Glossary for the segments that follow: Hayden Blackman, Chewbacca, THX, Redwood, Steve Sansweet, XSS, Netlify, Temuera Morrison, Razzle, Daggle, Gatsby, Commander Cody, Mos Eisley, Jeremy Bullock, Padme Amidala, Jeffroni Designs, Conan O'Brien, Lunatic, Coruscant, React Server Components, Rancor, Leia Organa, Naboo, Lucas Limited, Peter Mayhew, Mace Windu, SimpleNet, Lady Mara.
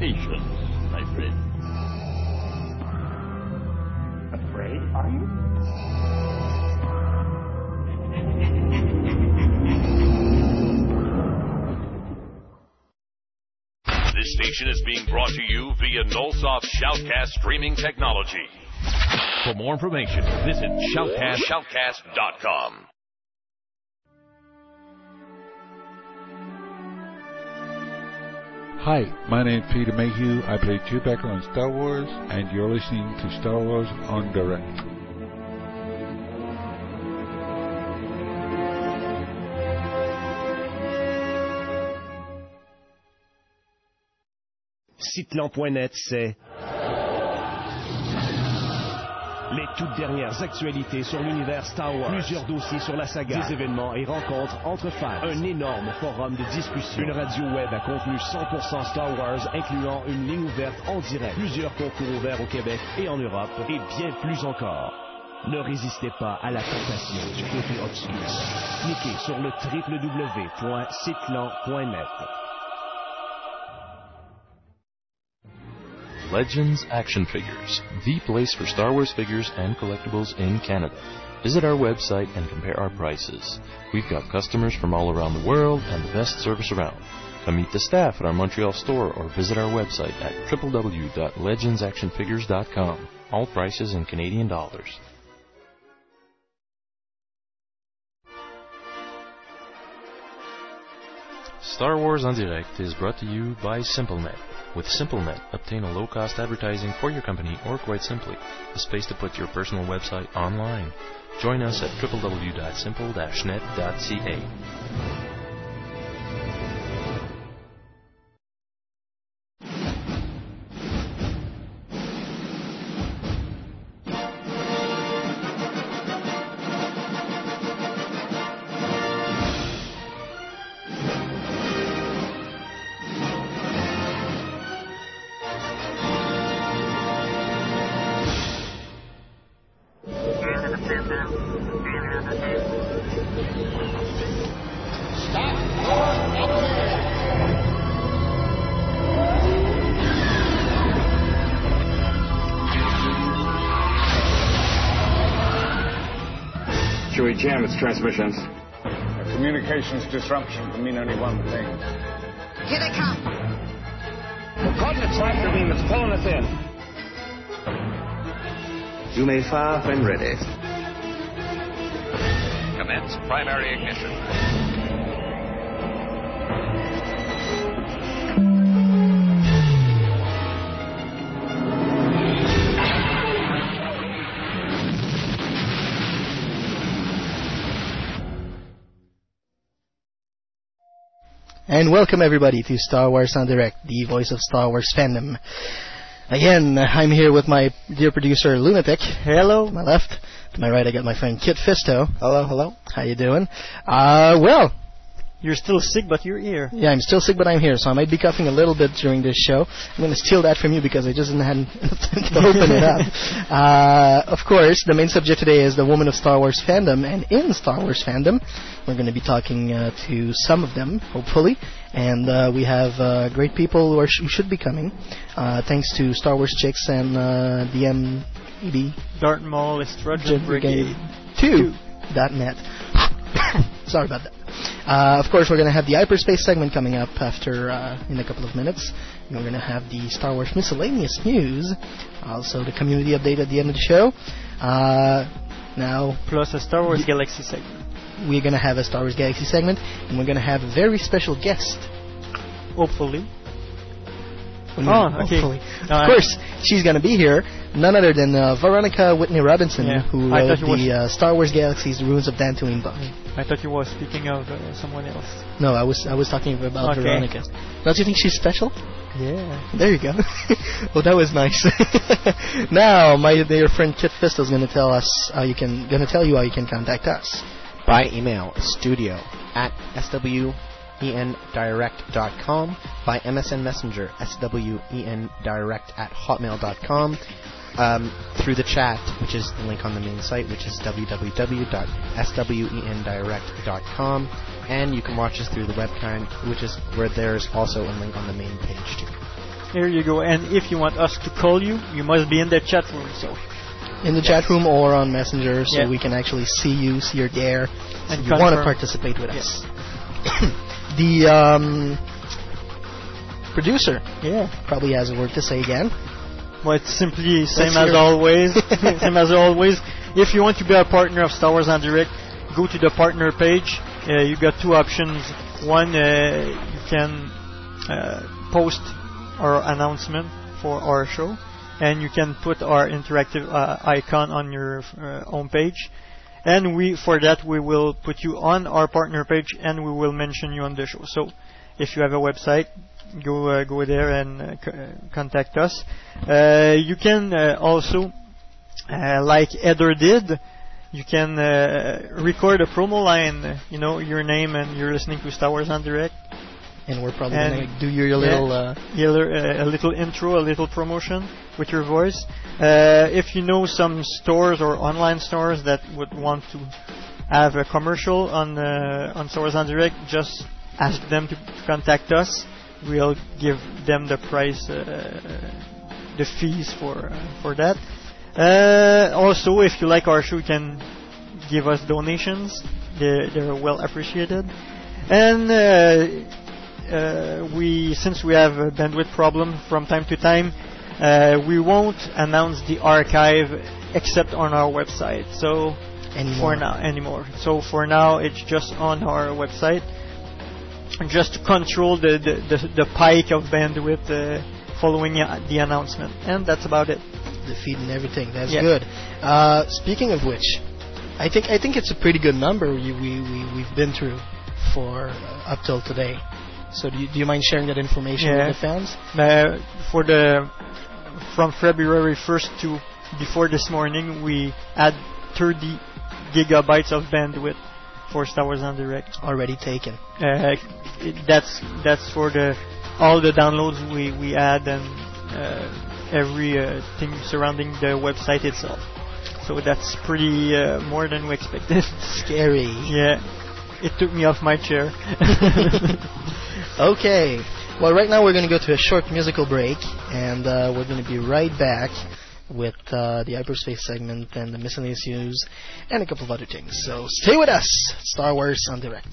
Patience, my friend. Afraid, are you? This station is being brought to you via Nullsoft Shoutcast streaming technology. For more information, visit Shoutcast.com. Hi, my name is Peter Mayhew. I play Chewbacca on Star Wars, and you're listening to Star Wars on Direct. Siteland.net, c'est les toutes dernières actualités sur l'univers Star Wars. Plusieurs dossiers sur la saga. Des événements et rencontres entre fans. Un énorme forum de discussion. Une radio web à contenu 100% Star Wars, incluant une ligne ouverte en direct. Plusieurs concours ouverts au Québec et en Europe. Et bien plus encore. Ne résistez pas à la tentation du côté obscur. Cliquez sur le www.siteland.net. Legends Action Figures, the place for Star Wars figures and collectibles in Canada. Visit our website and compare our prices. We've got customers from all around the world and the best service around. Come meet the staff at our Montreal store or visit our website at www.legendsactionfigures.com. All prices in Canadian dollars. Star Wars en Direct is brought to you by SimpleNet. With SimpleNet, obtain a low-cost advertising for your company or, quite simply, a space to put your personal website online. Join us at www.simple-net.ca. Jam its transmissions. A communications disruption can mean only one thing. Here they come. The coordinates right to beam. It's pulling us in. You may fire when ready. Commence primary ignition. And welcome everybody to Star Wars on Direct, the voice of Star Wars fandom. Again, I'm here with my dear producer, Lunatic. Hello. To my left. To my right, I got my friend Kit Fisto. Hello, hello. How you doing? Well. You're still sick, but you're here. Yeah, I'm still sick, but I'm here, so I might be coughing a little bit during this show. I'm going to steal that from you because I just hadn't enough time to open it up. Of course, the main subject today is the women of Star Wars fandom, and in Star Wars fandom, we're going to be talking to some of them, hopefully. And we have great people who should be coming, thanks to Star Wars Chicks and DM EB. Darth Maul Estrudgeon Brigade 2.net. Sorry about that. Of course, we're going to have the hyperspace segment coming up after in a couple of minutes. And we're going to have the Star Wars miscellaneous news, also the community update at the end of the show. Now, plus a Star Wars Galaxy segment. We're going to have a Star Wars Galaxy segment, and we're going to have a very special guest. Hopefully. Okay. Hopefully. Of course, she's going to be here. None other than Veronica Whitney Robinson, who wrote the Star Wars Galaxy's Ruins of Dantooine book. I thought you were speaking of someone else. No, I was talking about Veronica. Don't you think she's special? Yeah. There you go. Well, that was nice. Now, my dear friend Kit Fisto is going to tell us how you can contact us. By email, studio@swendirect.com, by MSN Messenger, swendirect@hotmail.com, through the chat, which is the link on the main site, which is www.swendirect.com, and you can watch us through the webcam, which is where there's also a link on the main page too. There you go. And if you want us to call you, you must be in the chat room. So in the chat room or on Messenger, so we can actually see you, see your dare, and you want to participate with us. The producer probably has a word to say again. Well, it's simply same as always. Same as always. If you want to be a partner of Star Wars on Direct, go to the partner page. You got two options. One, you can post our announcement for our show, and you can put our interactive icon on your home page. And we, for that, we will put you on our partner page, and we will mention you on the show. So, if you have a website, go there and contact us. You can also, like Heather did, you can record a promo line, you know, your name and you're listening to Star Wars on Direct. And we're probably going to do your little... a little intro, a little promotion with your voice. If you know some stores or online stores that would want to have a commercial on Star Wars on Direct, just ask them to contact us. We'll give them the price, the fees for that. Also, if you like our show, you can give us donations. They're well appreciated. And since we have a bandwidth problem from time to time, we won't announce the archive except on our website. So for now. So for now, it's just on our website, just to control the pike of bandwidth following the announcement. And that's about it. The feed and everything. That's good. Speaking of which, I think it's a pretty good number we've been through for up till today. So do you mind sharing that information with the fans? From February 1st to before this morning, we had 30 gigabytes of bandwidth for Star Wars on Direct already taken. That's for all the downloads we had and. Every thing surrounding the website itself. So that's pretty more than we expected. Scary. Yeah. It took me off my chair. Okay. Well, right now we're going to go to a short musical break, and we're going to be right back with the hyperspace segment and the miscellaneous news and a couple of other things. So stay with us. Star Wars on Direct.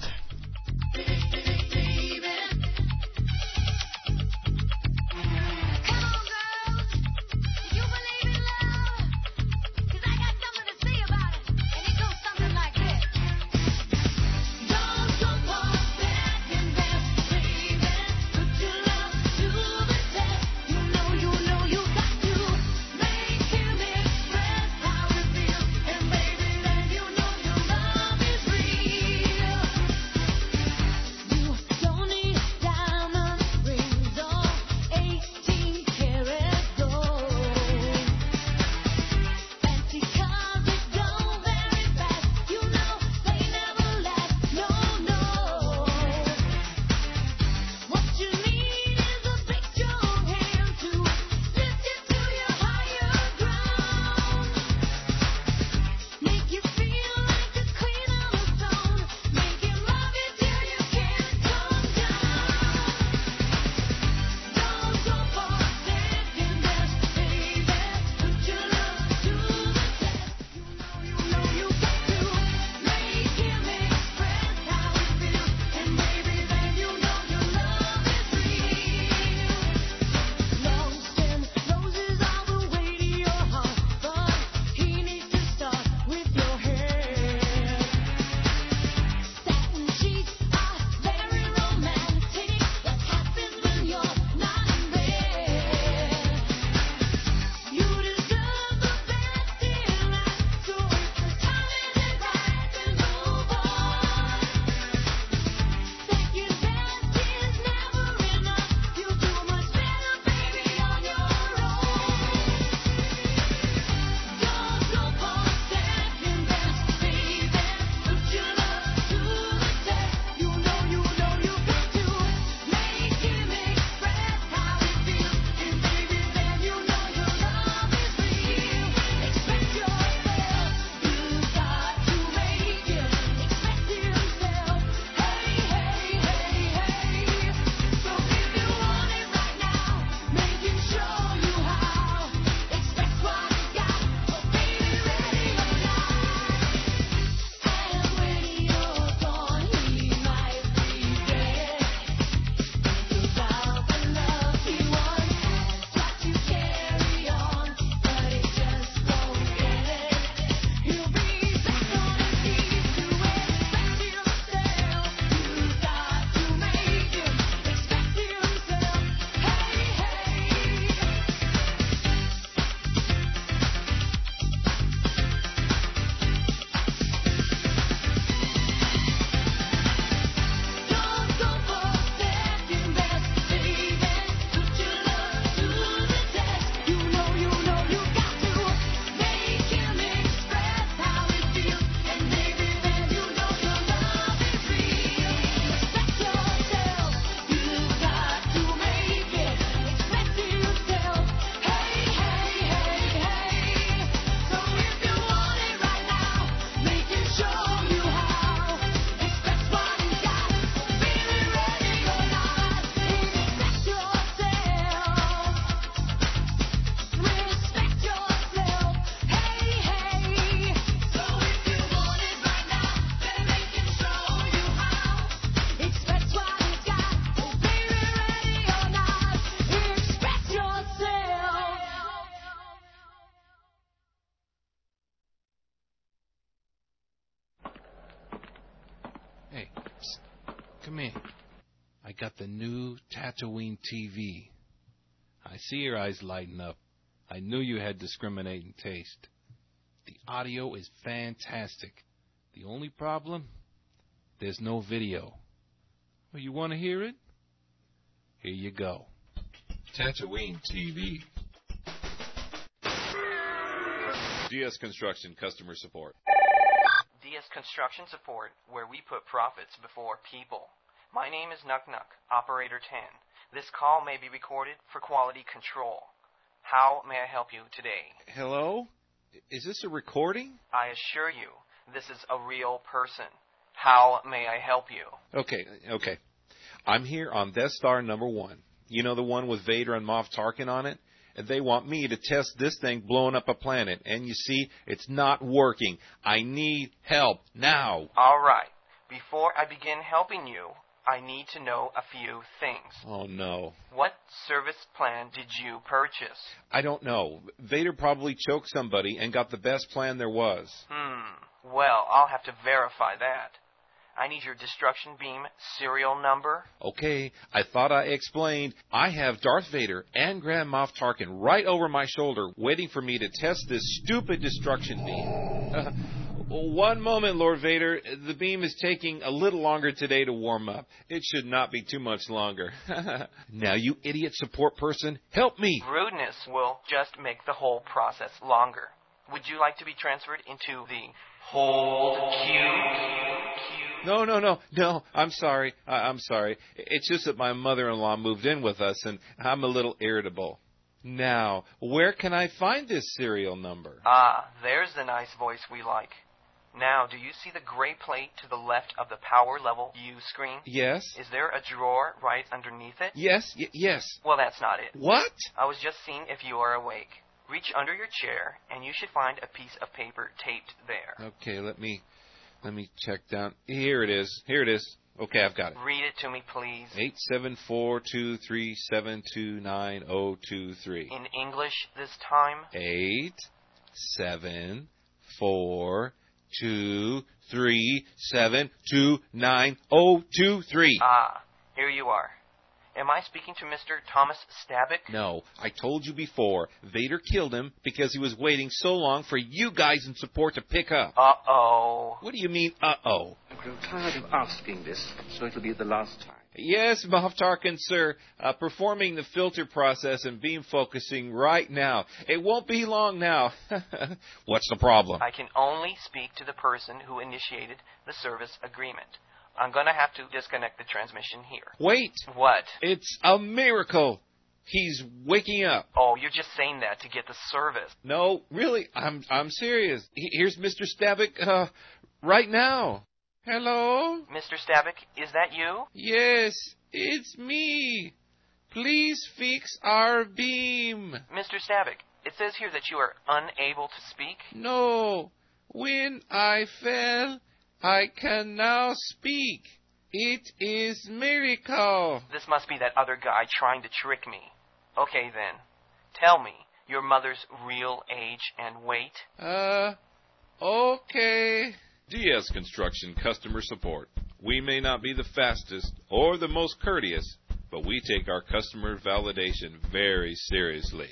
Psst, come here. I got the new Tatooine TV. I see your eyes lighten up. I knew you had discriminating taste. The audio is fantastic. The only problem? There's no video. Well, you want to hear it? Here you go. Tatooine TV. DS Construction Customer Support. DS Construction Support, where we put profits before people. My name is Nuck Nuck, Operator 10. This call may be recorded for quality control. How may I help you today? Hello? Is this a recording? I assure you, this is a real person. How may I help you? Okay. I'm here on Death Star #1. You know, the one with Vader and Moff Tarkin on it? And they want me to test this thing blowing up a planet. And you see, it's not working. I need help now. All right. Before I begin helping you, I need to know a few things. Oh, no. What service plan did you purchase? I don't know. Vader probably choked somebody and got the best plan there was. Well, I'll have to verify that. I need your destruction beam serial number. Okay, I thought I explained. I have Darth Vader and Grand Moff Tarkin right over my shoulder waiting for me to test this stupid destruction beam. One moment, Lord Vader. The beam is taking a little longer today to warm up. It should not be too much longer. Now, you idiot support person, help me. Rudeness will just make the whole process longer. Would you like to be transferred into the hold queue? No. I'm sorry. It's just that my mother-in-law moved in with us, and I'm a little irritable. Now, where can I find this serial number? Ah, there's the nice voice we like. Now, do you see the gray plate to the left of the power level view screen? Yes. Is there a drawer right underneath it? Yes. Well, that's not it. What? I was just seeing if you are awake. Reach under your chair, and you should find a piece of paper taped there. Okay, let me check down. Here it is. Okay, I've got it. Read it to me, please. 874-237-29023. In English this time? 874-237-29023. Ah, here you are. Am I speaking to Mr. Thomas Stabick? No, I told you before. Vader killed him because he was waiting so long for you guys in support to pick up. Uh-oh. What do you mean, uh-oh? I grew tired of asking this, so it'll be the last time. Yes, Moff Tarkin, sir. Performing the filter process and beam focusing right now. It won't be long now. What's the problem? I can only speak to the person who initiated the service agreement. I'm going to have to disconnect the transmission here. Wait. What? It's a miracle. He's waking up. Oh, you're just saying that to get the service. No, really. I'm serious. Here's Mr. Stabick right now. Hello? Mr. Stabick, is that you? Yes, it's me. Please fix our beam. Mr. Stabick, it says here that you are unable to speak. No. When I fell, I can now speak. It is miracle. This must be that other guy trying to trick me. Okay, then. Tell me your mother's real age and weight. Okay. DS Construction Customer Support. We may not be the fastest or the most courteous, but we take our customer validation very seriously.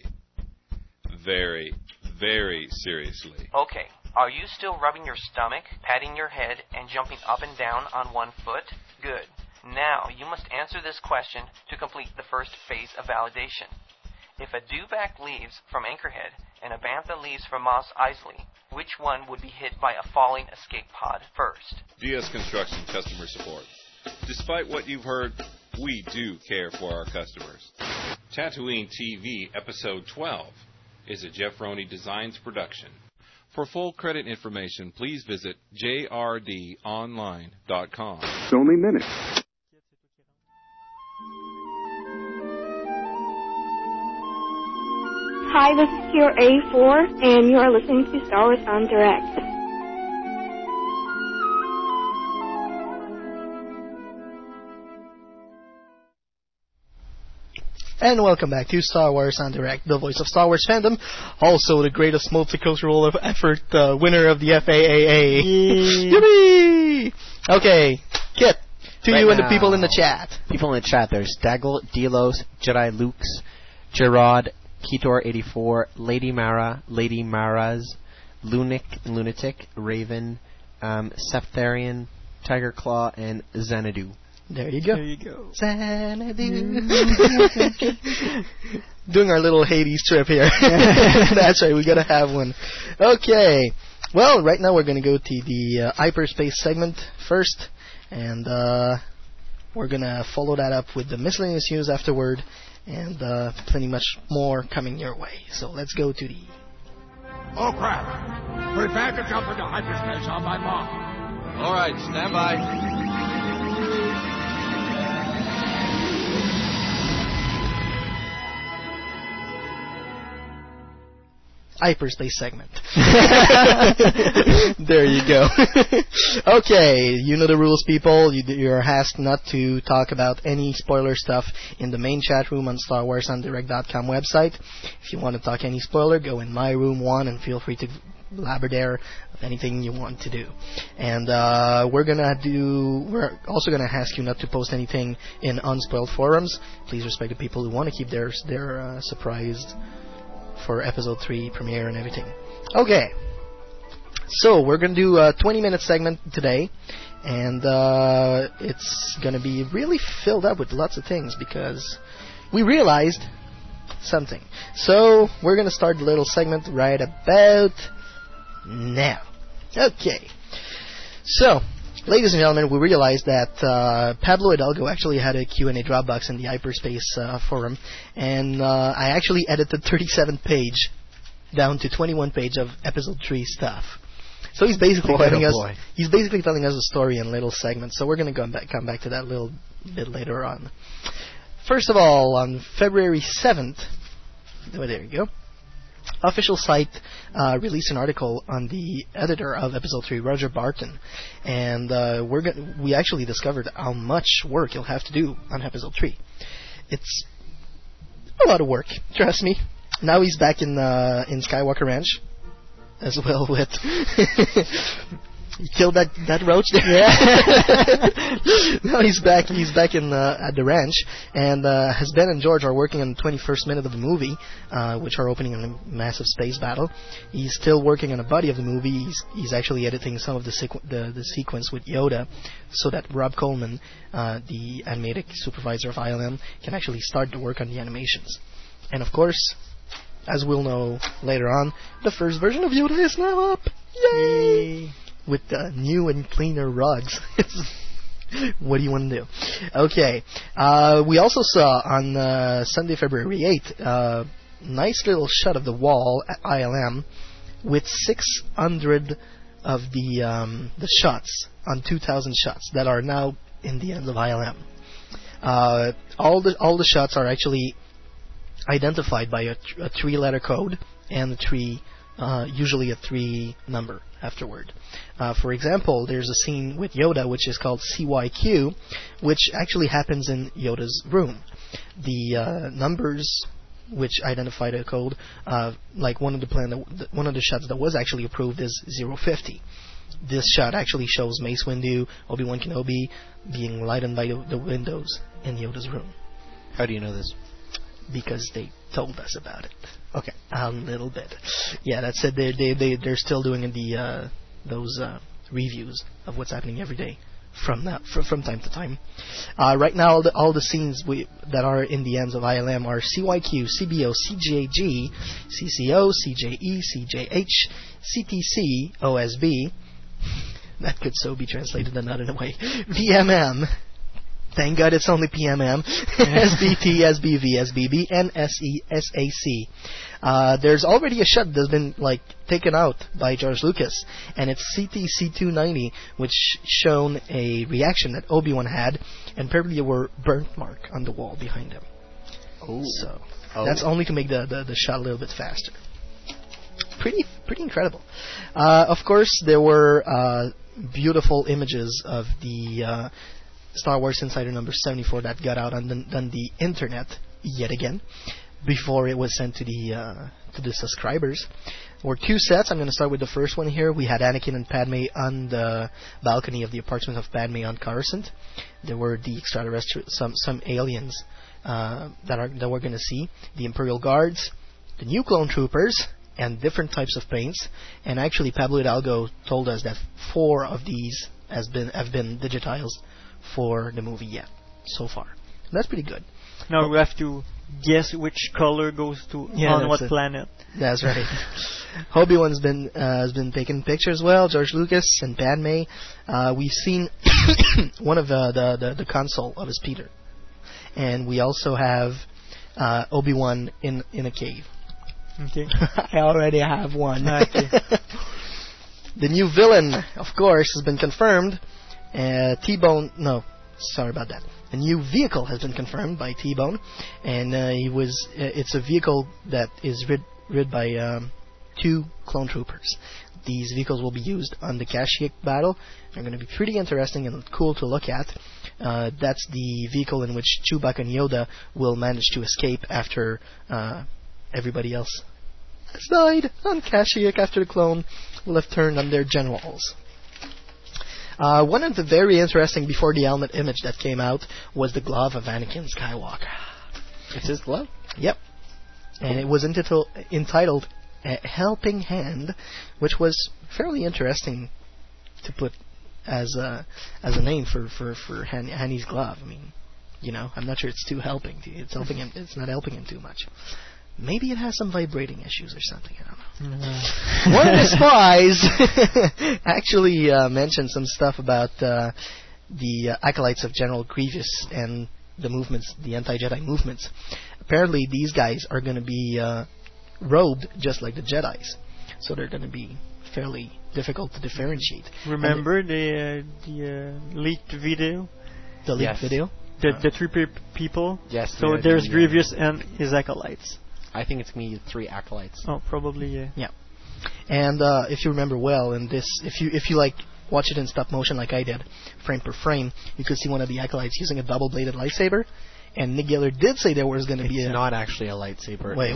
Very, very seriously. Okay. Are you still rubbing your stomach, patting your head, and jumping up and down on one foot? Good. Now, you must answer this question to complete the first phase of validation. If a dewback leaves from Anchorhead and a bantha leaves from Mos Eisley, which one would be hit by a falling escape pod first? DS Construction Customer Support. Despite what you've heard, we do care for our customers. Tatooine TV Episode 12 is a Jeffroni Designs production. For full credit information, please visit jrdonline.com. It's only minutes. Hi, this is your A4, and you are listening to Star Wars on Direct. And welcome back to Star Wars on Direct, the voice of Star Wars fandom, also the greatest multicultural effort winner of the FAAA. Yippee! Okay, Kit, to right you now. And the people in the chat. People in the chat. There's Daggle, Delos, Jedi Luke's, Gerard, Kitor84, Lady Mara, Lady Mara's, Lunatic, Raven, Septharian, Tiger Claw, and Xanadu. There you go. There you go. Doing our little Hades trip here. That's right. We gotta have one. Okay. Well, right now we're gonna go to the hyperspace segment first, and we're gonna follow that up with the miscellaneous news afterward, and plenty much more coming your way. So let's go to the. Oh crap! Prepare to jump into hyperspace on my mark. All right, stand by. Hyperspace segment. There you go. Okay, you know the rules, people. You're asked not to talk about any spoiler stuff in the main chat room on StarWarsOnDirect.com website. If you want to talk any spoiler, go in my room one and feel free to blabber there of anything you want to do. And we're also gonna ask you not to post anything in unspoiled forums. Please respect the people who want to keep their surprised for episode 3 premiere and everything. Okay, so we're going to do a 20-minute segment today, and it's going to be really filled up with lots of things because we realized something. So we're going to start the little segment right about now. Okay, so ladies and gentlemen, we realized that Pablo Hidalgo actually had a Q&A Dropbox in the hyperspace forum, and I actually edited 37 page down to 21 page of episode 3 stuff. So he's basically telling us a story in little segments. So we're going to come back to that a little bit later on. First of all, on February 7th, oh, there you go. Official site released an article on the editor of Episode 3, Roger Barton, and we actually discovered how much work you'll have to do on Episode 3. It's a lot of work, trust me. Now he's back in Skywalker Ranch, as well with... You killed that roach there? Yeah. Now he's back in at the ranch, and as Ben and George are working on the 21st minute of the movie, which are opening in a massive space battle. He's still working on a body of the movie. He's actually editing some of the sequence with Yoda, so that Rob Coleman, the animatic supervisor of ILM, can actually start to work on the animations. And of course, as we'll know later on, the first version of Yoda is now up. Yay! With new and cleaner rugs. What do you want to do? Okay. We also saw on Sunday, February 8th, nice little shot of the wall at ILM with 600 of the shots on 2,000 shots that are now in the end of ILM. All the shots are actually identified by a three-letter code and usually a three number afterward. For example, there's a scene with Yoda which is called CYQ, which actually happens in Yoda's room. The numbers which identify the code, like one of the shots that was actually approved is 050. This shot actually shows Mace Windu, Obi-Wan Kenobi being lightened by the windows in Yoda's room. How do you know this? Because they told us about it. Okay, a little bit. Yeah, that said, they're still doing the those reviews of what's happening every day from time to time. Right now, all the scenes that are in the ends of ILM are CYQ, CBO, CJG, CCO, CJE, CJH, CTC, OSB. That could so be translated another way. VMM. Thank God it's only PMM, SBT, SBV, SBB, and SESAC. There's already a shot that's been taken out by George Lucas, and it's CTC-290, which shown a reaction that Obi-Wan had, and probably were burnt mark on the wall behind him. Oh. So that's only to make the shot a little bit faster. Pretty incredible. Of course, there were beautiful images of the... Star Wars Insider number 74 that got out on the internet yet again before it was sent to the subscribers. There were two sets. I'm going to start with the first one here. We had Anakin and Padme on the balcony of the apartment of Padme on Coruscant. There were the extraterrestrial, some aliens that we're going to see, the Imperial Guards, the new clone troopers, and different types of paints. And actually, Pablo Hidalgo told us that 4 of these have been digitized for the movie yet, so far. So that's pretty good. Now we have to guess which color goes to on what planet. That's right. Obi-Wan's has been taking pictures. Well, George Lucas and Padme. We've seen one of the console of his Peter, and we also have Obi-Wan in a cave. Okay. I already have one. Okay. The new villain, of course, has been confirmed. T-Bone. No, sorry about that. A new vehicle has been confirmed by T-Bone, and it's a vehicle that is rid by 2 clone troopers. These vehicles will be used on the Kashyyyk battle. They're going to be pretty interesting and cool to look at. That's the vehicle in which Chewbacca and Yoda will manage to escape after everybody else has died on Kashyyyk, after the clone will have turned on their generals. One of the very interesting before the helmet image that came out was the glove of Anakin Skywalker. It's his glove? Yep. And it was entitled Helping Hand, which was fairly interesting to put as a name for Hanny's glove. I mean, you know, I'm not sure it's too helping. It's helping him. It's not helping him too much. Maybe it has some vibrating issues or something. I don't know. One of the spies actually mentioned some stuff about the acolytes of General Grievous and the movements, the anti-Jedi movements. Apparently, these guys are going to be robed just like the Jedi's, so they're going to be fairly difficult to differentiate. Remember the leaked video? The leaked video? The 3 people? Yes. So there's Grievous and his acolytes. I think it's going to be 3 acolytes. Oh, probably, yeah. Yeah. And if you remember well, in this, if you like watch it in stop motion like I did, frame per frame, you could see one of the acolytes using a double-bladed lightsaber. And Nick Geller did say there was going to be a... It's not actually a lightsaber. Wait.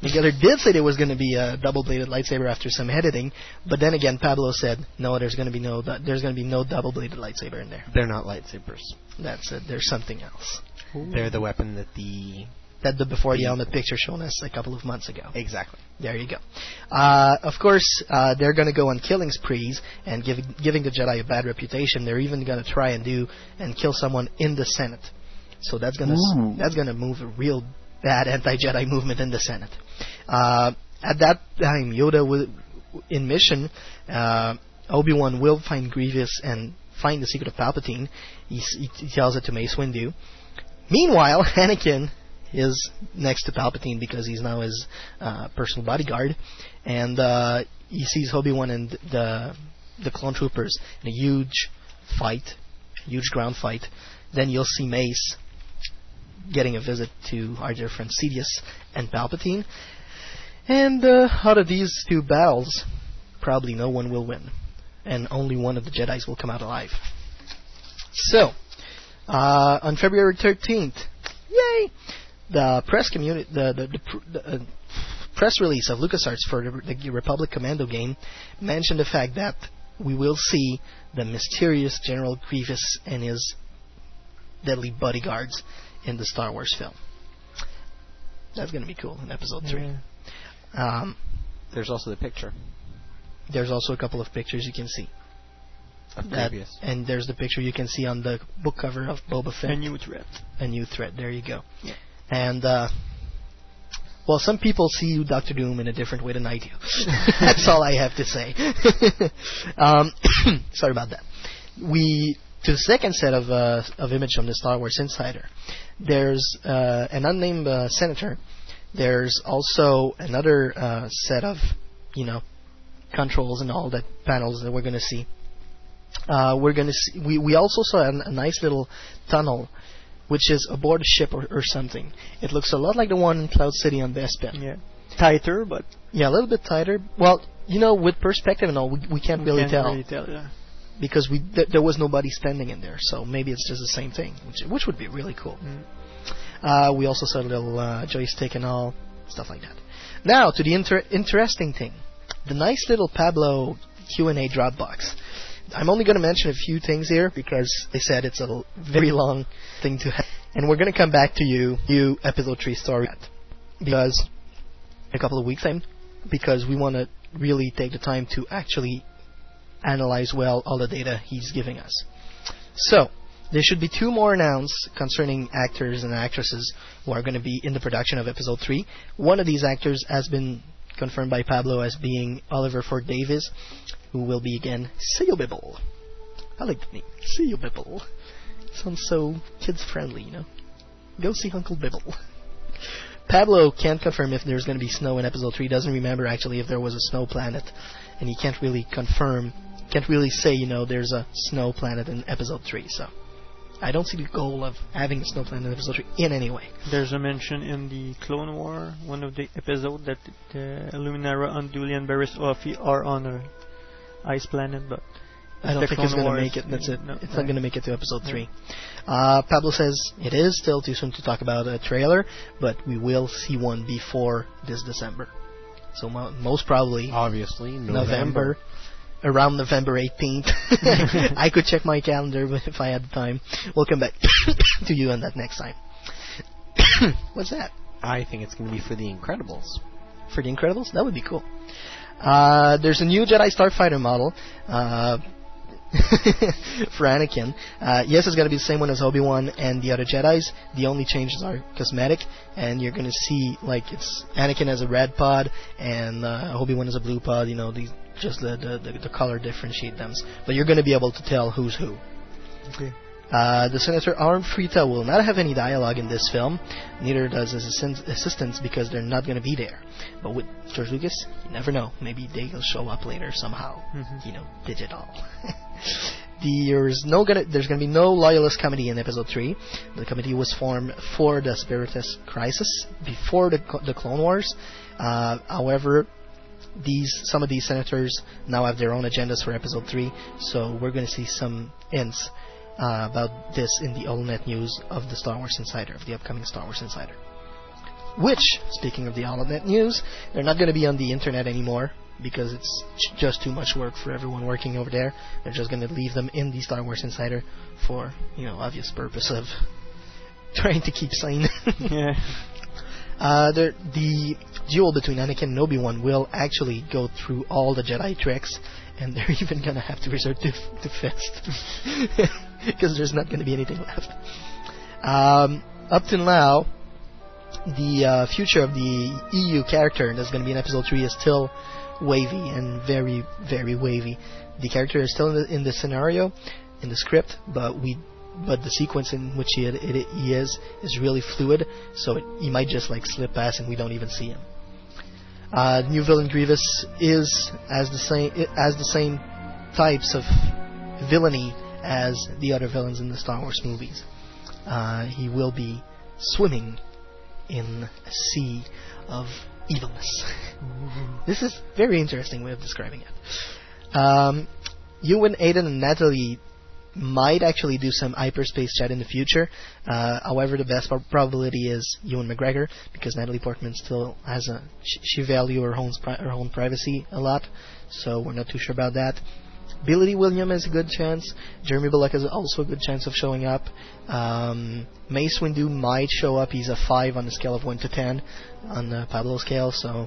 Nick Geller did say there was going to be a double-bladed lightsaber after some editing, but then again, Pablo said, no, there's going to be no double-bladed lightsaber in there. They're not lightsabers. That's it. They're something else. Ooh. They're the weapon that the before the helmet picture shown us a couple of months ago. Exactly. There you go. Of course, they're going to go on killing sprees and giving the Jedi a bad reputation. They're even going to try and kill someone in the Senate. So that's going to move a real bad anti-Jedi movement in the Senate. At that time, Yoda will in mission. Obi-Wan will find Grievous and find the secret of Palpatine. He tells it to Mace Windu. Meanwhile, Anakin is next to Palpatine because he's now his personal bodyguard, and he sees Obi-Wan and the clone troopers in a huge ground fight. Then you'll see Mace getting a visit to our dear friend Sidious and Palpatine, and out of these 2 battles, probably no one will win, and only one of the Jedis will come out alive. So, on February 13th, yay! The press release of LucasArts for the Republic Commando game mentioned the fact that we will see the mysterious General Grievous and his deadly bodyguards in the Star Wars film. That's going to be cool in Episode 3. There's also the picture. There's also a couple of pictures you can see. And there's the picture you can see on the book cover of Boba Fett. A new threat. There you go. Yeah. And, well, some people see Dr. Doom in a different way than I do. That's all I have to say. Sorry about that. To the second set of image from the Star Wars Insider, there's an unnamed senator. There's also another set of, controls and all that panels that we're going to see. We also saw a nice little tunnel, which is aboard a ship or something. It looks a lot like the one in Cloud City on Bespin. Yeah, tighter, but a little bit tighter. Well, with perspective and all, we can't really tell. Yeah. Because there was nobody standing in there, so maybe it's just the same thing, which would be really cool. We also saw a little joystick and all, stuff like that. Now to the interesting thing. The nice little Pablo Q&A Dropbox. I'm only going to mention a few things here because they said it's a very long thing to have. And we're going to come back to you episode 3 story because in a couple of weeks time, because we want to really take the time to actually analyze well all the data he's giving us. So, there should be 2 more announced concerning actors and actresses who are going to be in the production of episode 3. One of these actors has been confirmed by Pablo as being Oliver Ford Davis, who will be again Seobibble. I like the name, Seobibble. Sounds so kids friendly, you know. Go see Uncle Bibble. Pablo can't confirm if there's going to be snow in episode 3. Doesn't remember actually if there was a snow planet, and he can't really confirm, can't really say, you know, there's a snow planet in episode 3. So I don't see the goal of having a snow planet in episode 3 in any way. There's a mention in the Clone War, one of the episodes, that the Illuminara, Unduli, and Barriss Offee are on an ice planet, but I don't think it's going to make it. That's it. No, it's not going to make it to episode 3. Pablo says it is still too soon to talk about a trailer, but we will see one before this December. So most probably, obviously, November. Around November 18th. I could check my calendar if I had the time. We'll come back to you on that next time. What's that? I think it's going to be for The Incredibles. For The Incredibles? That would be cool. There's a new Jedi Starfighter model. For Anakin. Yes, it's going to be the same one as Obi-Wan and the other Jedis. The only changes are cosmetic, and you're going to see, like, it's Anakin has a red pod and Obi-Wan has a blue pod. You know, these just the color differentiate them. But you're going to be able to tell who's who. Okay. The Senator Arm Frita will not have any dialogue in this film. Neither does his assistants, because they're not going to be there. But with George Lucas, you never know. Maybe they'll show up later somehow. Mm-hmm. You know, digital. There's going to be no Loyalist committee in episode 3. The committee was formed for the Spiritus Crisis before the Clone Wars. However, some of these senators now have their own agendas for episode 3. So we're going to see some hints about this in the AllNet news of the Star Wars Insider, of the upcoming Star Wars Insider. Which, speaking of the AllNet news, they're not going to be on the internet anymore because it's just too much work for everyone working over there. They're just going to leave them in the Star Wars Insider for, you know, obvious purpose of trying to keep sane. Yeah. The duel between Anakin and Obi-Wan will actually go through all the Jedi tricks, and they're even going to have to resort to fists. Because there's not going to be anything left. Up till now, the future of the EU character that's going to be in episode 3 is still wavy, and very, very wavy. The character is still in the scenario, in the script, but the sequence in which he is really fluid, so he might just like slip past and we don't even see him. The new villain Grievous is as the same types of villainy as the other villains in the Star Wars movies. He will be swimming in a sea of evilness. This is a very interesting way of describing it. Ewan, Aiden, and Natalie might actually do some hyperspace chat in the future. However, the best probability is Ewan McGregor, because Natalie Portman still has she values her own privacy a lot, so we're not too sure about that. Billy William has a good chance. Jeremy Bullock has also a good chance of showing up. Mace Windu might show up. He's a 5 on the scale of 1 to 10 on the Pablo scale. So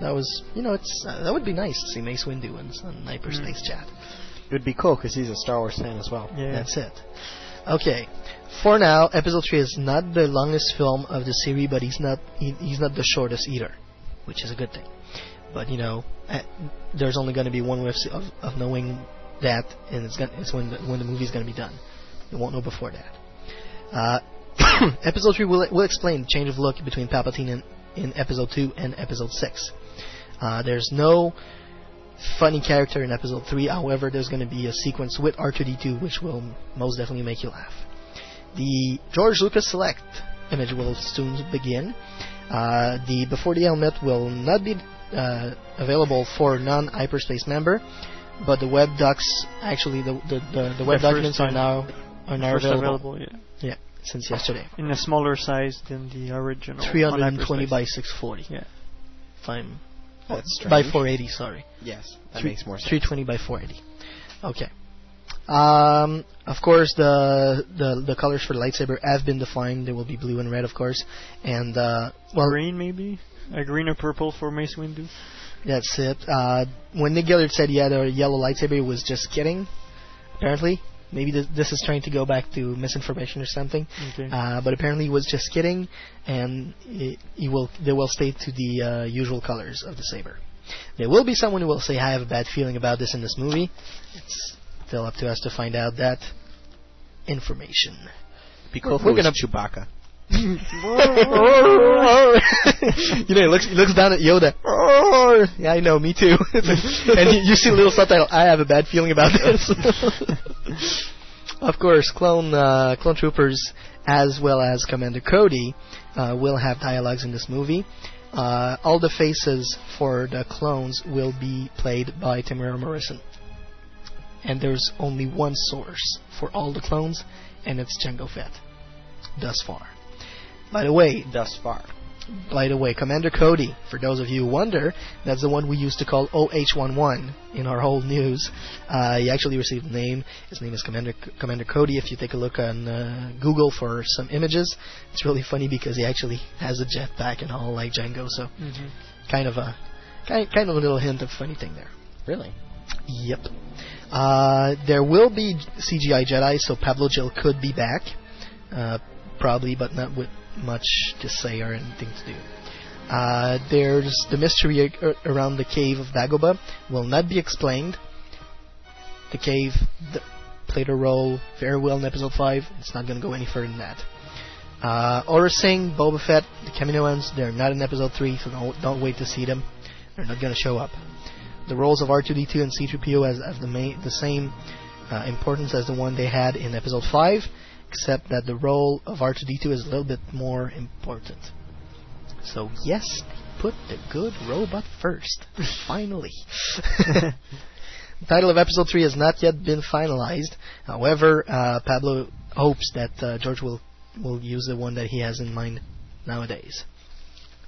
that was, you know, that would be nice to see Mace Windu on hyperspace chat. It would be cool because he's a Star Wars fan as well. Yeah. That's it. Okay, for now, episode 3 is not the longest film of the series, but he's not the shortest either, which is a good thing. But, you know, there's only going to be one way of knowing that, and it's when the movie's going to be done. You won't know before that. Episode 3 will explain the change of look between Palpatine in Episode 2 and Episode 6. There's no funny character in Episode 3. However, there's going to be a sequence with R2-D2, which will most definitely make you laugh. The George Lucas Select image will soon begin. The Before the Helmet will not be available for non-hyperspace member, but the web docs, actually the web documents are now available. Yeah, since yesterday. In a smaller size than the original. 320 by 640. Yeah. time. Oh, that's strange. By 480, sorry. Yes, that makes more sense. 320 by 480. Okay. Of course, the colors for the lightsaber have been defined. They will be blue and red, of course, and well, green maybe, a green or purple for Mace Windu. That's it. When Nick Gillard said he had a yellow lightsaber, he was just kidding. Apparently, maybe this is trying to go back to misinformation or something. Okay. But apparently, he was just kidding, and they will stay to the usual colors of the saber. There will be someone who will say, "I have a bad feeling about this in this movie." It's still up to us to find out that information. Because we're going to Chewbacca. You know, he looks down at Yoda. Yeah, I know, me too. And you see a little subtitle, I have a bad feeling about this. Of course, clone troopers, as well as Commander Cody, will have dialogues in this movie. All the faces for the clones will be played by Temuera Morrison. And there's only one source for all the clones, and it's Jango Fett. Thus far. By the way, Commander Cody, for those of you who wonder, that's the one we used to call OH-11 in our whole news. He actually received a name. His name is Commander Cody. If you take a look on Google for some images, it's really funny because he actually has a jetpack and all like Jango, so kind of a little hint of funny thing there. Really? Yep. There will be CGI Jedi, so Pablo Gil could be back, probably, but not with much to say or anything to do. There's the mystery around the cave of Dagobah will not be explained. The cave played a role very well in Episode 5. It's not going to go any further than that. Aurra Sing, Boba Fett, the Kaminoans, they're not in Episode 3, so don't wait to see them. They're not going to show up. The roles of R2-D2 and C-3PO have the same importance as the one they had in Episode 5, except that the role of R2-D2 is a little bit more important. So yes, they put the good robot first. Finally. The title of Episode 3 has not yet been finalized. However, Pablo hopes that George will use the one that he has in mind nowadays.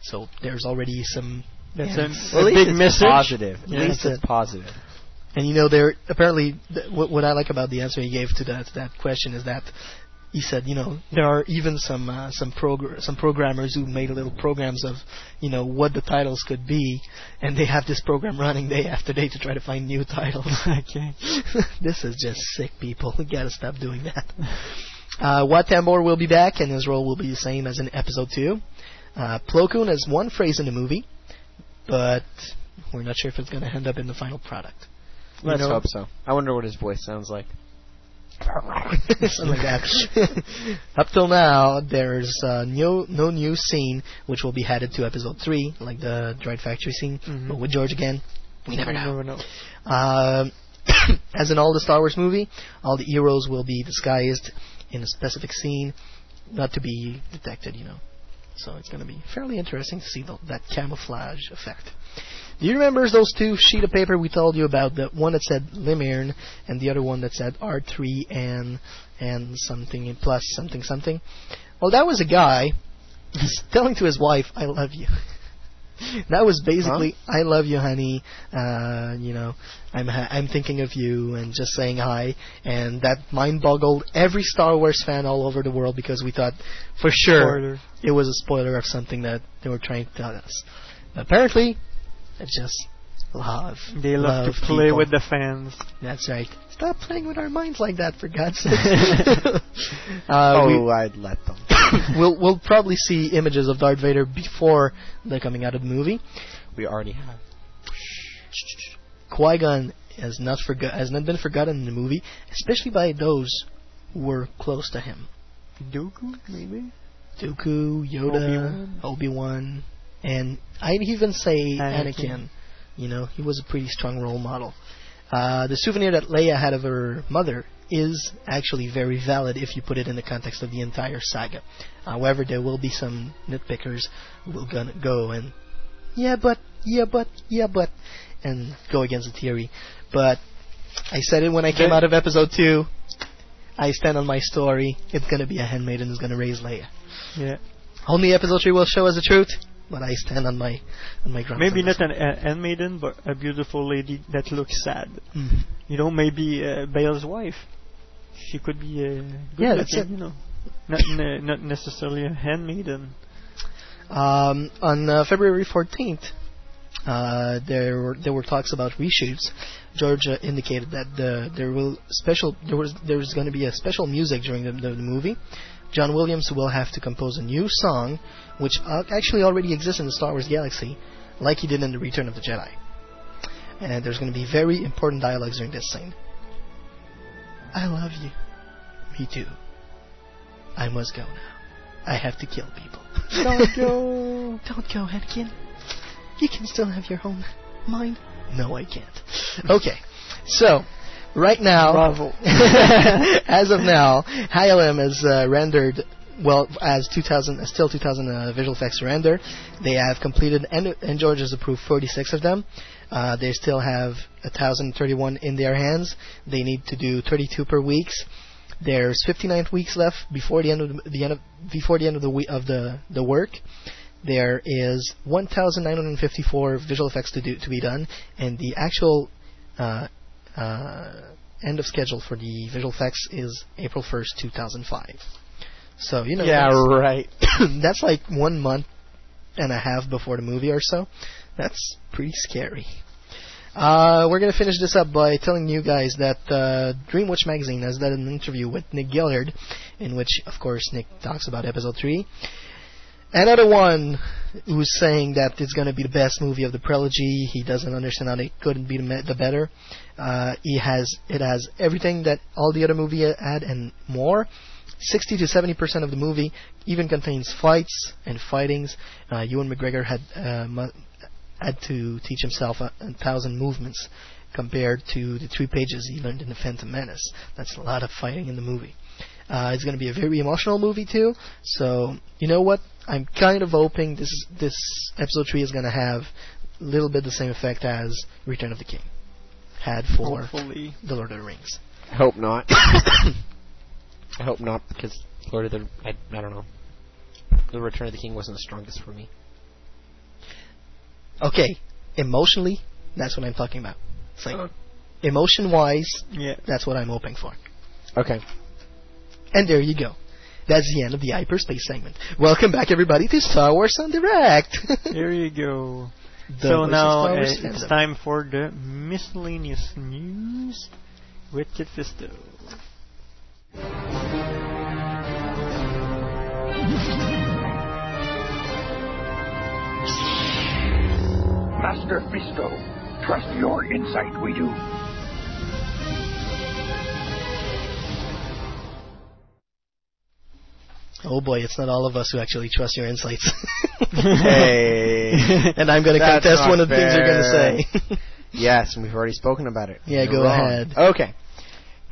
So there's already some... That's a big message. Positive. At least it's positive. And you know, there apparently what I like about the answer he gave to that question is that he said, you know, there are even some programmers who made little programs of, you know, what the titles could be, and they have this program running day after day to try to find new titles. Okay, this is just sick, people. We gotta stop doing that. Wat Tambor will be back, and his role will be the same as in Episode 2. Plo Koon has one phrase in the movie, but we're not sure if it's going to end up in the final product. Let's hope so. I wonder what his voice sounds like. Something like that. Up till now, there's no new scene which will be added to Episode 3, like the droid factory scene, but with George again, we never know. As in all the Star Wars movie, all the heroes will be disguised in a specific scene, not to be detected, you know. So it's going to be fairly interesting to see that camouflage effect. Do you remember those two sheets of paper we told you about? The one that said Lemyrn and the other one that said R3 and something plus something something? Well, that was a guy telling to his wife, I love you. That was basically, I love you, honey, you know, I'm thinking of you, and just saying hi. And that mind-boggled every Star Wars fan all over the world, because we thought, for sure, it was a spoiler of something that they were trying to tell us. But apparently, it's just love. They love to play people with the fans. That's right. Stop playing with our minds like that, for God's sake. I'd let them. We'll probably see images of Darth Vader before the coming out of the movie. We already have. Qui-Gon has not been forgotten in the movie, especially by those who were close to him. Dooku, maybe? Dooku, Yoda, Obi-Wan, and I'd even say Anakin. You know, he was a pretty strong role model. The souvenir that Leia had of her mother is actually very valid if you put it in the context of the entire saga. However, there will be some nitpickers who will go and yeah but and go against the theory. But I said it when I came out of Episode 2. I stand on my story. It's going to be a handmaiden who's going to raise Leia. Yeah. Only Episode 3 will show us the truth. but I stand on my ground. Maybe not an handmaiden, but a beautiful lady that looks sad. Mm-hmm. You know, maybe Bale's wife. She could be good that's it. You know, not necessarily a handmaiden. On February 14th, there were talks about reshoots. George indicated that there was going to be a special music during the movie. John Williams will have to compose a new song, which actually already exists in the Star Wars galaxy, like he did in The Return of the Jedi. And there's going to be very important dialogues during this scene. I love you. Me too. I must go now. I have to kill people. Don't go. Don't go, Anakin. You can still have your own mind. No, I can't. Okay. So, right now, Bravo. As of now, ILM has rendered, well, as 2,000 visual effects rendered. They have completed, and George has approved 46 of them. They still have 1,031 in their hands. They need to do 32 per week. There's 59 weeks left before the end of the work. There is 1,954 visual effects to be done, and the actual end of schedule for the visual effects is April 1st, 2005. So, you know, that's like 1 month and a half before the movie or so. That's pretty scary. We're going to finish this up by telling you guys that Dreamwatch magazine has done an interview with Nick Gillard, in which, of course, Nick talks about Episode 3. Another one who's saying that it's going to be the best movie of the prelogy. He doesn't understand how they couldn't be the better. It has everything that all the other movie had and more. 60 to 70% of the movie even contains fights and fightings. Ewan McGregor had to teach himself 1,000 movements compared to the 3 pages he learned in The Phantom Menace. That's a lot of fighting in the movie. It's going to be a very emotional movie too. So, you know what? I'm kind of hoping this Episode 3 is going to have a little bit the same effect as Return of the King had for Hopefully. The Lord of the Rings. I hope not. I hope not, because Lord of the... I don't know. The Return of the King wasn't the strongest for me. Okay. Emotionally, that's what I'm talking about. It's like, emotion-wise, that's what I'm hoping for. Okay. And there you go. That's the end of the hyperspace segment. Welcome back, everybody, to Star Wars on Direct. There you go. So now it's time for the miscellaneous news with Kit Fisto. Master Fisto, trust your insight we do. Oh boy, it's not all of us who actually trust your insights. Hey. And I'm going to contest one of the things you're going to say. Yes, and we've already spoken about it. Yeah, go ahead. Okay.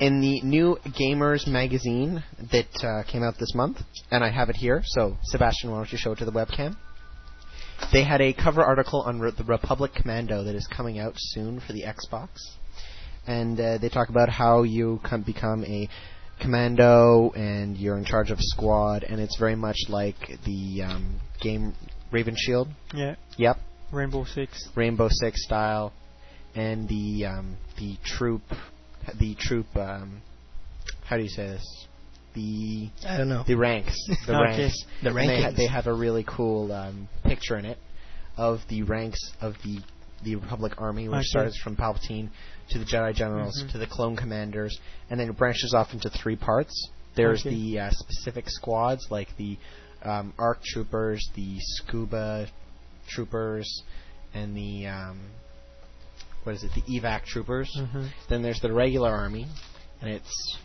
In the new Gamers magazine that came out this month, and I have it here, so Sebastian, why don't you show it to the webcam? They had a cover article on the Republic Commando that is coming out soon for the Xbox. And they talk about how you become a commando and you're in charge of squad, and it's very much like the game Raven Shield. Yeah. Yep. Rainbow Six style, and the troop. How do you say this? I don't know. The ranks. The okay. ranks. The rankings. They have a really cool picture in it of the ranks of the Republic Army, which starts from Palpatine to the Jedi Generals to the Clone Commanders, and then it branches off into 3 parts. There's the specific squads, like the ARC Troopers, the Scuba Troopers, and the the Evac Troopers. Mm-hmm. Then there's the regular Army, and it's...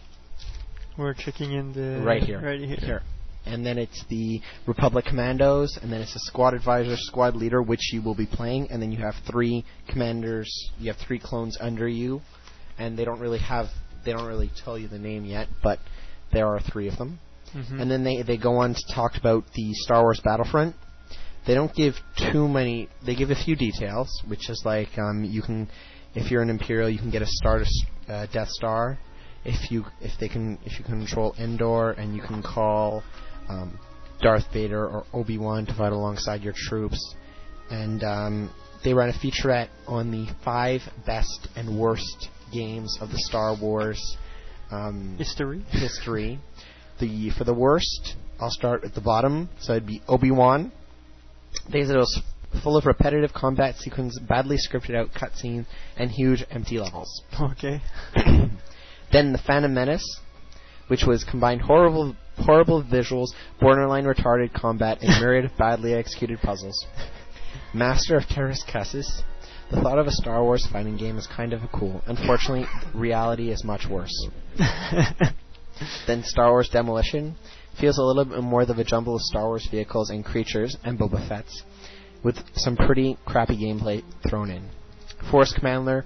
We're checking in the... Right here. And then it's the Republic Commandos, and then it's a Squad Advisor, Squad Leader, which you will be playing, and then you have 3 commanders, you have 3 clones under you, and they don't really tell you the name yet, but there are 3 of them. Mm-hmm. And then they go on to talk about the Star Wars Battlefront. They don't give too many, they give a few details, which is like, you can, if you're an Imperial, you can get a Death Star, if you control Endor, and you can call Darth Vader or Obi-Wan to fight alongside your troops. And they ran a featurette on the 5 best and worst games of the Star Wars history. For the worst, I'll start at the bottom, so it'd be Obi-Wan. They said it was full of repetitive combat sequences, badly scripted out cutscenes, and huge empty levels. Okay. Then The Phantom Menace, which was combined horrible visuals, borderline retarded combat, and myriad of badly executed puzzles. Master of Terras Cusses. The thought of a Star Wars fighting game is kind of cool. Unfortunately, reality is much worse. Then Star Wars Demolition. Feels a little bit more of a jumble of Star Wars vehicles and creatures and Boba Fett's, with some pretty crappy gameplay thrown in. Force Commander.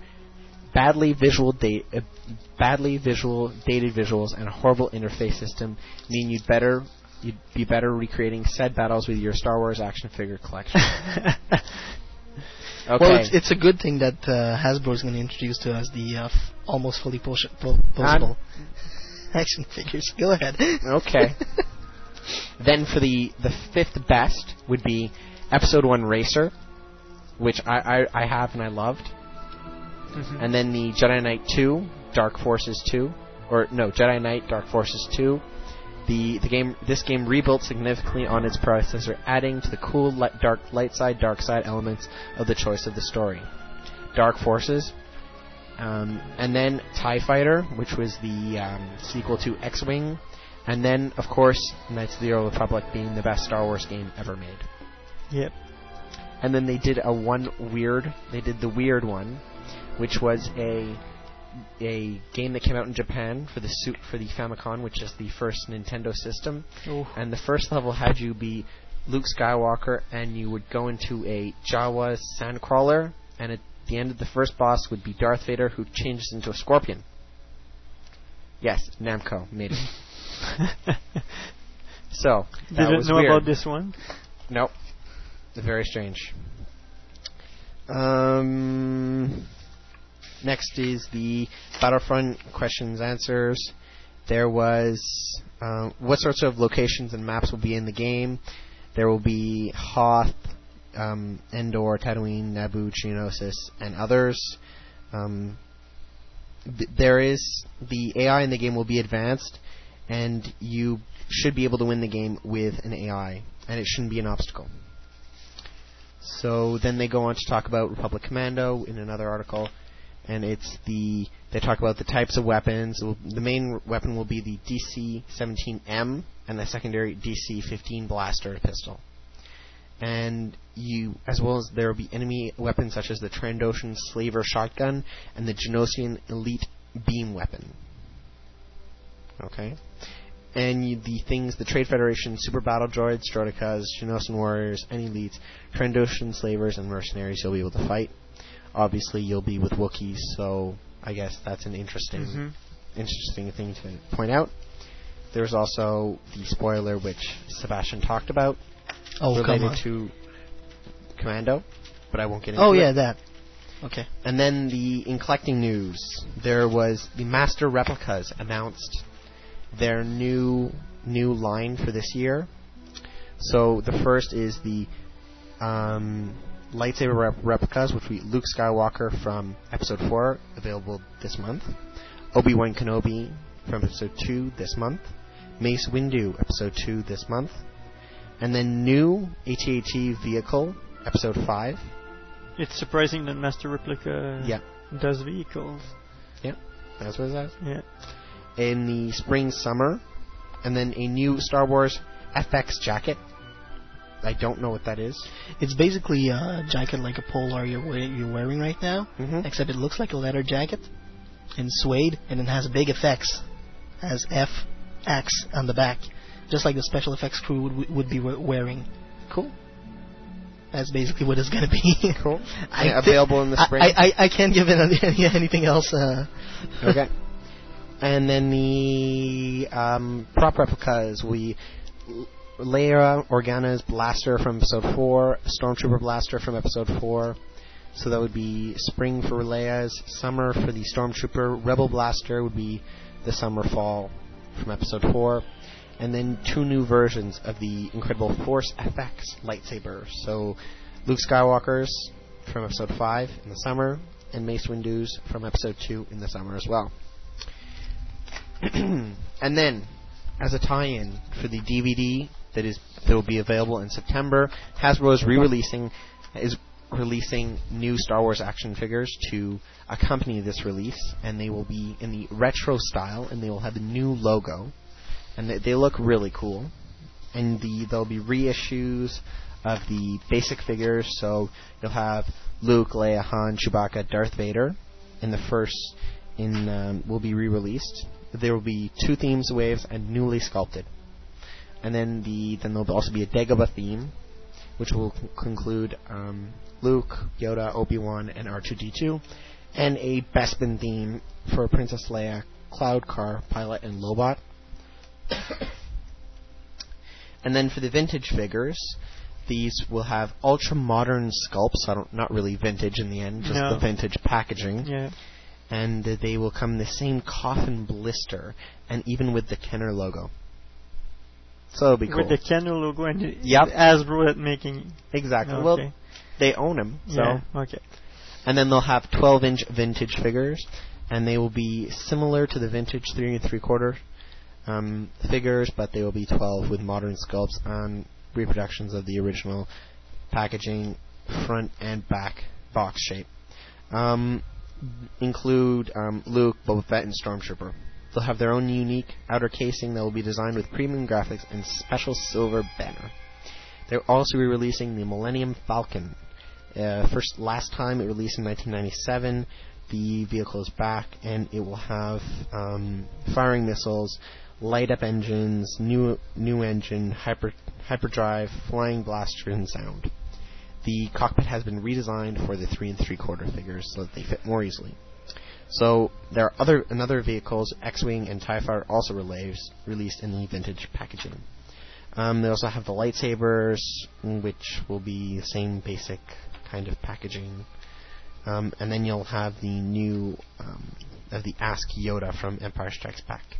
Badly dated visuals and a horrible interface system mean you'd be better recreating said battles with your Star Wars action figure collection. Okay. Well, it's a good thing that Hasbro is going to introduce to us the almost fully posable action figures. Go ahead. Okay. Then for the 5th best would be Episode 1 Racer, which I have and I loved. Mm-hmm. And then the Jedi Knight 2, Dark Forces 2, Jedi Knight, Dark Forces 2. This game rebuilt significantly on its predecessor, adding to the cool dark side elements of the choice of the story. Dark Forces, and then TIE Fighter, which was the sequel to X-Wing, and then of course Knights of the Old Republic being the best Star Wars game ever made. Yep. And then they did the weird one. Which was a game that came out in Japan for the Famicom, which is the first Nintendo system. Ooh. And the first level had you be Luke Skywalker, and you would go into a Jawa sandcrawler, and at the end of the first boss would be Darth Vader, who changes into a scorpion. Yes, Namco made it. So that was weird. Didn't know about this one? Nope. Very strange. Next is the Battlefront questions answers. There was what sorts of locations and maps will be in the game. There will be Hoth, Endor, Tatooine, Naboo, Geonosis, and others. There is the AI in the game will be advanced, and you should be able to win the game with an AI, and it shouldn't be an obstacle. So then they go on to talk about Republic Commando in another article. And they talk about the types of weapons. The main weapon will be the DC-17M and the secondary DC-15 blaster pistol. And as well as there will be enemy weapons such as the Trandoshan Slaver shotgun and the Genosian Elite beam weapon. Okay. And the Trade Federation, Super Battle Droids, Droidicas, Genosian Warriors, and Elites, Trandoshan Slavers, and Mercenaries you'll be able to fight. Obviously, you'll be with Wookiees, so I guess that's an interesting thing to point out. There's also the spoiler which Sebastian talked about related to Commando, but I won't get into it. Oh, yeah, that. Okay. And then in collecting news, there was the Master Replicas announced their new line for this year. So the first is the... lightsaber replicas, which will be Luke Skywalker from Episode 4, available this month. Obi-Wan Kenobi from Episode 2 this month. Mace Windu, Episode 2 this month. And then new AT-AT vehicle, Episode 5. It's surprising that Master Replica does vehicles. Yeah, that's what it says. Yeah. In the spring-summer. And then a new Star Wars FX jacket. I don't know what that is. It's basically a jacket like a polar you're wearing right now, except it looks like a leather jacket in suede, and it has big effects, has FX on the back, just like the special effects crew would be wearing. Cool. That's basically what it's going to be. Cool. Available in the spring. I can't give it anything else. Okay. And then the prop replicas Leia Organa's blaster from Episode 4, Stormtrooper blaster from Episode 4. So that would be spring for Leia's, summer for the Stormtrooper. Rebel blaster would be the summer fall from Episode 4. and then two new versions of the incredible Force FX lightsaber. So Luke Skywalker's from Episode 5 in the summer, and Mace Windu's from Episode 2 in the summer as well. And then, as a tie-in for the DVD that will be available in September, Hasbro is releasing new Star Wars action figures to accompany this release, and they will be in the retro style, and they will have a new logo, and they look really cool. And there'll be reissues of the basic figures, so you'll have Luke, Leia, Han, Chewbacca, Darth Vader, and the first will be re-released. There will be two themes, waves, and newly sculpted. And then there'll also be a Dagobah theme, which will conclude Luke, Yoda, Obi-Wan, and R2-D2, and a Bespin theme for Princess Leia, Cloud Car, Pilot, and Lobot. And then for the vintage figures, these will have ultra-modern sculpts, not really vintage in the end, just the vintage packaging. Yeah. And they will come in the same coffin blister, and even with the Kenner logo. So it'll be cool. With the Kenner logo and Hasbro at making. Exactly. Okay. Well, they own them. So. Yeah, okay. And then they'll have 12-inch vintage figures, and they will be similar to the vintage 3 3/4 figures, but they will be 12 with modern sculpts on reproductions of the original packaging, front and back box shape. Include Luke, Boba Fett, and Stormtrooper. They'll have their own unique outer casing that will be designed with premium graphics and special silver banner. They'll also be releasing the Millennium Falcon. Last time it released in 1997, the vehicle is back, and it will have firing missiles, light-up engines, new engine, hyperdrive, flying blaster, and sound. The cockpit has been redesigned for the 3 3/4 figures so that they fit more easily. So there are other vehicles, X-Wing and TIE Fighter, also released in the vintage packaging. They also have the lightsabers, which will be the same basic kind of packaging. And then you'll have the new of the Ask Yoda from Empire Strikes Back.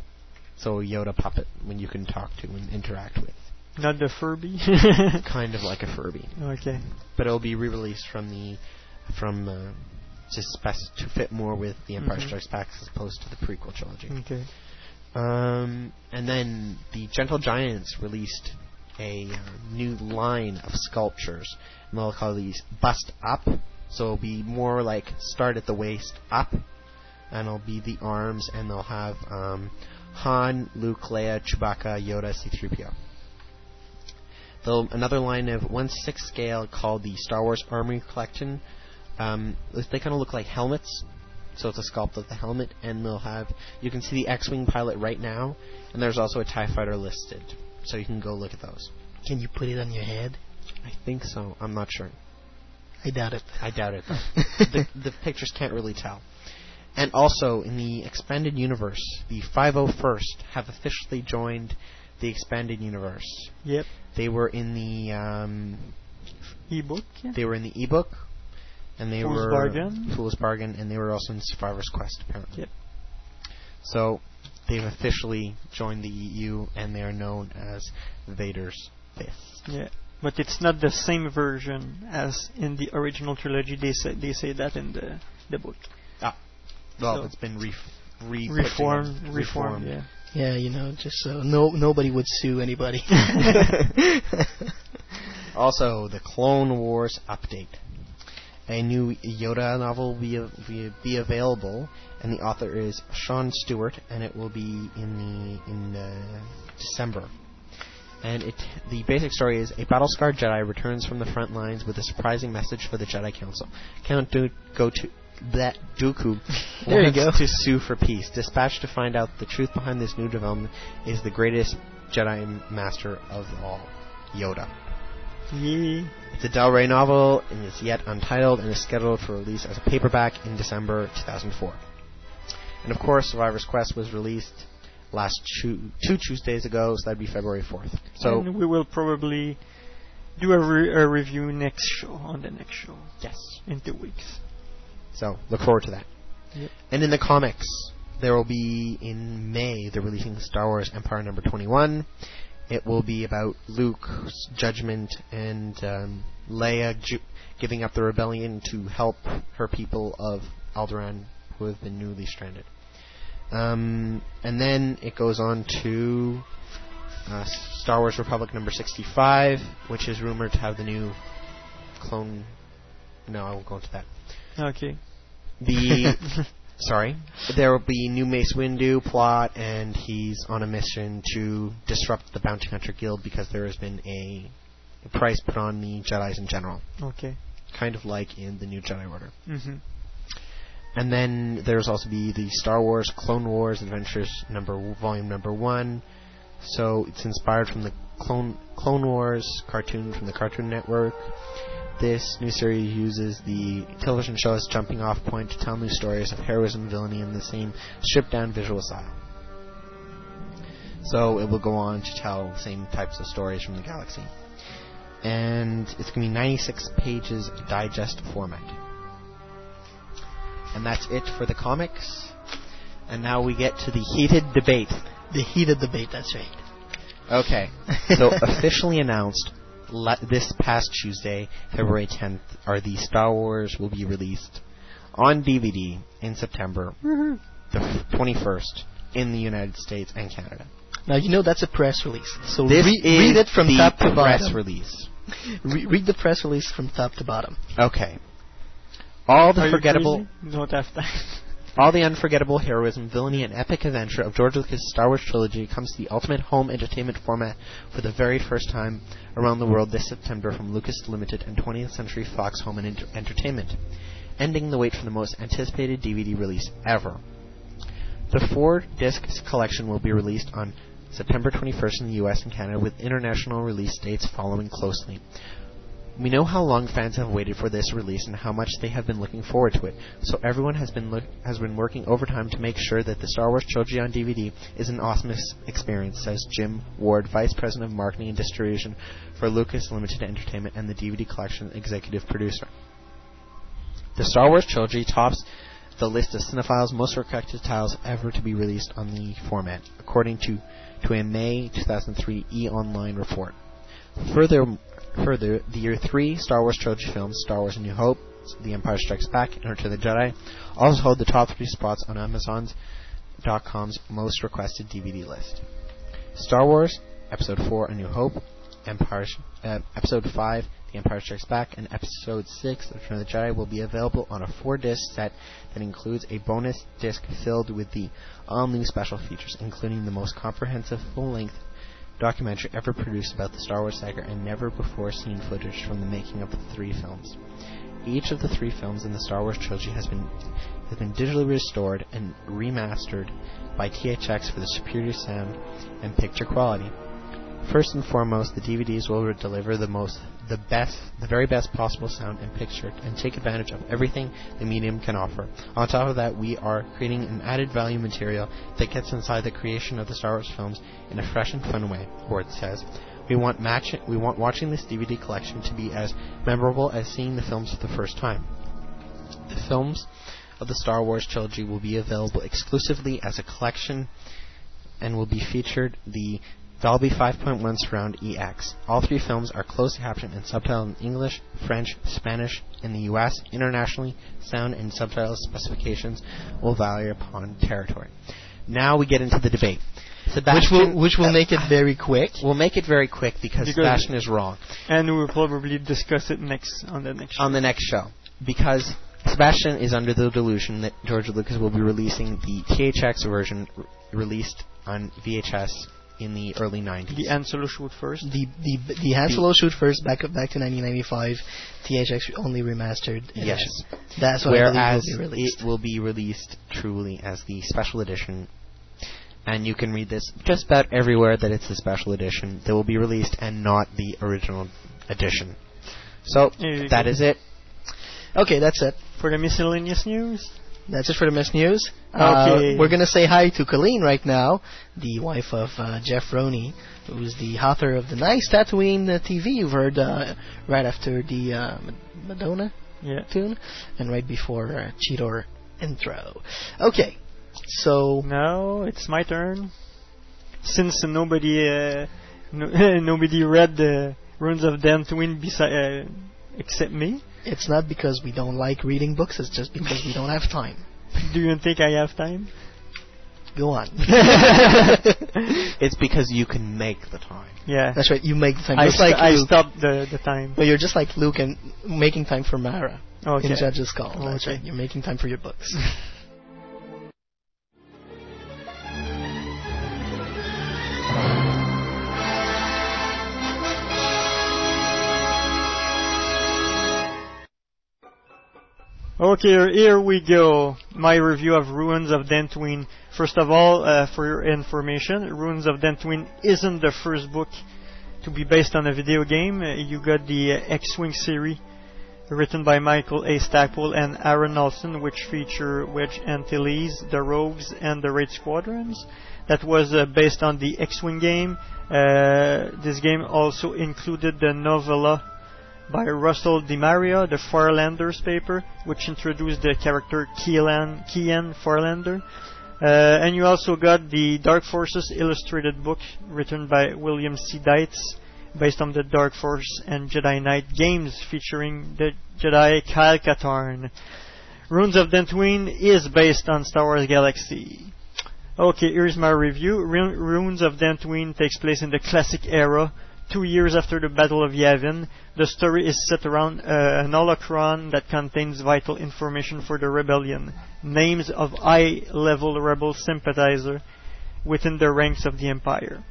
So a Yoda puppet when you can talk to and interact with. Not the Furby? Kind of like a Furby. Okay. But it'll be re-released to fit more with the Empire Strikes Back as opposed to the prequel trilogy. Okay. And then the Gentle Giants released a new line of sculptures, and they'll call these Bust Up. So it'll be more like start at the waist up, and it'll be the arms, and they'll have Han, Luke, Leia, Chewbacca, Yoda, C-3PO. Another line of 1/6 scale called the Star Wars Armory Collection. They kind of look like helmets, so it's a sculpt of the helmet, and they'll have, you can see the X-Wing pilot right now, and there's also a TIE Fighter listed, so you can go look at those. Can you put it on your head? I think so. I'm not sure. I doubt it. The pictures can't really tell. And also, in the Expanded Universe, the 501st have officially joined the Expanded Universe. Yep. They were in the e-book. Yeah. They were in the e-book, and they were Fool's Bargain, and they were also in Survivor's Quest, apparently. Yep. So they've officially joined the EU, and they are known as Vader's Fist. Yeah, but it's not the same version as in the original trilogy. They say that in the book. Ah, well, so it's been reformed. Yeah. Yeah, just so nobody would sue anybody. Also, the Clone Wars update. A new Yoda novel will be available, and the author is Sean Stewart, and it will be in December. And the basic story is a battle-scarred Jedi returns from the front lines with a surprising message for the Jedi Council. Dooku wants to sue for peace. Dispatched to find out the truth behind this new development is the greatest Jedi master of all, Yoda. Yee. It's a Del Rey novel, and it's yet untitled, and is scheduled for release as a paperback in December 2004. And of course, Survivor's Quest was released last two Tuesdays ago, so that'd be February 4th. So and we will probably do a review on the next show. Yes. In 2 weeks. So, look forward to that. Yep. And in the comics, There will be, in May, they're releasing Star Wars Empire number 21. It will be about Luke's judgment and Leia giving up the rebellion to help her people of Alderaan, who have been newly stranded. And then it goes on to Star Wars Republic number 65, which is rumored to have the new clone... No, I won't go into that. Okay. Sorry. There will be new Mace Windu plot, and he's on a mission to disrupt the Bounty Hunter Guild because there has been a price put on the Jedis in general. Okay. Kind of like in the new Jedi Order. Mm-hmm. And then there's also be the Star Wars Clone Wars Adventures Volume Number 1. So it's inspired from the Clone Wars cartoon from the Cartoon Network. This new series uses the television show's jumping-off point to tell new stories of heroism and villainy in the same stripped-down visual style. So it will go on to tell the same types of stories from the galaxy. And it's going to be 96 pages digest format. And that's it for the comics. And now we get to the heated debate. The heated debate, that's right. Okay. So officially announced... this past Tuesday, February 10th, are the Star Wars will be released on DVD in September, the 21st, in the United States and Canada. Now, you know that's a press release, so this read it from top to bottom. Read the press release from top to bottom. Okay. All the unforgettable heroism, villainy, and epic adventure of George Lucas' Star Wars trilogy comes to the ultimate home entertainment format for the very first time around the world this September from Lucas Limited and 20th Century Fox Home and Entertainment, ending the wait for the most anticipated DVD release ever. The 4-disc collection will be released on September 21st in the U.S. and Canada, with international release dates following closely. We know how long fans have waited for this release and how much they have been looking forward to it, so everyone has been working overtime to make sure that the Star Wars trilogy on DVD is an awesome experience, says Jim Ward, Vice President of Marketing and Distribution for Lucas Limited Entertainment and the DVD Collection Executive Producer. The Star Wars trilogy tops the list of cinephiles' most requested titles ever to be released on the format, according to a May 2003 E! Online report. Further, the year 3 Star Wars trilogy films, Star Wars A New Hope, The Empire Strikes Back, and Return of the Jedi, also hold the top 3 spots on Amazon.com's most requested DVD list. Star Wars Episode 4 A New Hope, Episode 5 The Empire Strikes Back, and Episode 6 Return of the Jedi will be available on a 4-disc set that includes a bonus disc filled with the all-new special features, including the most comprehensive full-length documentary ever produced about the Star Wars saga and never-before-seen footage from the making of the 3 films. Each of the 3 films in the Star Wars trilogy has been digitally restored and remastered by THX for the superior sound and picture quality. First and foremost, the DVDs will deliver the very best possible sound and picture and take advantage of everything the medium can offer. On top of that, we are creating an added value material that gets inside the creation of the Star Wars films in a fresh and fun way, Ward says. We want watching this DVD collection to be as memorable as seeing the films for the first time. The films of the Star Wars trilogy will be available exclusively as a collection and will be featured the Dolby 5.1 Surround EX. All 3 films are closed captioned and subtitled in English, French, Spanish, in the U.S. Internationally, sound and subtitle specifications will vary upon territory. Now we get into the debate. Sebastian, which will make it very quick. We'll make it very quick because Sebastian is wrong. And we'll probably discuss it on the next show. Because Sebastian is under the delusion that George Lucas will be releasing the THX version released on VHS in the early 90s. The Han Solo shoot first? The Han Solo shoot first, back to 1995, THX only remastered edition. Yes. That's what it will be released truly as the special edition. And you can read this just about everywhere that it's the special edition that will be released and not the original edition. So, that is it. Okay, that's it. For the miscellaneous news? That's it for the Miss News. Okay. We're going to say hi to Colleen right now, the wife of Jeffroni, who's the author of the nice Tatooine TV you've heard right after the Madonna tune and right before Cheetor intro. Okay, So now it's my turn. Since nobody read the Ruins of Dantooine except me. It's not because we don't like reading books. It's just because we don't have time. Do you think I have time? Go on. It's because you can make the time. Yeah, that's right. You make the time. I stopped the time. But you're just like Luke and making time for Mara in Judge's Call. Oh, that's right. You're making time for your books. Okay, here we go. My review of Ruins of Dantooine. First of all, for your information, Ruins of Dantooine isn't the first book to be based on a video game. You got the X-Wing series written by Michael A. Stackpole and Aaron Nelson, which feature Wedge Antilles, the Rogues, and the Raid Squadrons. That was based on the X-Wing game. This game also included the novella by Russell DiMaria, the Farlanders paper, which introduced the character Kian Farlander. And you also got the Dark Forces illustrated book written by William C. Deitz, based on the Dark Force and Jedi Knight games featuring the Jedi Kyle Katarn. Ruins of Dantooine is based on Star Wars Galaxy. Okay, here's my review. Ruins of Dantooine takes place in the classic era, 2 years after the Battle of Yavin. The story is set around an holocron that contains vital information for the rebellion, names of high-level rebel sympathizers within the ranks of the Empire.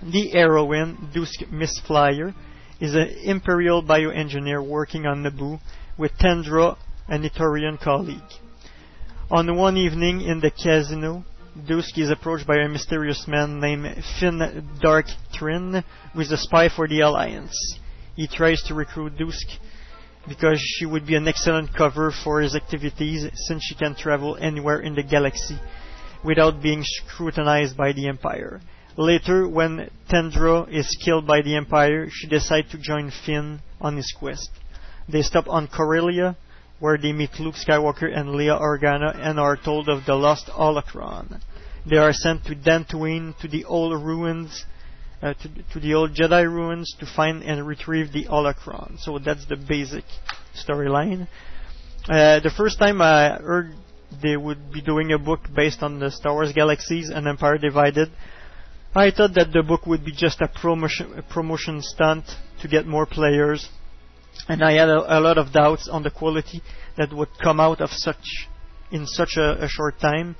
The heroine, Dusk Miss Flyer, is an Imperial bioengineer working on Naboo with Tendra, an Ithorian colleague. On one evening in the casino, Dusk is approached by a mysterious man named Finn Dark Trin, who is a spy for the Alliance. He tries to recruit Dusk because she would be an excellent cover for his activities, since she can travel anywhere in the galaxy without being scrutinized by the Empire. Later, when Tendra is killed by the Empire, she decides to join Finn on his quest. They stop on Corellia, where they meet Luke Skywalker and Leia Organa and are told of the lost holocron. They are sent to Dantooine, to the old ruins, to the old Jedi ruins, to find and retrieve the holocron. So that's the basic storyline. The first time I heard they would be doing a book based on the Star Wars Galaxies and Empire Divided, I thought that the book would be just a promotion stunt to get more players. And I had a lot of doubts on the quality that would come out of such a short time.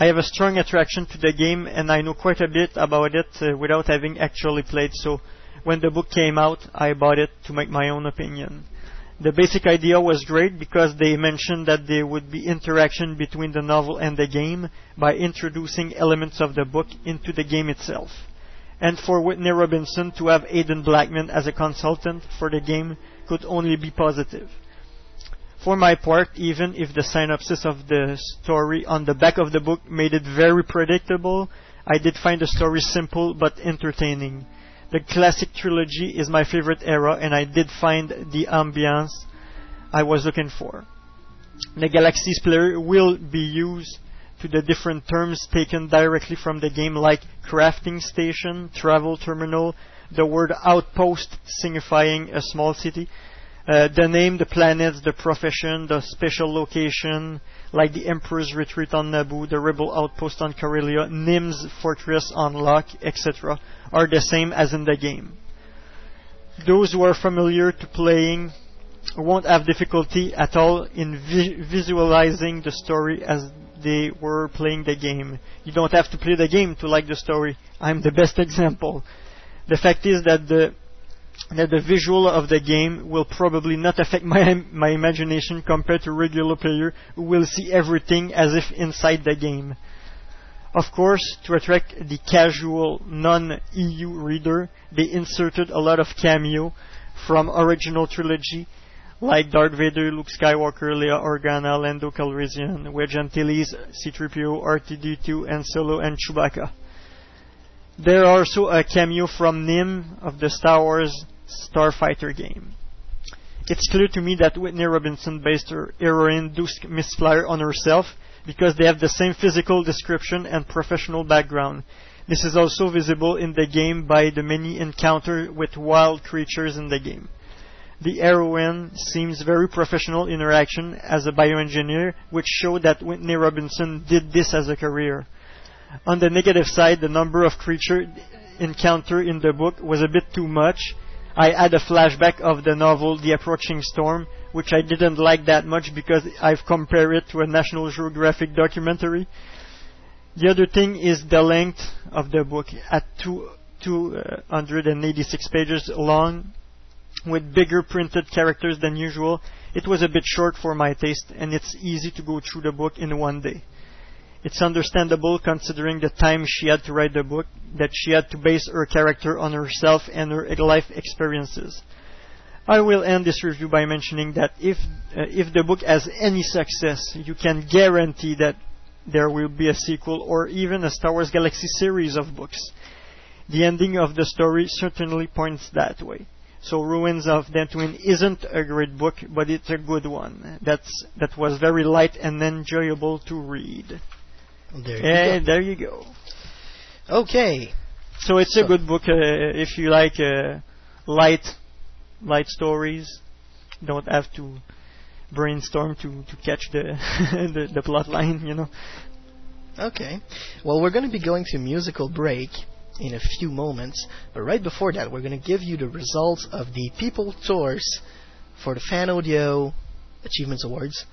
I have a strong attraction to the game, and I know quite a bit about it without having actually played. So when the book came out, I bought it to make my own opinion. The basic idea was great because they mentioned that there would be interaction between the novel and the game by introducing elements of the book into the game itself. And for Whitney Robinson to have Aidan Blackman as a consultant for the game could only be positive. For my part, even if the synopsis of the story on the back of the book made it very predictable, I did find the story simple but entertaining. The classic trilogy is my favorite era, and I did find the ambiance I was looking for. The Galaxy's player will be used to the different terms taken directly from the game, like crafting station, travel terminal, the word outpost signifying a small city, the name, the planets, the profession, the special location, like the Emperor's Retreat on Naboo, the Rebel Outpost on Corellia, Nim's Fortress on Locke, etc., are the same as in the game. Those who are familiar to playing won't have difficulty at all in visualizing the story as they were playing the game. You don't have to play the game to like the story. I'm the best example. The fact is that the visual of the game will probably not affect my imagination compared to regular player who will see everything as if inside the game. Of course, to attract the casual non-EU reader, they inserted a lot of cameo from original trilogy, like Darth Vader, Luke Skywalker, Leia Organa, Lando Calrissian, Wedge Antilles, C-3PO, R2-D2, and Solo and Chewbacca. There are also a cameo from Nim of the Star Wars Starfighter game. It's clear to me that Whitney Robinson based her heroine Dusk Miss Flyer on herself because they have the same physical description and professional background. This is also visible in the game by the many encounters with wild creatures in the game. The heroine seems very professional in her action as a bioengineer, which showed that Whitney Robinson did this as a career. On the negative side, the number of creature encounter in the book was a bit too much. I had a flashback of the novel The Approaching Storm, which I didn't like that much because I've compared it to a National Geographic documentary. The other thing is the length of the book at 286 pages long, with bigger printed characters than usual. It was a bit short for my taste, and it's easy to go through the book in one day. It's understandable considering the time she had to write the book, that she had to base her character on herself and her life experiences. I will end this review by mentioning that if the book has any success, you can guarantee that there will be a sequel or even a Star Wars Galaxy series of books. The ending of the story certainly points that way. So Ruins of Dantooine isn't a great book, but it's a good one. That was very light and enjoyable to read. There you go. Okay. So it's a good book if you like light stories. Don't have to brainstorm to catch the the plot line, you know. Okay. Well, we're going to be going to musical break in a few moments, but right before that, we're going to give you the results of the People Tours for the Fan Audio Achievements Awards,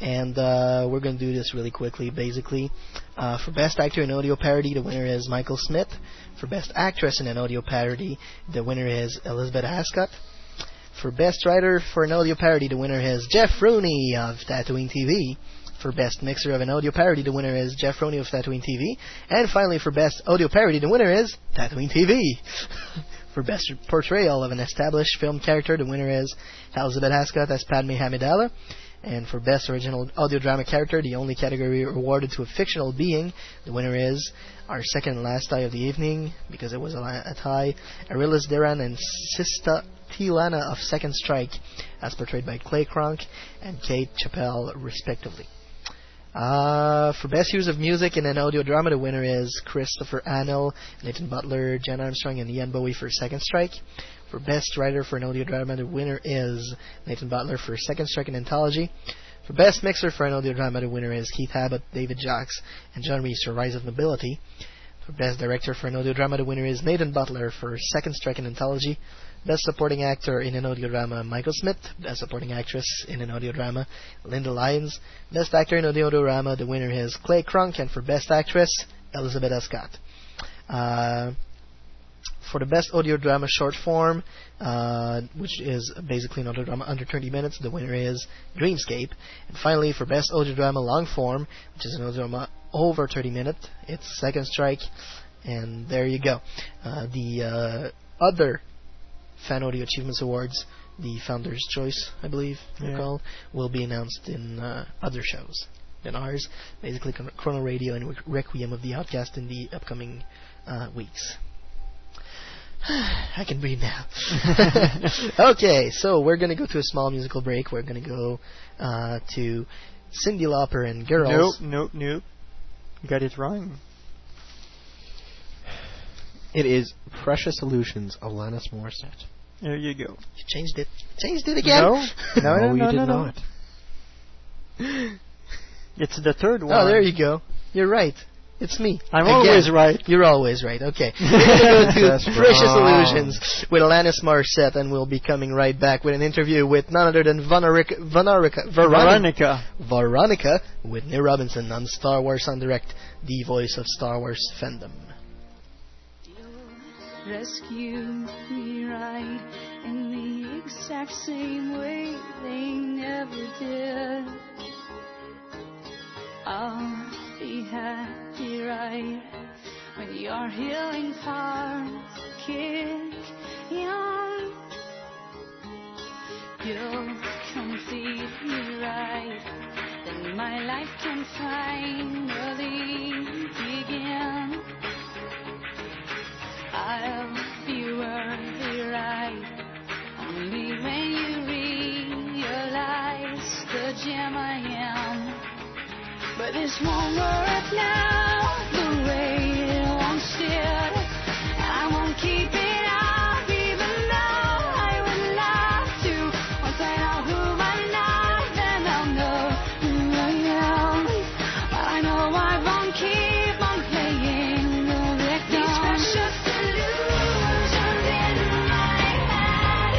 and we're going to do this really quickly, basically. For Best Actor in Audio Parody, the winner is Michael Smith. For Best Actress in an Audio Parody, the winner is Elizabeth Ascott. For Best Writer for an Audio Parody, the winner is Jeffroni of Tatooine TV. For Best Mixer of an Audio Parody, the winner is Jeffroni of Tatooine TV. And finally, for Best Audio Parody, the winner is Tatooine TV. For Best Portrayal of an Established Film Character, the winner is Elizabeth Ascott as Padme Amidala. And for Best Original Audio Drama Character, the only category awarded to a fictional being, the winner is our second last tie of the evening, because it was a tie, Arillis Deran and Sista Tilana of Second Strike, as portrayed by Clay Cronk and Kate Chappell, respectively. For Best Use of Music in an Audio Drama, the winner is Christopher Annell, Nathan Butler, Jan Armstrong, and Ian Bowie for Second Strike. For Best Writer for an Audio Drama, the winner is Nathan Butler for Second Strike and Anthology. For Best Mixer for an Audio Drama, the winner is Keith Abbott, David Jacks, and John Reese for Rise of Mobility. For Best Director for an Audio Drama, the winner is Nathan Butler for Second Strike and Anthology. Best Supporting Actor in an Audio Drama, Michael Smith. Best Supporting Actress in an Audio Drama, Linda Lyons. Best Actor in an Audio Drama, the winner is Clay Cronk, and for Best Actress, Elizabeth Ascott. For the Best Audio Drama Short Form, which is basically an audio drama under 30 minutes, the winner is Dreamscape. And finally, for Best Audio Drama Long Form, which is an audio drama over 30 minutes, it's Second Strike. And there you go. The other Fan Audio Achievements Awards, the Founder's Choice, I believe they're called, will be announced in other shows than ours, basically Chrono Radio and Requiem of the Outcast in the upcoming weeks. I can breathe now. Okay, so we're going to go to a small musical break. We're going to go to Cyndi Lauper and Girls. Nope. Got it wrong. It is Precious Illusions, Alanis Morissette. There you go. You changed it. Changed it again? No, you did not. It's the third one. Oh, there you go. You're right. It's me. I'm always right. You're always right. Okay. We're going to go to Precious Illusions with Alanis Morissette, and we'll be coming right back with an interview with none other than Veronica Whitney Robinson on Star Wars en Direct, the voice of Star Wars fandom. Rescue me right in the exact same way they never did. I'll be happy right when your healing power kick in. You'll complete me right, then my life can finally begin. I'll be worthy right only when you realize the gem I am. But this won't work now the way it once did. I won't keep it up even though I would love to. Once I know who I'm not, then I'll know who I am. But I know I won't keep on playing the victim. These precious illusions in my head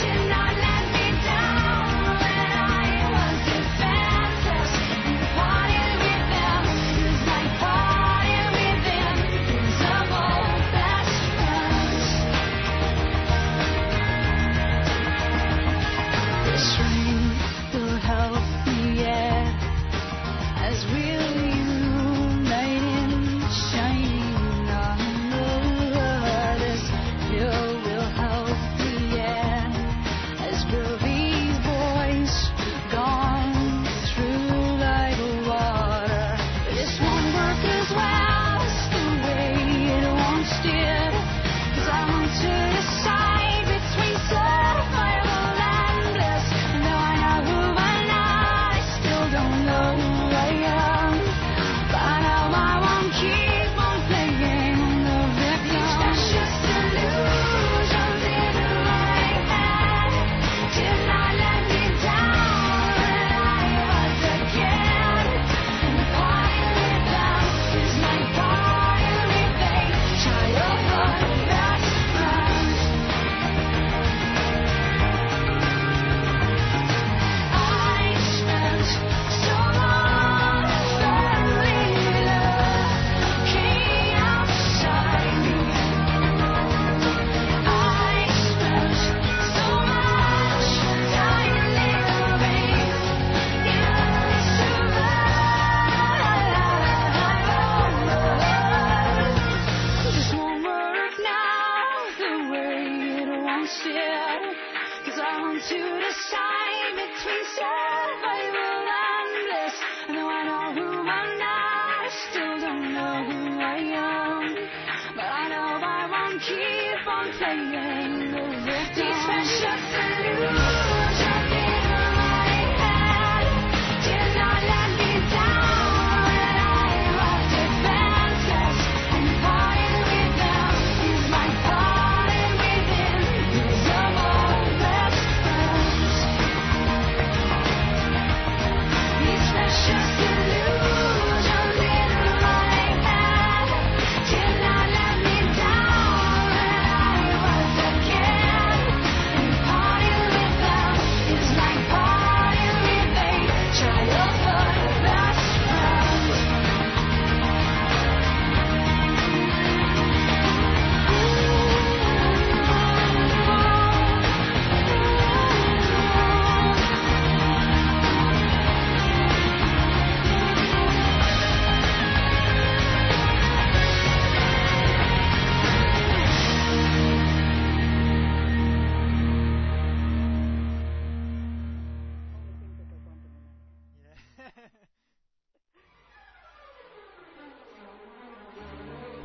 did not let me down when I was defenseless. And parted with them is like parted with invisible best friends. This ring will help me, yeah, as we'll unite in shining on the others. You will help me, yeah, as will these boys gone through like water. This won't work as well as the way it once did, 'cause I want to decide between survival and bliss. And though I know who I'm not, I still don't know who I am. But I know I won't keep on playing the victim. These precious illusions in my head did not let me down when I was a kid. And parting with them is like parting with a childhood best friend. I spent so long very looking outside me. I spent so much time living in a survival. This won't work now the way it once did, 'cause I want to decide between survival and bliss. And though I know who I'm not, I still don't know who I am. But I know I won't keep on playing the victim. These precious illusions in my head did not let me down when I was defenseless. And parting with them is like parting with invisible best friends. These precious illusions in my head did not let me down when I was a kid. And parting with them is like parting with a childhood best friend.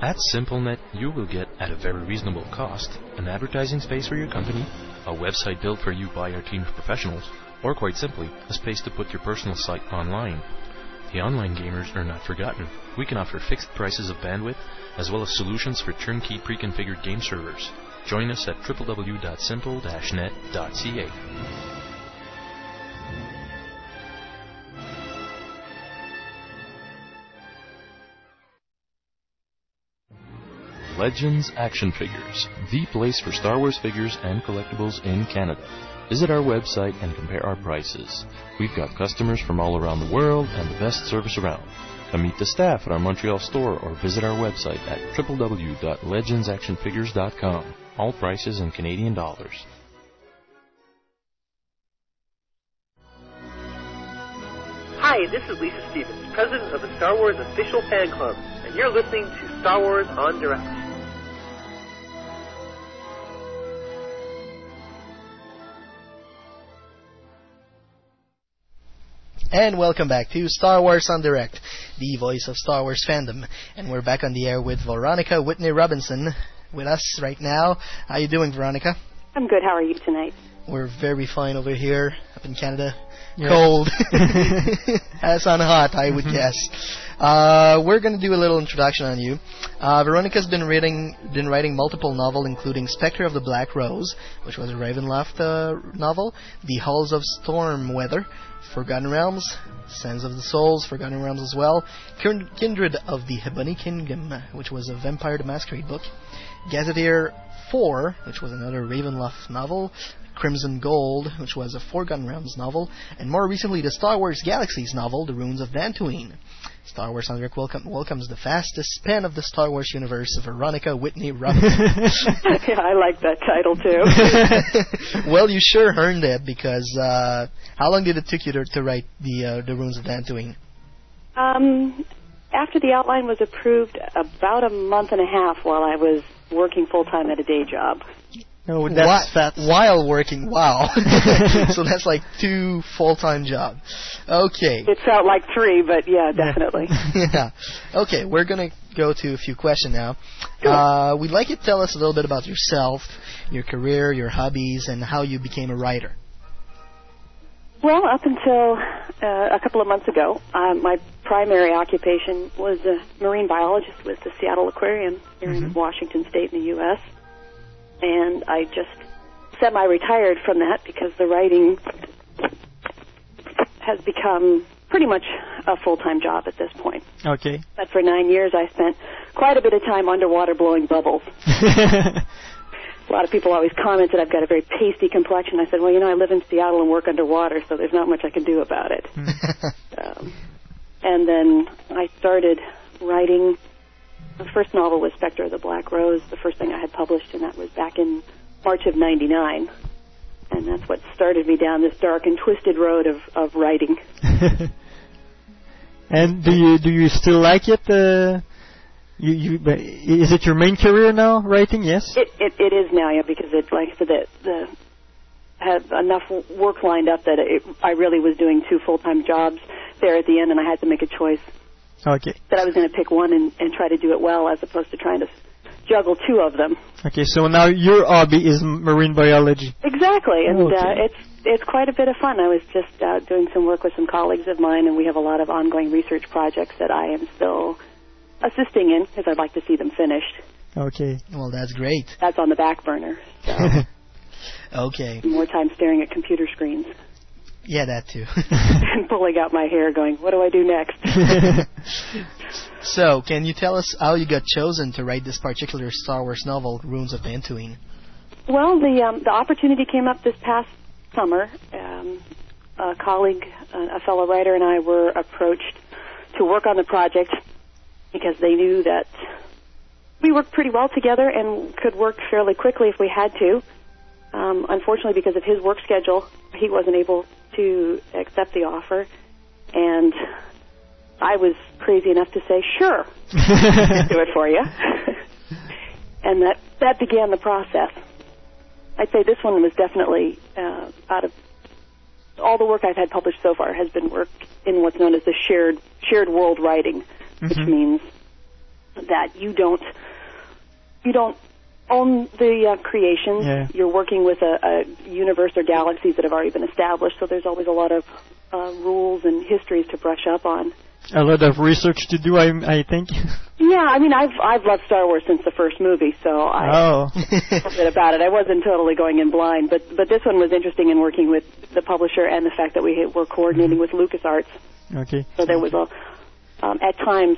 At SimpleNet, you will get, at a very reasonable cost, an advertising space for your company, a website built for you by our team of professionals, or quite simply, a space to put your personal site online. The online gamers are not forgotten. We can offer fixed prices of bandwidth, as well as solutions for turnkey pre-configured game servers. Join us at www.simple-net.ca. Legends Action Figures, the place for Star Wars figures and collectibles in Canada. Visit our website and compare our prices. We've got customers from all around the world and the best service around. Come meet the staff at our Montreal store or visit our website at www.legendsactionfigures.com. All prices in Canadian dollars. Hi, this is Lisa Stevens, president of the Star Wars Official Fan Club, and you're listening to Star Wars on Direct. And welcome back to Star Wars on Direct, the voice of Star Wars fandom. And we're back on the air with Veronica Whitney Robinson with us right now. How are you doing, Veronica? I'm good. How are you tonight? We're very fine over here, up in Canada. Yeah. Cold. As on hot, I would guess. We're going to do a little introduction on you. Veronica's been writing multiple novels, including Spectre of the Black Rose, which was a Ravenloft novel, The Halls of Stormweather, Forgotten Realms, Sands of the Souls, Forgotten Realms as well, Kindred of the Ebony Kingdom, which was a Vampire the Masquerade book, Gazetteer 4, which was another Ravenloft novel, Crimson Gold, which was a Forgotten Realms novel, and more recently the Star Wars Galaxy's novel, The Ruins of Dantooine. Star Wars en Direct welcomes the fastest pen of the Star Wars universe, Veronica Whitney Robinson. Yeah, I like that title too. Well, you sure earned it, because how long did it take you to write the Ruins of Dantooine? After the outline was approved, about a month and a half while I was working full-time at a day job. No, that's while working. Wow. So that's like 2 full-time jobs. Okay. It felt like 3, but yeah, definitely. Yeah. Okay, we're going to go to a few questions now. Cool. We'd like you to tell us a little bit about yourself, your career, your hobbies, and how you became a writer. Well, up until a couple of months ago, my primary occupation was a marine biologist with the Seattle Aquarium here in Washington State in the U.S., and I just semi-retired from that because the writing has become pretty much a full-time job at this point. Okay. But for 9 years, I spent quite a bit of time underwater blowing bubbles. A lot of people always comment that I've got a very pasty complexion. I said, well, you know, I live in Seattle and work underwater, so there's not much I can do about it. And then I started writing. The first novel was Spectre of the Black Rose, the first thing I had published, and that was back in March of '99. And that's what started me down this dark and twisted road of writing. And do you still like it? Is it your main career now, writing? Yes. It is now, yeah, because it, like I said, I had enough work lined up that I really was doing 2 full-time jobs there at the end, and I had to make a choice. Okay. That I was going to pick one and try to do it well, as opposed to trying to juggle 2 of them. Okay, so now your hobby is marine biology. Exactly, and okay. It's quite a bit of fun. I was just doing some work with some colleagues of mine, and we have a lot of ongoing research projects that I am still assisting in, because I'd like to see them finished. Okay. Well, that's great. That's on the back burner. So. Okay. More time staring at computer screens. Yeah, that too. And pulling out my hair going, what do I do next? So, can you tell us how you got chosen to write this particular Star Wars novel, Ruins of Dantooine? Well, the opportunity came up this past summer. A colleague, a fellow writer, and I were approached to work on the project because they knew that we worked pretty well together and could work fairly quickly if we had to. Unfortunately, because of his work schedule, he wasn't able to accept the offer, and I was crazy enough to say, sure, I'll do it for you. And that began the process. I'd say this one was definitely, out of all the work I've had published so far, has been work in what's known as the shared world writing, which means that you don't own the creations. Yeah. You're working with a universe or galaxies that have already been established, so there's always a lot of rules and histories to brush up on. A lot of research to do, I think. Yeah, I mean, I've loved Star Wars since the first movie, so I know a bit about it. I wasn't totally going in blind, but this one was interesting in working with the publisher and the fact that we were coordinating with LucasArts. Okay. So there was at times.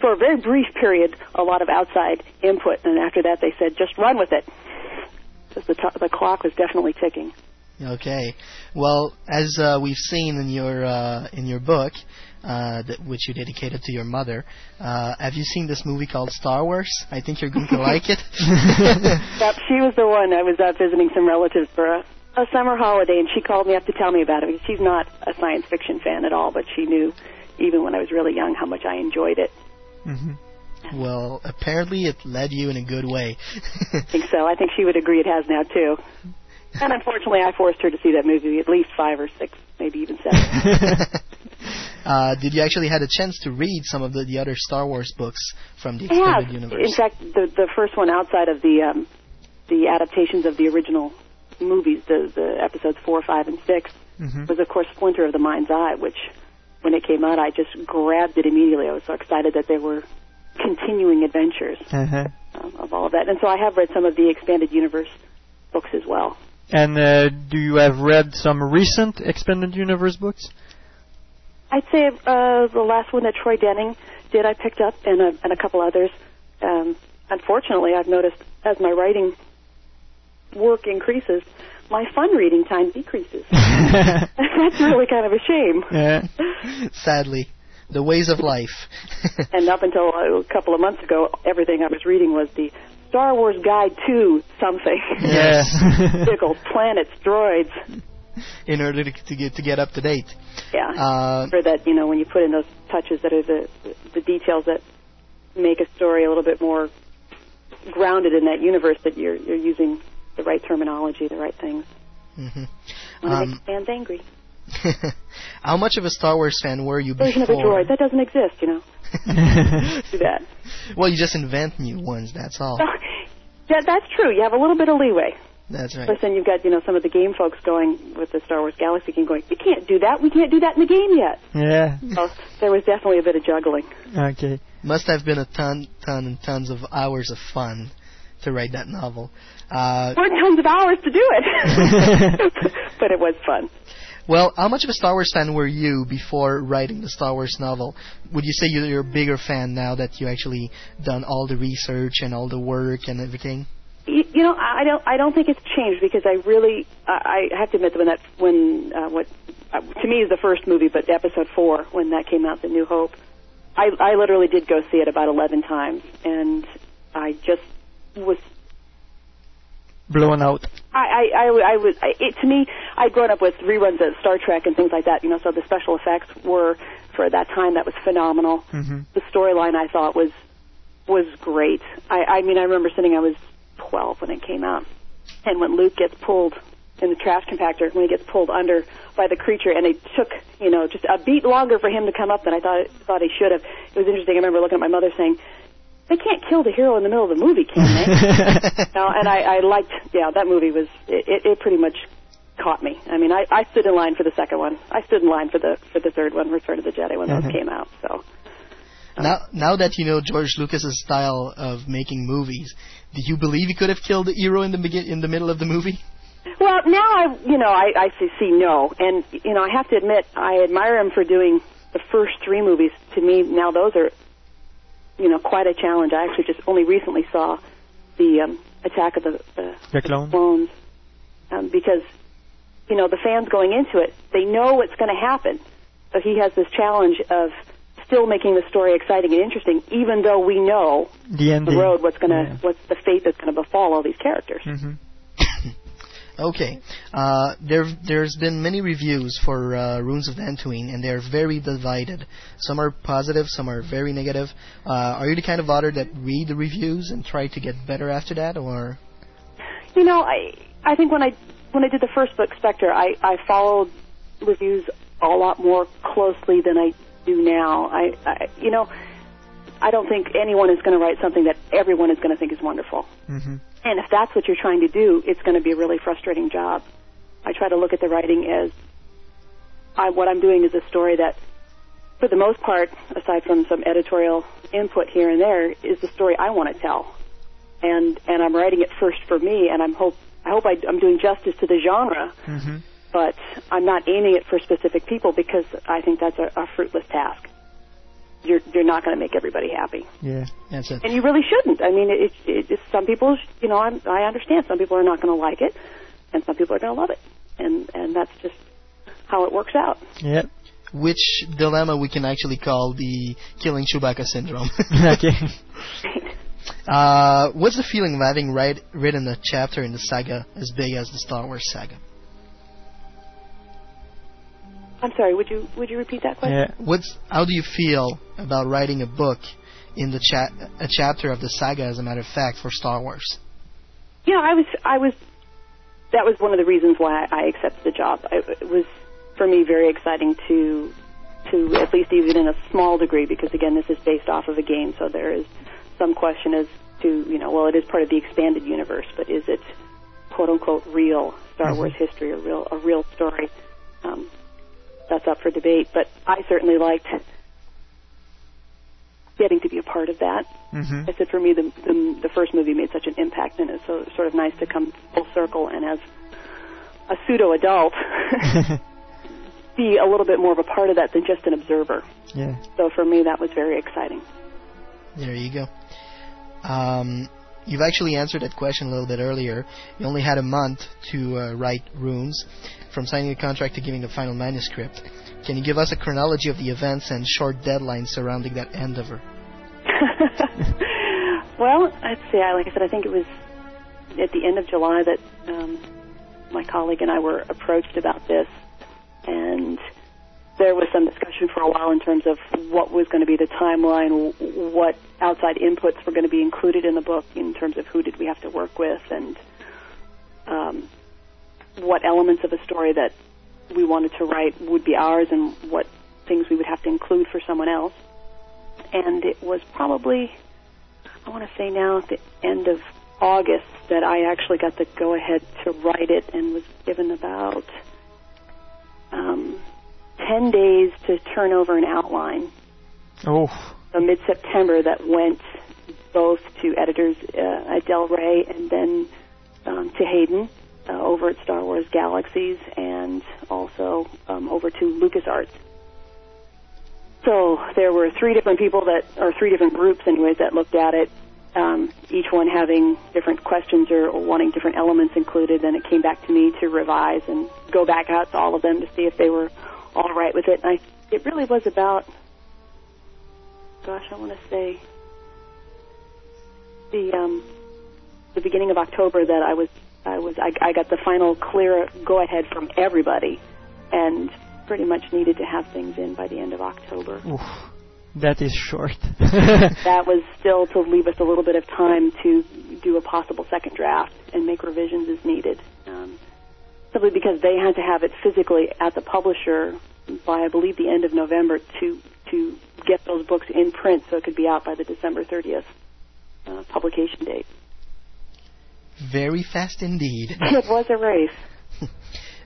For a very brief period, a lot of outside input, and after that they said, just run with it, because the clock was definitely ticking. Okay. Well, as we've seen in your book, which you dedicated to your mother, have you seen this movie called Star Wars? I think you're going to like it. Yep, she was the one. I was out visiting some relatives for a summer holiday, and she called me up to tell me about it, because she's not a science fiction fan at all, but she knew, even when I was really young, how much I enjoyed it. Mm-hmm. Well, apparently it led you in a good way. I think so. I think she would agree it has now, too. And unfortunately, I forced her to see that movie at least 5 or 6, maybe even 7. Did you actually have a chance to read some of the other Star Wars books from the extended universe? In fact, the first one outside of the adaptations of the original movies, the episodes 4, 5, and 6, was, of course, Splinter of the Mind's Eye, which, when it came out, I just grabbed it immediately. I was so excited that there were continuing adventures of all of that. And so I have read some of the Expanded Universe books as well. And do you have read some recent Expanded Universe books? I'd say the last one that Troy Denning did, I picked up, and a couple others. Unfortunately, I've noticed as my writing work increases, my fun reading time decreases. That's really kind of a shame. Yeah. Sadly. The ways of life. And up until a couple of months ago, everything I was reading was the Star Wars Guide to something. Yes. Pickles, planets, droids. In order to get up to date. Yeah. For that, you know, when you put in those touches that are the details that make a story a little bit more grounded in that universe, that you're using the right terminology, the right things. Mm-hmm. When it stands angry. How much of a Star Wars fan were you before? There's another droid. That doesn't exist, you know. Do that. Well, you just invent new ones, that's all. Yeah, that's true. You have a little bit of leeway. That's right. But then you've got, you know, some of the game folks going with the Star Wars Galaxy game going, you can't do that. We can't do that in the game yet. Yeah. So there was definitely a bit of juggling. Okay. Must have been a tons of hours of fun to write that novel. Or tons of hours to do it. But it was fun. Well, how much of a Star Wars fan were you before writing the Star Wars novel? Would you say you're a bigger fan now that you actually done all the research and all the work and everything? You know, I don't think it's changed, because I have to admit that when to me is the first movie, but episode 4, when that came out, The New Hope, I literally did go see it about 11 times, and I just was blown out. To me, I'd grown up with reruns of Star Trek and things like that, you know, so the special effects were, for that time, that was phenomenal. Mm-hmm. The storyline, I thought, was great. I mean, I remember I was 12 when it came out, and when Luke gets pulled in the trash compactor, when he gets pulled under by the creature, and it took, you know, just a beat longer for him to come up than I thought he should have. It was interesting. I remember looking at my mother saying, they can't kill the hero in the middle of the movie, can they? No, and I liked, yeah, that movie was, it pretty much caught me. I mean, I stood in line for the second one. I stood in line for the third one, Return of the Jedi, when those came out, so. Now that you know George Lucas's style of making movies, do you believe he could have killed the hero in the middle of the movie? Well, now I see no, and you know I have to admit I admire him for doing the first 3 movies. To me, now those are, you know, quite a challenge. I actually just only recently saw the Attack of the Clones, because you know the fans going into it, they know what's going to happen, so he has this challenge of still making the story exciting and interesting, even though we know the road, what's the fate that's going to befall all these characters. Mm-hmm. Okay. There's been many reviews for Ruins of Dantooine, and they're very divided. Some are positive, some are very negative. Are you the kind of author that read the reviews and try to get better after that, or? You know, I think when I did the first book, Spectre, I followed reviews a lot more closely than I do now. I don't think anyone is going to write something that everyone is going to think is wonderful. Mm-hmm. And if that's what you're trying to do, it's going to be a really frustrating job. I try to look at the writing as what I'm doing is a story that, for the most part, aside from some editorial input here and there, is the story I want to tell. And I'm writing it first for me, and I hope I'm doing justice to the genre. Mm-hmm. But I'm not aiming it for specific people, because I think that's a fruitless task. You're not going to make everybody happy. Yeah, that's it. And you really shouldn't. I mean, it's some people, you know, I understand some people are not going to like it, and some people are going to love it, and that's just how it works out. Yeah. Which dilemma we can actually call the Killing Chewbacca syndrome. Okay. What's the feeling of having written a chapter in the saga as big as the Star Wars saga? I'm sorry, would you repeat that question? Yeah. How do you feel about writing a book in the a chapter of the saga, as a matter of fact, for Star Wars? You know, that was one of the reasons why I accepted the job. It was, for me, very exciting to at least even in a small degree, because again, this is based off of a game, so there is some question as to, you know, well, it is part of the expanded universe, but is it quote-unquote real Star Wars history, a real story. That's up for debate, but I certainly liked getting to be a part of that. Mm-hmm. I said for me, the first movie made such an impact, and it's so sort of nice to come full circle and as a pseudo-adult be a little bit more of a part of that than just an observer. Yeah. So for me, that was very exciting. There you go. You've actually answered that question a little bit earlier. You only had a month to write runes, from signing the contract to giving the final manuscript. Can you give us a chronology of the events and short deadlines surrounding that endeavor? Well, let's see. Like I said, I think it was at the end of July that my colleague and I were approached about this, and there was some discussion for a while in terms of what was going to be the timeline, what outside inputs were going to be included in the book in terms of who did we have to work with, and what elements of a story that we wanted to write would be ours and what things we would have to include for someone else. And it was probably, I want to say now, at the end of August that I actually got the go-ahead to write it, and was given about 10 days to turn over an outline. Oh. So mid-September that went both to editors at Del Rey and then to Hayden over at Star Wars Galaxies, and also over to LucasArts. So there were three different groups anyways, that looked at it, each one having different questions or wanting different elements included. Then it came back to me to revise and go back out to all of them to see if they were all right with it. And it really was about, gosh, I want to say the beginning of October that I got the final clear go-ahead from everybody, and pretty much needed to have things in by the end of October. Oof, that is short. That was still to leave us a little bit of time to do a possible second draft and make revisions as needed, simply because they had to have it physically at the publisher by, I believe, the end of November to get those books in print so it could be out by the December 30th publication date. Very fast indeed. It was a race.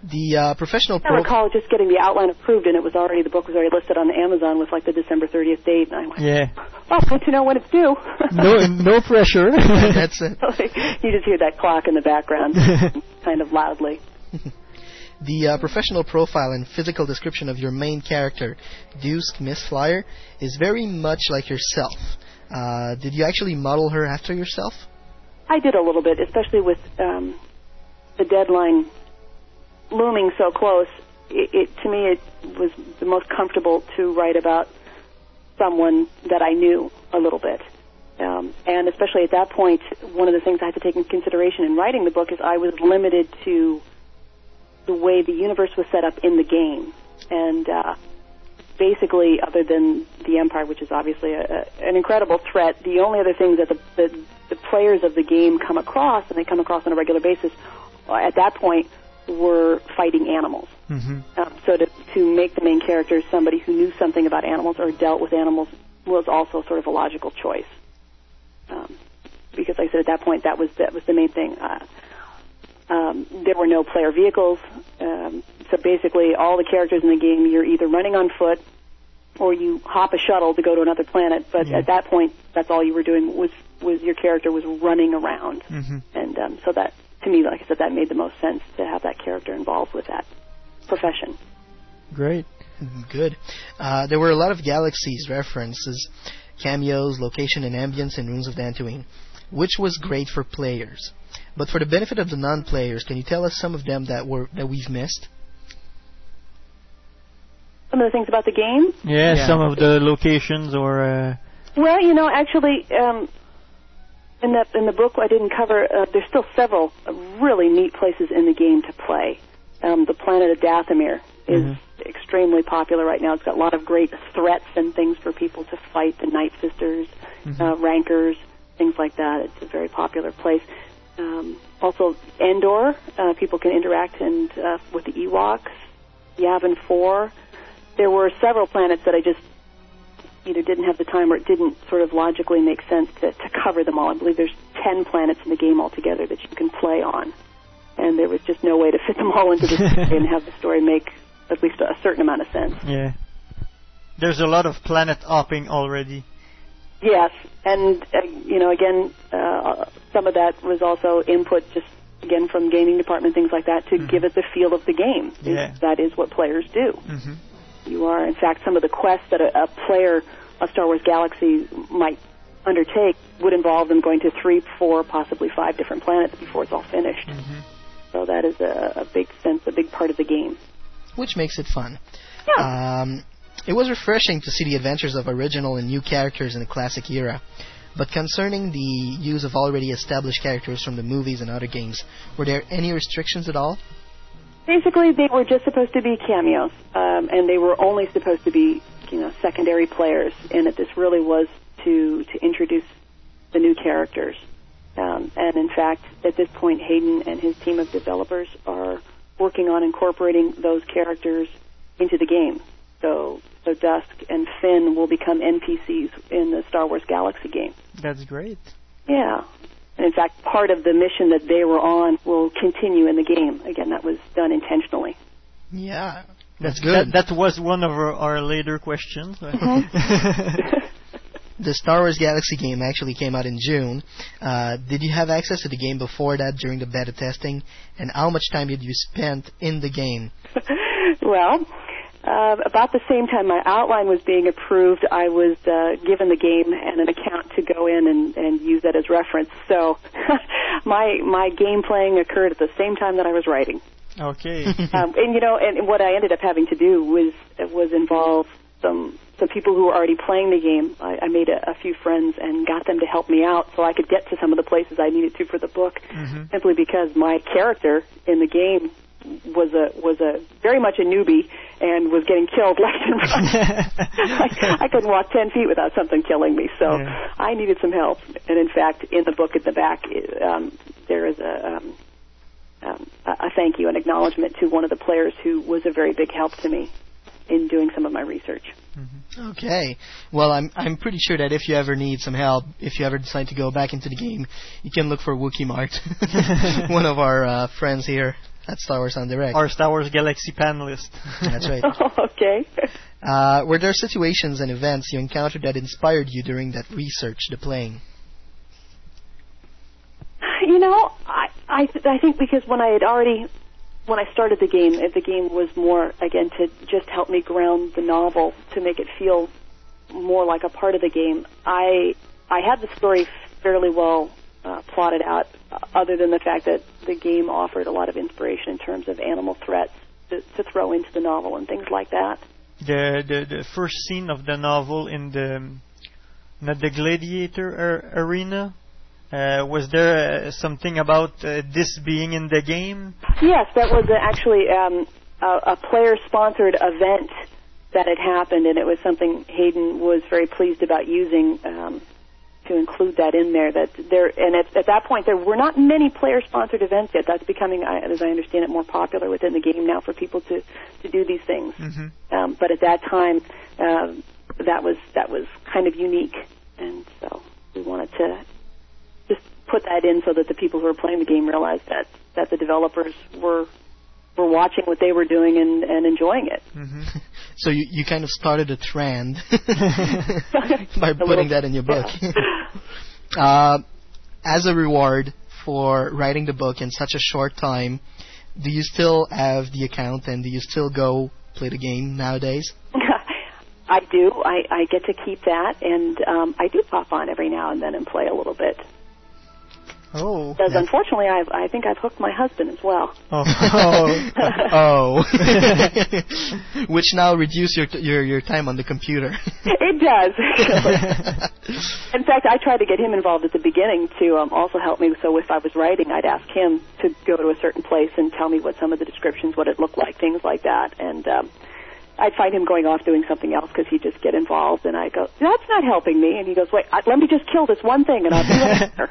The professional... I recall just getting the outline approved, and the book was already listed on Amazon with like the December 30th date, and I went, oh, don't you know when it's due? no pressure. That's it. You just hear that clock in the background kind of loudly. The professional profile and physical description of your main character, Deuce Miss Flyer, is very much like yourself. Did you actually model her after yourself? I did a little bit, especially with the deadline looming so close. To me, it was the most comfortable to write about someone that I knew a little bit. And especially at that point, one of the things I had to take into consideration in writing the book is I was limited to the way the universe was set up in the game. And basically, other than the Empire, which is obviously an incredible threat, the only other thing that the players of the game come across, and they come across on a regular basis, at that point, were fighting animals. Mm-hmm. So to make the main character somebody who knew something about animals or dealt with animals was also sort of a logical choice. Because, like I said, at that point, that was the main thing. There were no player vehicles, so basically all the characters in the game, you're either running on foot or you hop a shuttle to go to another planet, but at that point, that's all you were doing was your character was running around. Mm-hmm. And so that, to me, like I said, that made the most sense to have that character involved with that profession. Great. Good. There were a lot of Galaxies references, cameos, location, and ambience in Ruins of Dantooine, which was great for players. But for the benefit of the non-players, can you tell us some of them that we've missed? Some of the things about the game? Yeah. Some of the locations or... Well, actually, in the book I didn't cover, there's still several really neat places in the game to play. The planet of Dathomir is extremely popular right now. It's got a lot of great threats and things for people to fight, the Night Sisters, Rankers, things like that. It's a very popular place. Also, Endor, people can interact with the Ewoks, Yavin 4. There were several planets that I just either didn't have the time or it didn't sort of logically make sense to cover them all. I believe there's 10 planets in the game altogether that you can play on. and there was just no way to fit them all into the story and have the story make at least a certain amount of sense. Yeah. There's a lot of planet hopping already. Yes, and, you know, again, some of that was also input just, again, from gaming department, things like that, to give it the feel of the game. Yeah. That is what players do. Mm-hmm. You are, in fact, some of the quests that a player of Star Wars Galaxy might undertake would involve them going to 3, 4, possibly 5 different planets before it's all finished. Mm-hmm. So that is a big part of the game. Which makes it fun. Yeah. It was refreshing to see the adventures of original and new characters in the classic era. But concerning the use of already established characters from the movies and other games, were there any restrictions at all? Basically, they were just supposed to be cameos, and they were only supposed to be, you know, secondary players, and that this really was to introduce the new characters. And in fact, at this point, Hayden and his team of developers are working on incorporating those characters into the game. So Dusk and Finn will become NPCs in the Star Wars Galaxy game. That's great. Yeah. And in fact, part of the mission that they were on will continue in the game. Again, that was done intentionally. Yeah. That's good. That was one of our later questions. Mm-hmm. The Star Wars Galaxy game actually came out in June. Did you have access to the game before that during the beta testing? And how much time did you spend in the game? Well, about the same time my outline was being approved, I was given the game and an account to go in and use that as reference. So my game playing occurred at the same time that I was writing. Okay. And, you know, and what I ended up having to do was involve some people who were already playing the game. I made a few friends and got them to help me out so I could get to some of the places I needed to for the book, simply because my character in the game was very much a newbie and was getting killed left and right. I couldn't walk 10 feet without something killing me, so I needed some help. And in fact, in the book at the back, there is a thank you, an acknowledgement to one of the players who was a very big help to me in doing some of my research. Mm-hmm. Okay. Well, I'm pretty sure that if you ever need some help, if you ever decide to go back into the game, you can look for Wookiee Mart, one of our friends here. That's Star Wars on Direct. Our Star Wars Galaxy panelist. That's right. Oh, okay. Were there situations and events you encountered that inspired you during that research, the playing? You know, I think because when I started the game was more, again, to just help me ground the novel, to make it feel more like a part of the game. I had the story fairly well plotted out, other than the fact that the game offered a lot of inspiration in terms of animal threats to throw into the novel and things like that. The first scene of the novel in the gladiator arena, was there something about this being in the game? Yes, that was actually a player-sponsored event that had happened, and it was something Hayden was very pleased about using, to include that in there. And at that point, there were not many player-sponsored events yet. That's becoming, as I understand it, more popular within the game now for people to do these things. Mm-hmm. But at that time, that was kind of unique, and so we wanted to just put that in so that the people who were playing the game realized that the developers were watching what they were doing and enjoying it. Mm-hmm. So you kind of started a trend by putting that in your book. Yeah. As a reward for writing the book in such a short time, do you still have the account and do you still go play the game nowadays? I do. I get to keep that, and I do pop on every now and then and play a little bit. Oh. Because unfortunately, I think I've hooked my husband as well. Oh. Oh. Which now reduces your time on the computer. It does. In fact, I tried to get him involved at the beginning to also help me. So if I was writing, I'd ask him to go to a certain place and tell me what some of the descriptions, what it looked like, things like that. And I'd find him going off doing something else because he'd just get involved. And I go, that's not helping me. And he goes, wait, let me just kill this one thing and I'll do it.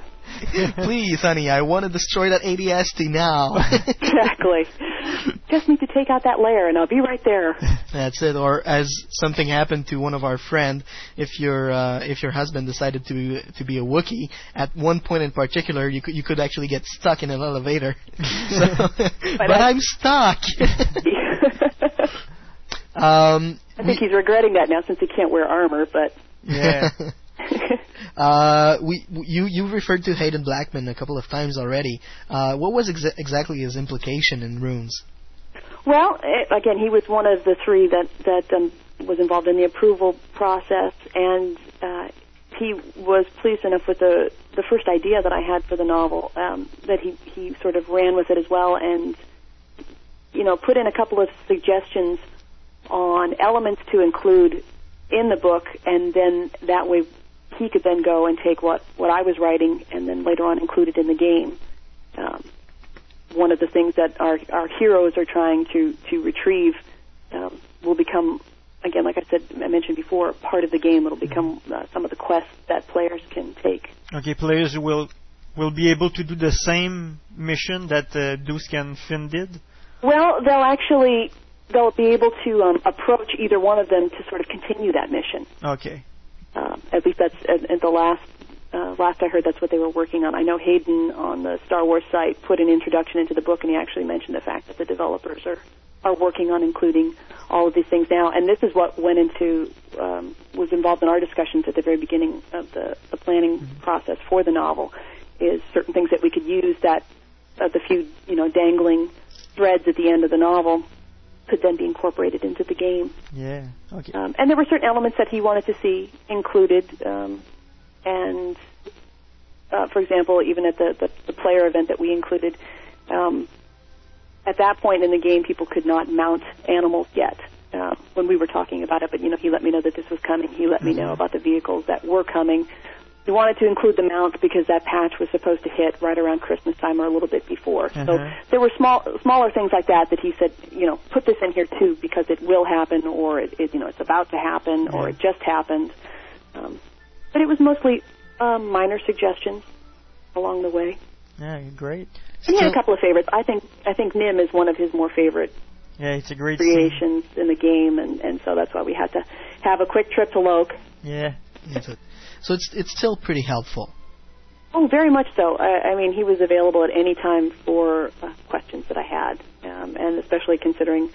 Please, honey, I want to destroy that ADST now. Exactly. Just need to take out that layer, and I'll be right there. That's it. Or as something happened to one of our friend, if your husband decided to be a Wookiee, at one point in particular, you could actually get stuck in an elevator. But I'm stuck. I think he's regretting that now since he can't wear armor. But yeah. You referred to Hayden Blackman a couple of times already. What was exactly his implication in Runes? Well, again, he was one of the three that was involved in the approval process, and he was pleased enough with the first idea that I had for the novel that he sort of ran with it as well, and put in a couple of suggestions on elements to include in the book, and then that way he could then go and take what I was writing and then later on include it in the game. One of the things that our heroes are trying to retrieve will become, again, like I mentioned before, part of the game. It'll become some of the quests that players can take. Okay, players will be able to do the same mission that Dusk and Finn did? Well, they'll be able to approach either one of them to sort of continue that mission. Okay. At least that's at the last I heard, that's what they were working on. I know Hayden on the Star Wars site put an introduction into the book, and he actually mentioned the fact that the developers are working on including all of these things now. And this is what went into was involved in our discussions at the very beginning of the planning process for the novel, is certain things that we could use that the few dangling threads at the end of the novel could then be incorporated into the game. Yeah. Okay. And there were certain elements that he wanted to see included, and for example, even at the player event that we included, at that point in the game, people could not mount animals yet. When we were talking about it, but he let me know that this was coming. He let me know about the vehicles that were coming. We wanted to include the mount because that patch was supposed to hit right around Christmas time or a little bit before. Uh-huh. So there were smaller things like that he said, put this in here too because it will happen, or it it's about to happen, or it just happened. But it was mostly minor suggestions along the way. Yeah, great. And he had a couple of favorites. I think Nim is one of his more favorite. Yeah, it's a great creations scene in the game, and so that's why we had to have a quick trip to Loke. Yeah, that's it. So it's still pretty helpful. Oh, very much so. I mean, he was available at any time for questions that I had, and especially considering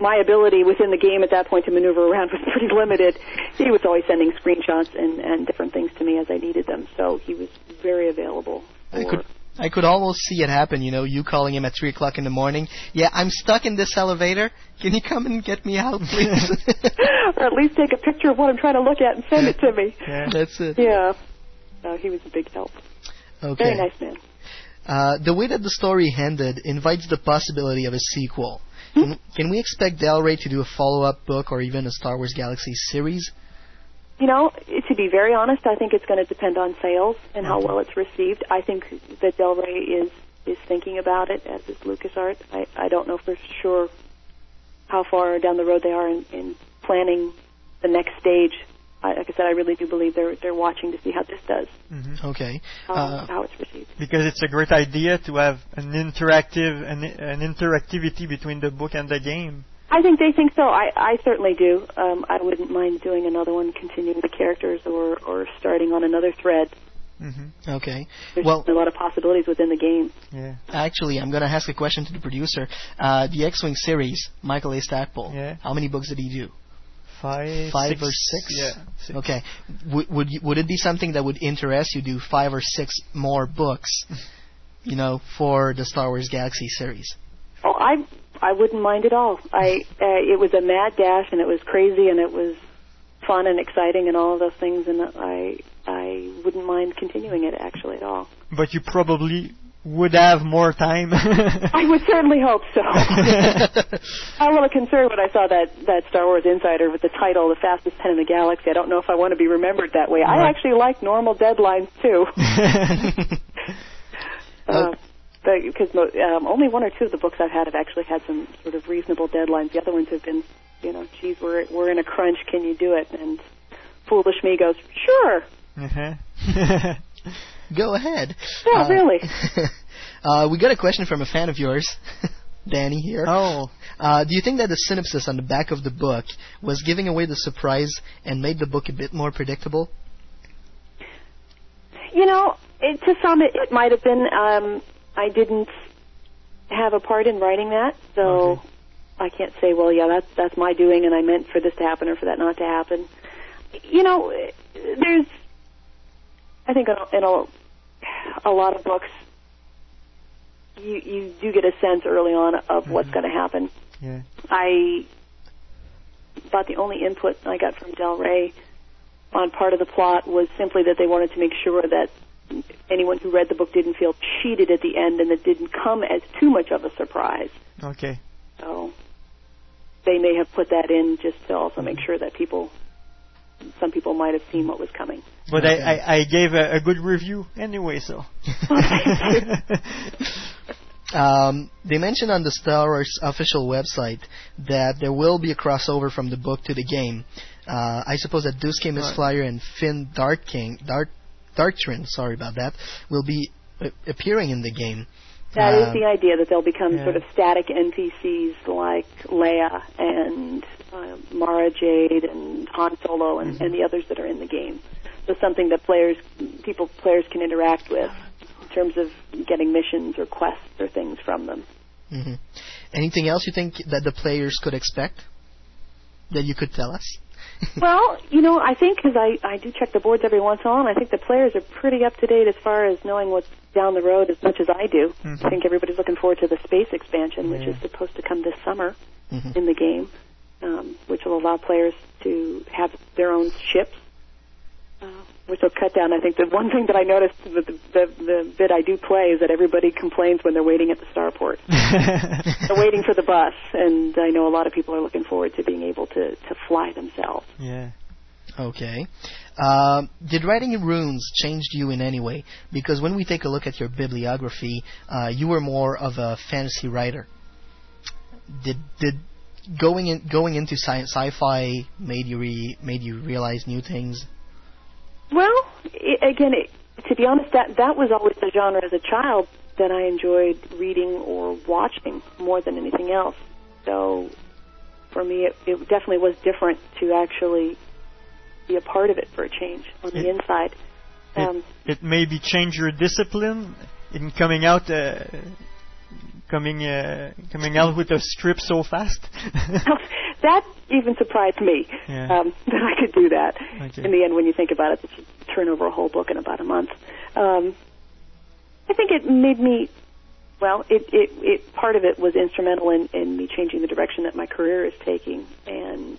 my ability within the game at that point to maneuver around was pretty limited. He was always sending screenshots and different things to me as I needed them, so he was very available. I could almost see it happen, you calling him at 3 o'clock in the morning. Yeah, I'm stuck in this elevator. Can you come and get me out, please? Or at least take a picture of what I'm trying to look at and send it to me. Yeah. That's it. Yeah. He was a big help. Okay. Very nice man. The way that the story ended invites the possibility of a sequel. Can we expect Del Rey to do a follow-up book or even a Star Wars Galaxy series? To be very honest, I think it's going to depend on sales and how well it's received. I think that Del Rey is thinking about it, as is LucasArts. I don't know for sure how far down the road they are in planning the next stage. Like I said, I really do believe they're watching to see how this does. Mm-hmm. Okay. How it's received. Because it's a great idea to have an interactivity between the book and the game. I think they think so. I certainly do. I wouldn't mind doing another one, continuing the characters, or starting on another thread. Mm-hmm. Okay. There's a lot of possibilities within the game. Yeah. Actually, I'm going to ask a question to the producer. The X-Wing series, Michael A. Stackpole, how many books did he do? Five or six? Yeah. Six. Okay. Would it be something that would interest you to do 5 or 6 more books, for the Star Wars Galaxy series? Oh, I wouldn't mind at all. It was a mad dash, and it was crazy, and it was fun and exciting, and all of those things, and I wouldn't mind continuing it actually at all. But you probably would have more time. I would certainly hope so. I was a little concerned when I saw that Star Wars Insider with the title, The Fastest Pen in the Galaxy. I don't know if I want to be remembered that way. Right. I actually like normal deadlines, too. Because only 1 or 2 of the books I've had have actually had some sort of reasonable deadlines. The other ones have been, geez, we're in a crunch. Can you do it? And foolish me goes, sure. Uh-huh. Go ahead. Yeah, really. We got a question from a fan of yours, Danny here. Oh. Do you think that the synopsis on the back of the book was giving away the surprise and made the book a bit more predictable? You know, to some it might have been. I didn't have a part in writing that, so okay. I can't say, well, yeah, that's my doing, and I meant for this to happen or for that not to happen. You know, there's, I think in a lot of books, you do get a sense early on of what's going to happen. Yeah. I thought the only input I got from Del Rey on part of the plot was simply that they wanted to make sure that anyone who read the book didn't feel cheated at the end and that didn't come as too much of a surprise. Okay. So they may have put that in just to also make sure that some people might have seen what was coming. But okay. I gave a good review anyway, so. They mentioned on the Star Wars official website that there will be a crossover from the book to the game. I suppose that Duske Misflyer and Finn Darktrin, sorry about that, will be appearing in the game. That is the idea, that they'll become sort of static NPCs like Leia and Mara Jade and Han Solo and the others that are in the game. So something that players can interact with in terms of getting missions or quests or things from them. Mm-hmm. Anything else you think that the players could expect that you could tell us? Well, you know, I think, because I do check the boards every once in a while, and I think the players are pretty up to date as far as knowing what's down the road as much as I do. Mm-hmm. I think everybody's looking forward to the space expansion, which is supposed to come this summer in the game, which will allow players to have their own ships, which will cut down. I think the one thing that I noticed, the bit I do play, is that everybody complains when they're waiting at the starport. They're waiting for the bus, and I know a lot of people are looking forward to being able to fly themselves. Yeah. Okay. Did writing runes change you in any way? Because when we take a look at your bibliography, you were more of a fantasy writer. Did going into sci-fi made you realize new things? Well, to be honest, that was always the genre as a child that I enjoyed reading or watching more than anything else. So for me, it definitely was different to actually be a part of it for a change on the inside. It maybe changed your discipline in coming out with a script so fast. That even surprised me that I could do that. Okay. In the end, when you think about it, you turn over a whole book in about a month. I think it made me. Well, it part of it was instrumental in me changing the direction that my career is taking, and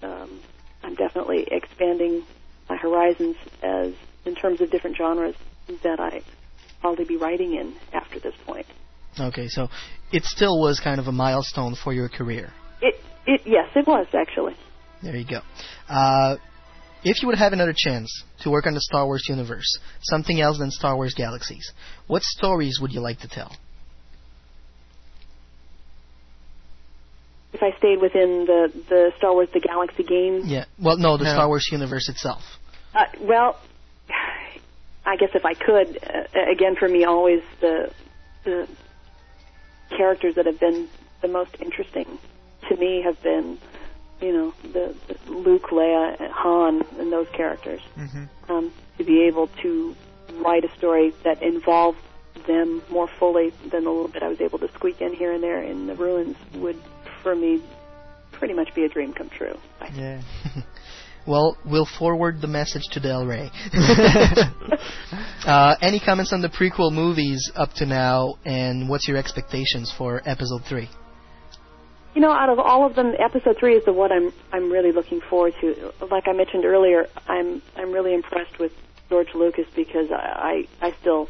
I'm definitely expanding my horizons as in terms of different genres that I probably be writing in after this point. Okay, so it still was kind of a milestone for your career. Yes, it was, actually. There you go. If you would have another chance to work on the Star Wars universe, something else than Star Wars Galaxies, what stories would you like to tell? If I stayed within the Star Wars, the Galaxy game? Yeah, well, no, the Star Wars universe itself. Well, I guess if I could, again, for me, always the characters that have been the most interesting to me have been, you know, the Luke, Leia, and Han, and those characters. Mm-hmm. To be able to write a story that involved them more fully than the little bit I was able to squeak in here and there in the ruins would, for me, pretty much be a dream come true. Yeah. Well, we'll forward the message to Del Rey. Any comments on the prequel movies up to now, and what's your expectations for Episode 3? You know, out of all of them, Episode 3 is the one I'm really looking forward to. Like I mentioned earlier, I'm really impressed with George Lucas, because I still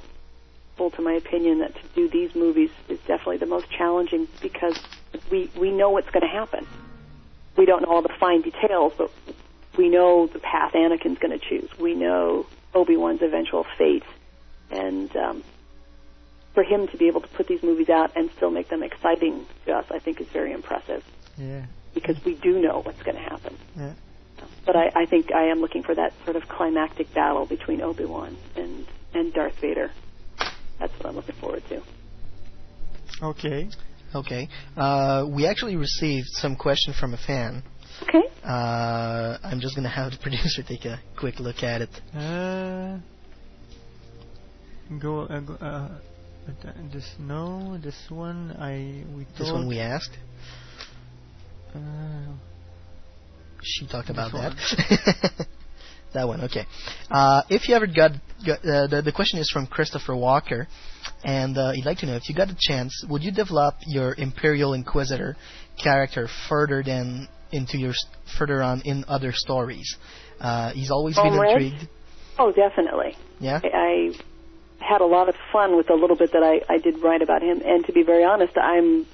hold to my opinion that to do these movies is definitely the most challenging, because we know what's going to happen. We don't know all the fine details, but we know the path Anakin's going to choose. We know Obi-Wan's eventual fate. And for him to be able to put these movies out and still make them exciting to us, I think is very impressive. Yeah. Because we do know what's going to happen. Yeah. But I think I am looking for that sort of climactic battle between Obi-Wan and and Darth Vader. That's what I'm looking forward to. Okay. We actually received some question from a fan. Okay. I'm just going to have the producer take a quick look at it. This one we asked. She talked about that. That one, okay. If you ever the question is from Christopher Walker, and he'd like to know, if you got a chance, would you develop your Imperial Inquisitor character further on in other stories? He's always been intrigued. Oh, definitely. Yeah. I had a lot of fun with the little bit that I did write about him, and to be very honest, I'm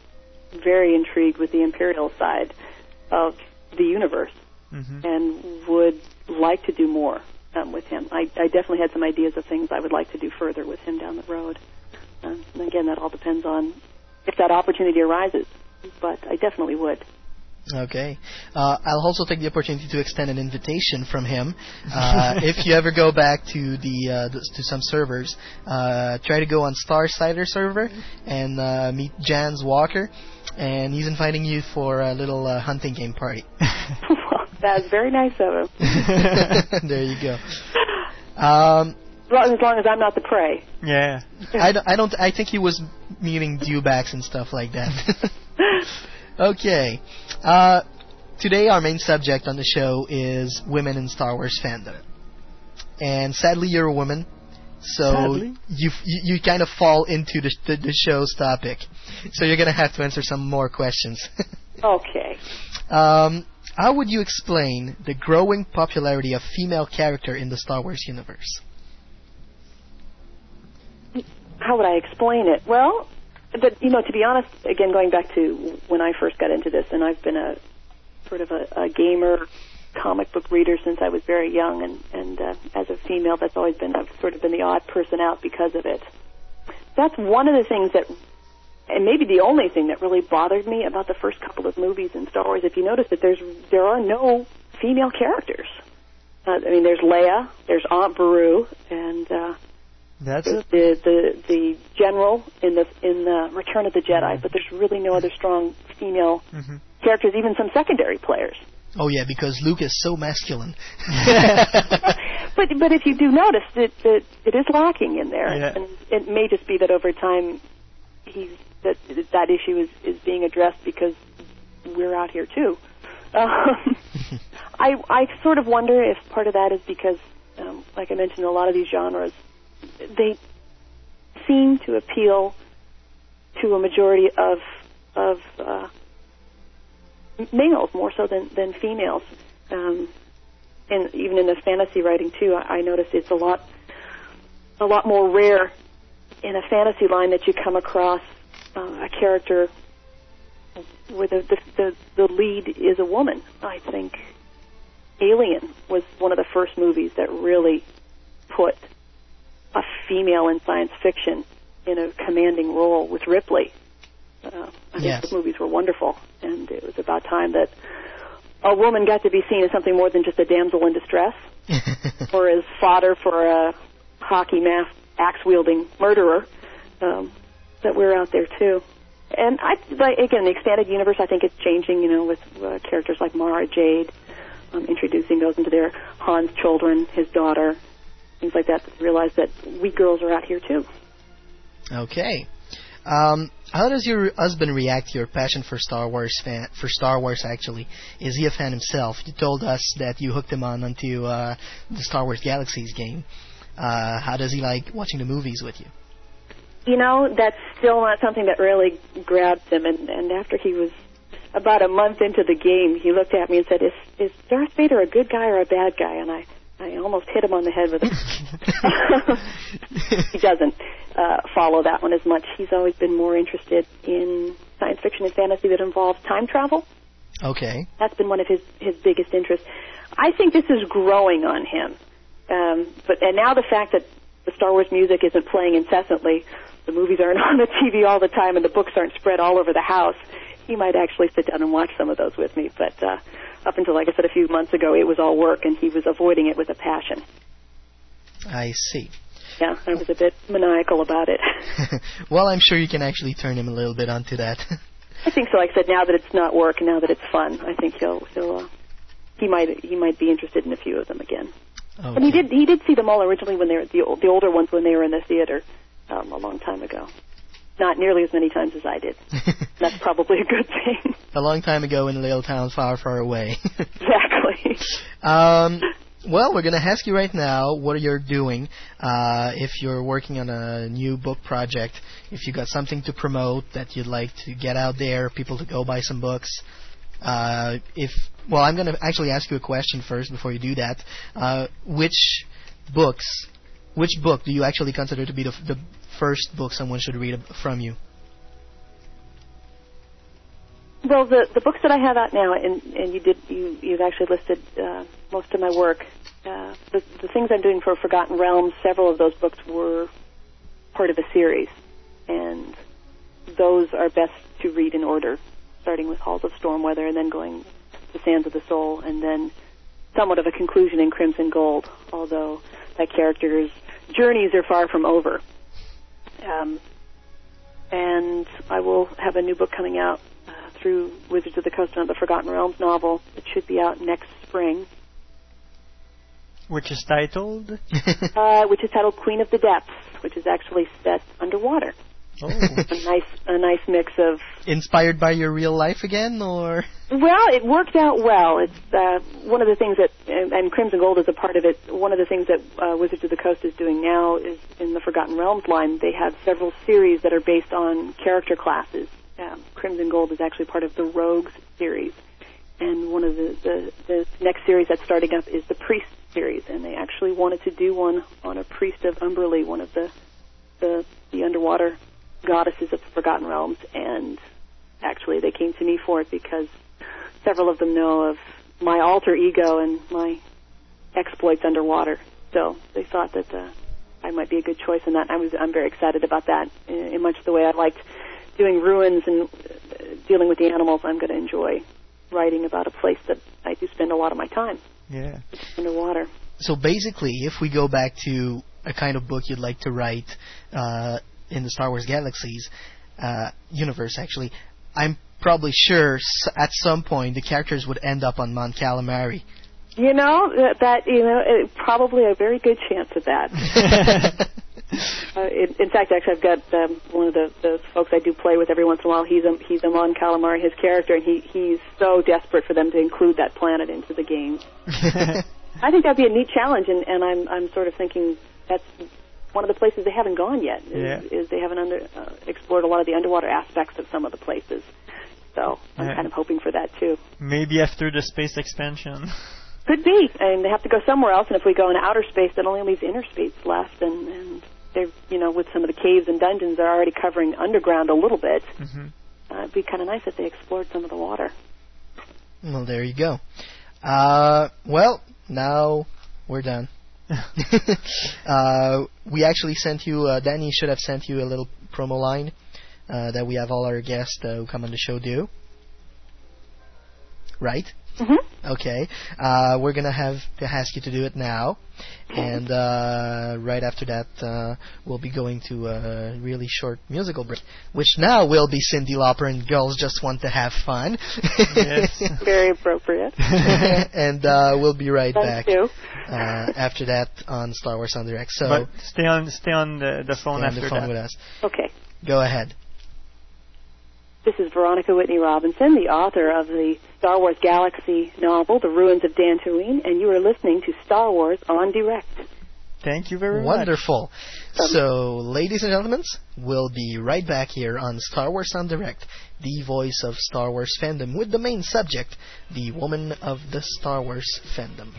very intrigued with the Imperial side of the universe, and would like to do more with him. I definitely had some ideas of things I would like to do further with him down the road. And again, that all depends on if that opportunity arises, but I definitely would. Okay. I'll also take the opportunity to extend an invitation from him. If you ever go back to to some servers, try to go on Starsider server and meet Jans Walker, and he's inviting you for a little hunting game party. That's very nice of him. There you go. As long as I'm not the prey. Yeah. I think he was meeting dewbacks and stuff like that. Okay. Today our main subject on the show is women in Star Wars fandom. And sadly you're a woman, so you kind of fall into the show's topic. So you're going to have to answer some more questions. Okay. How would you explain the growing popularity of female character in the Star Wars universe? How would I explain it? Well, but, to be honest, again, going back to when I first got into this, and I've been a gamer, comic book reader since I was very young, and as a female, that's always been, I've sort of been the odd person out because of it. That's one of the things that, and maybe the only thing that really bothered me about the first couple of movies in Star Wars, if you notice that there are no female characters. There's Leia, there's Aunt Beru, and the general in the Return of the Jedi, but there's really no other strong female characters, even some secondary players. Oh yeah, because Luke is so masculine. but if you do notice that it is lacking in there, yeah. And it may just be that over time that issue is being addressed because we're out here too. I sort of wonder if part of that is because, like I mentioned, a lot of these genres, they seem to appeal to a majority of males more so than females. And even in the fantasy writing too, I noticed it's a lot more rare in a fantasy line that you come across a character where the lead is a woman. I think Alien was one of the first movies that really put a female in science fiction in a commanding role with Ripley. I think the movies were wonderful, and it was about time that a woman got to be seen as something more than just a damsel in distress or as fodder for a hockey mask axe-wielding murderer, that we're out there too. And the expanded universe, I think, is changing, with characters like Mara Jade, introducing those into their Han's children, his daughter, things like that, realize that we girls are out here too. Okay. How does your husband react to your passion for Star Wars? Is he a fan himself? You told us that you hooked him onto the Star Wars Galaxies game. How does he like watching the movies with you? That's still not something that really grabs him. And after he was about a month into the game, he looked at me and said, "Is Darth Vader a good guy or a bad guy?" And I almost hit him on the head with it. He doesn't follow that one as much. He's always been more interested in science fiction and fantasy that involves time travel. Okay. That's been one of his biggest interests. I think this is growing on him. And now the fact that the Star Wars music isn't playing incessantly, the movies aren't on the TV all the time, and the books aren't spread all over the house, he might actually sit down and watch some of those with me. But up until, like I said, a few months ago, it was all work, and he was avoiding it with a passion. I see. yeah, I was a bit maniacal about it. Well, I'm sure you can actually turn him a little bit onto that. I think so. Like I said, now that it's not work, now that it's fun, I think he might be interested in a few of them again. Okay. And he did see them all originally when they were the older ones when they were in the theater a long time ago. Not nearly as many times as I did. That's probably a good thing. A long time ago in a little town far, far away. Exactly. Well, we're going to ask you right now what you're doing. If you're working on a new book project, if you got something to promote that you'd like to get out there, people to go buy some books. Well, I'm going to actually ask you a question first before you do that. Which book do you actually consider to be the first book someone should read from you? Well, the books that I have out now, and you've actually listed most of my work. The things I'm doing for Forgotten Realms, several of those books were part of a series, and those are best to read in order, starting with Halls of Stormweather and then going to Sands of the Soul, and then somewhat of a conclusion in Crimson Gold, although my characters' journeys are far from over. And I will have a new book coming out through Wizards of the Coast and the Forgotten Realms novel. It should be out next spring. Which is titled? Which is titled Queen of the Depths, which is actually set underwater. Oh. A nice mix of... Inspired by your real life again, or...? Well, it worked out well. It's one of the things that... And Crimson Gold is a part of it. One of the things that Wizards of the Coast is doing now is in the Forgotten Realms line, they have several series that are based on character classes. Crimson Gold is actually part of the Rogues series. And one of the next series that's starting up is the Priest series. And they actually wanted to do one on a priest of Umberly, one of the underwater... goddesses of the Forgotten Realms, and actually they came to me for it because several of them know of my alter ego and my exploits underwater. So they thought that I might be a good choice in that. I'm very excited about that. In much the way I liked doing ruins and dealing with the animals, I'm going to enjoy writing about a place that I do spend a lot of my time. Yeah. Underwater. So basically, if we go back to a kind of book you'd like to write, in the Star Wars Galaxies universe, actually, I'm probably sure at some point the characters would end up on Mount Calamari. You know, probably a very good chance of that. In fact, actually, I've got one of the folks I do play with every once in a while. He's a Mon Calamari, his character, and he's so desperate for them to include that planet into the game. I think that'd be a neat challenge, and I'm sort of thinking that's one of the places they haven't gone yet is they haven't explored a lot of the underwater aspects of some of the places. So I'm kind of hoping for that, too. Maybe after the space expansion. Could be. And they have to go somewhere else, and if we go in outer space, that only leaves inner space left. And they're, you know, with some of the caves and dungeons, they're already covering underground a little bit. Mm-hmm. It'd be kind of nice if they explored some of the water. Well, there you go. Well, now we're done. We actually sent you, Danny should have sent you a little promo line that we have all our guests who come on the show do. Right? Mm-hmm. Okay. We're going to have to ask you to do it now. And right after that, we'll be going to a really short musical break, which now will be Cyndi Lauper and Girls Just Want to Have Fun. Yes. Very appropriate. And we'll be right back after that on Star Wars on Direct. So but stay on the phone after that. Stay on the phone with us. Okay. Go ahead. This is Veronica Whitney Robinson, the author of the Star Wars Galaxy novel, The Ruins of Dantooine, and you are listening to Star Wars on Direct. Thank you very much. Wonderful. So, ladies and gentlemen, we'll be right back here on Star Wars on Direct, the voice of Star Wars fandom, with the main subject, the woman of the Star Wars fandom.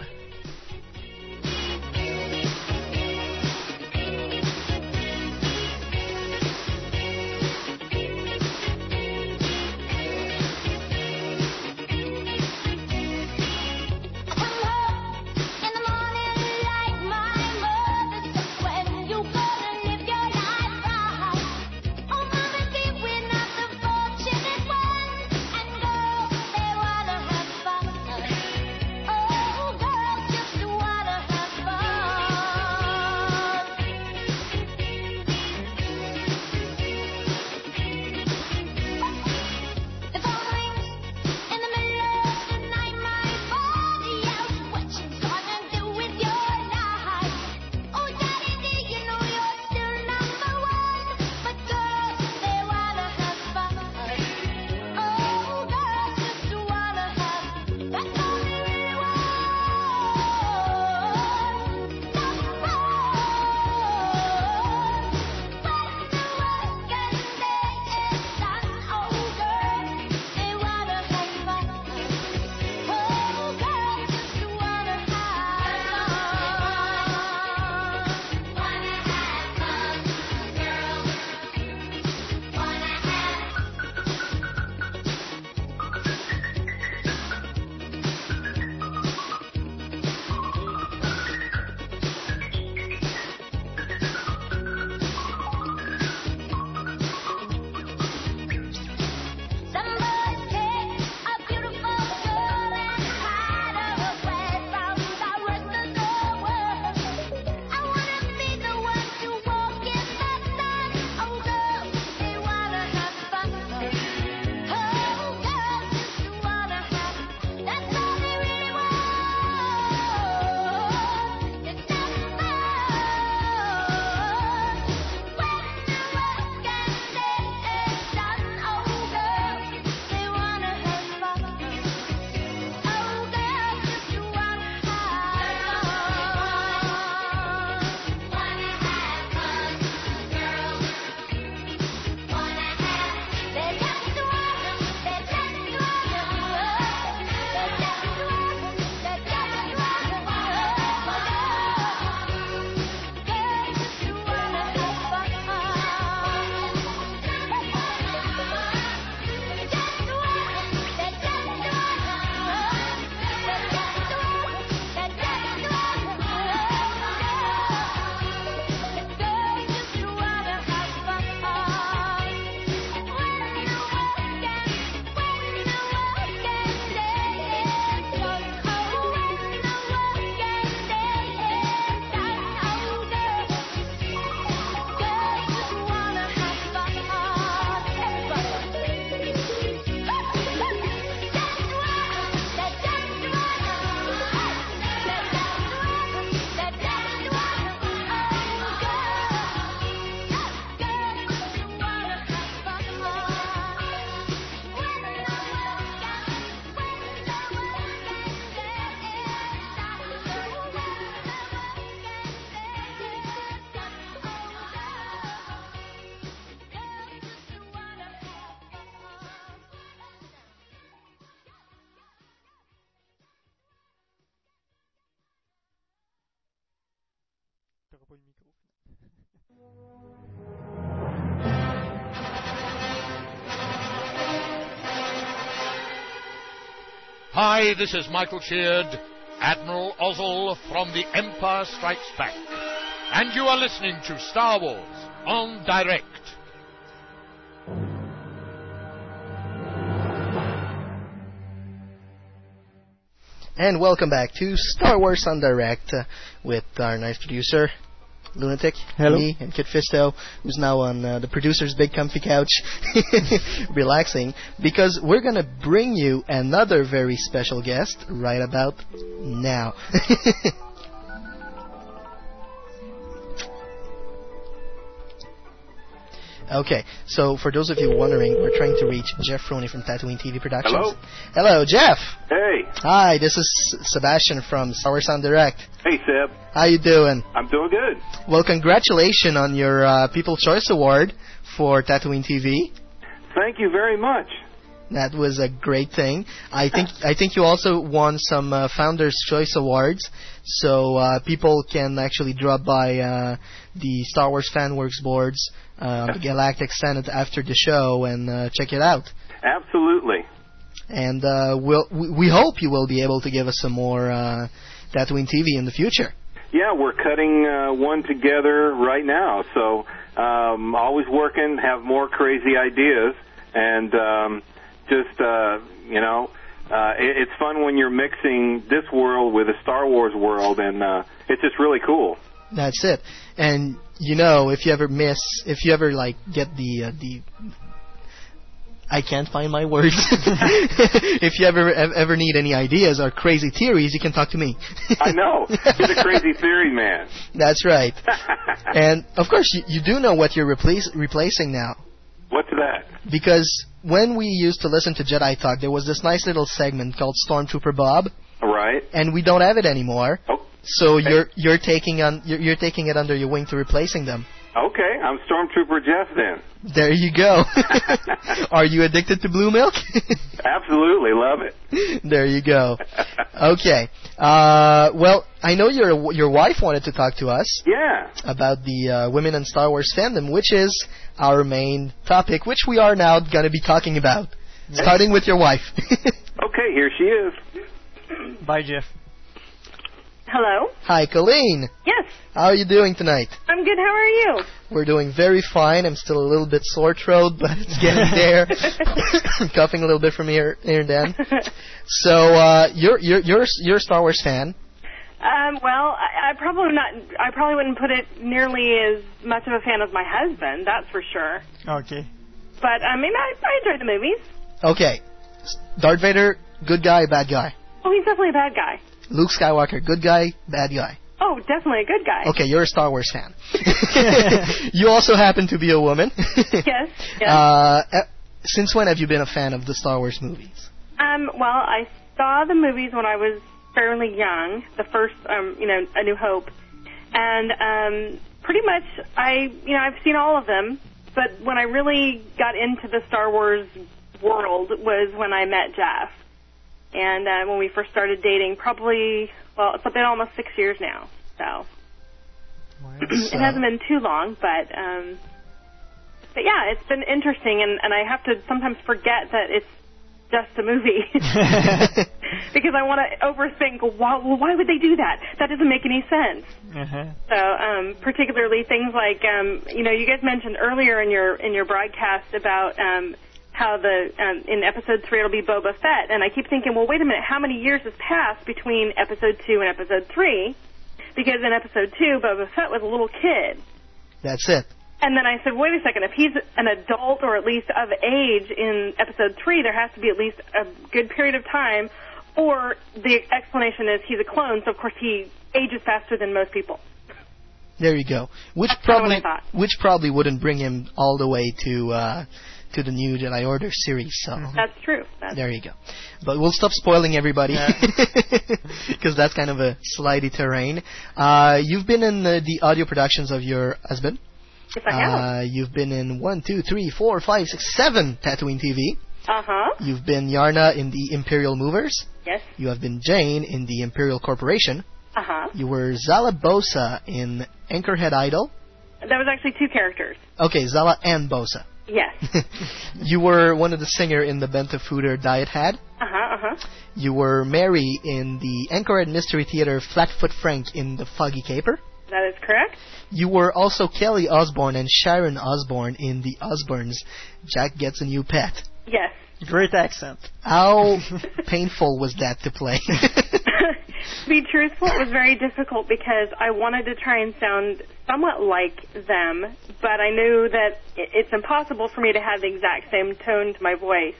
Obaj mikrofon. Hi, this is Michael Sheard, Admiral Ozzel from The Empire Strikes Back, and you are listening to Star Wars on Direct. And welcome back to Star Wars on Direct with our nice producer, Lunatic, hello. Me, and Kit Fisto, who's now on the producer's big comfy couch, relaxing, because we're going to bring you another very special guest right about now. Okay, so for those of you wondering, we're trying to reach Jeffroni from Tatooine TV Productions. Hello? Hello, Jeff! Hey! Hi, this is Sebastian from Star Wars on Direct. Hey, Seb. How you doing? I'm doing good. Well, congratulations on your People's Choice Award for Tatooine TV. Thank you very much. That was a great thing. I think you also won some Founders' Choice Awards, so people can actually drop by the Star Wars Fanworks boards on the Galactic Senate after the show and check it out. Absolutely. And we hope you will be able to give us some more Tatooine TV in the future. Yeah, we're cutting one together right now, so always working, have more crazy ideas, and it's fun when you're mixing this world with a Star Wars world, and it's just really cool. That's it. And you know, if you ever get the I can't find my words. If you ever need any ideas or crazy theories, you can talk to me. I know. You're the crazy theory man. That's right. And of course, you do know what you're replacing now. What's that? Because when we used to listen to Jedi Talk, there was this nice little segment called Stormtrooper Bob. Right. And we don't have it anymore. Oh. So you're taking it under your wing to replacing them. Okay, I'm Stormtrooper Jeff then. There you go. Are you addicted to blue milk? Absolutely, love it. There you go. Okay. Well, I know your wife wanted to talk to us. Yeah. About the women in Star Wars fandom, which is our main topic, which we are now going to be talking about, starting with your wife. Okay, here she is. Bye, Jeff. Hello. Hi, Colleen. Yes. How are you doing tonight? I'm good. How are you? We're doing very fine. I'm still a little bit sore-throated, but it's getting there. Coughing a little bit from here and then. So you're a Star Wars fan. Well, I probably wouldn't put it nearly as much of a fan as my husband. That's for sure. Okay. But I mean, I enjoyed the movies. Okay. Darth Vader, good guy, bad guy? Oh, he's definitely a bad guy. Luke Skywalker, good guy, bad guy? Oh, definitely a good guy. Okay, you're a Star Wars fan. You also happen to be a woman. Yes. Since when have you been a fan of the Star Wars movies? Well, I saw the movies when I was fairly young, the first, A New Hope. And pretty much, I've seen all of them, but when I really got into the Star Wars world was when I met Jeff. And when we first started dating, it's been almost 6 years now, so it hasn't been too long, but yeah, it's been interesting, and I have to sometimes forget that it's just a movie, because I want to overthink, why would they do that? That doesn't make any sense. Uh-huh. So particularly things like, you guys mentioned earlier in your broadcast about how in Episode 3 it'll be Boba Fett, and I keep thinking, well, wait a minute, how many years has passed between Episode 2 and Episode 3? Because in Episode 2, Boba Fett was a little kid. That's it. And then I said, wait a second, if he's an adult or at least of age in Episode 3, there has to be at least a good period of time, or the explanation is he's a clone, so of course he ages faster than most people. There you go. Which probably wouldn't bring him all the way to the new Jedi Order series, so... That's true. There you go. But we'll stop spoiling everybody, because that's kind of a slidey terrain. You've been in the audio productions of your husband. Yes, I have. You've been in 7 Tatooine TV. Uh-huh. You've been Yarna in the Imperial Movers. Yes. You have been Jane in the Imperial Corporation. Uh-huh. You were Zala Bosa in Anchorhead Idol. That was actually two characters. Okay, Zala and Bosa. Yes. You were one of the singer in the Benta Fooder Diet Had. Uh-huh, uh-huh. You were Mary in the Anchorhead Mystery Theater Flatfoot Frank in The Foggy Caper. That is correct. You were also Kelly Osbourne and Sharon Osbourne in The Osbournes, Jack Gets a New Pet. Yes. Great accent. How painful was that to play? To be truthful, it was very difficult because I wanted to try and sound somewhat like them, but I knew that it's impossible for me to have the exact same tone to my voice.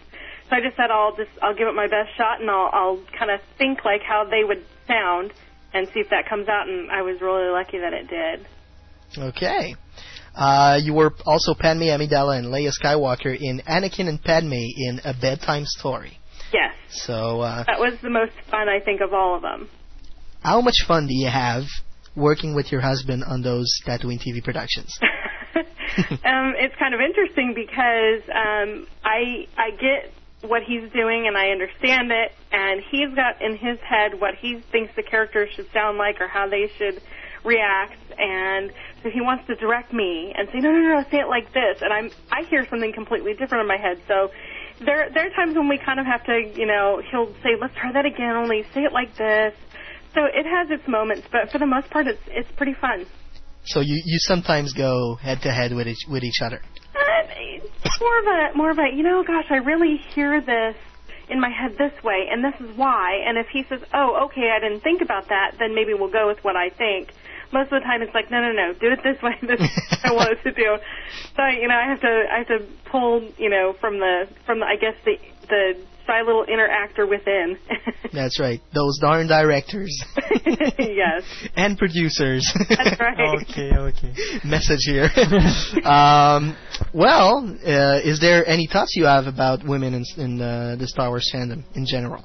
So I just said I'll give it my best shot and I'll kind of think like how they would sound and see if that comes out, and I was really lucky that it did. Okay. You were also Padme Amidala and Leia Skywalker in Anakin and Padme in A Bedtime Story. Yes. So that was the most fun, I think, of all of them. How much fun do you have working with your husband on those Tatooine TV productions? It's kind of interesting because I get what he's doing and I understand it, and he's got in his head what he thinks the characters should sound like or how they should react, and so he wants to direct me and say, no, say it like this, and I hear something completely different in my head. So there are times when we kind of have to, he'll say, let's try that again, only say it like this. So it has its moments, but for the most part, it's pretty fun. So you sometimes go head to head with each other. More of a gosh, I really hear this in my head this way, and this is why. And if he says, oh, okay, I didn't think about that, then maybe we'll go with what I think. Most of the time, it's like, no, do it this way. This is what I want it to do. So I have to pull from the, I guess the shy little inner actor within. That's right. Those darn directors. Yes. And producers. That's right. Okay. Message here. Is there any thoughts you have about women in the Star Wars fandom in general?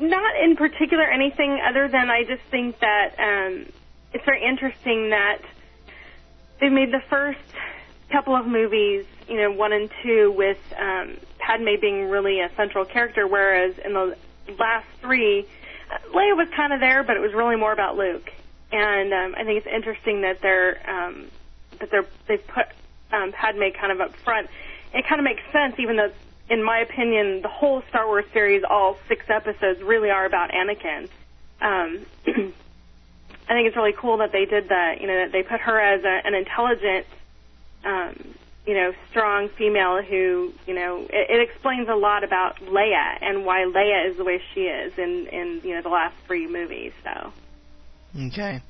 Not in particular anything other than I just think that it's very interesting that they made the first couple of movies, 1 and 2, with Padme being really a central character, whereas in the last 3, Leia was kind of there, but it was really more about Luke. And I think it's interesting that they've put Padme kind of up front. It kind of makes sense, even though, in my opinion, the whole Star Wars series, all 6 episodes, really are about Anakin. I think it's really cool that they did that, that they put her as an intelligent, strong female who, it explains a lot about Leia and why Leia is the way she is in the last 3 movies. So. Okay.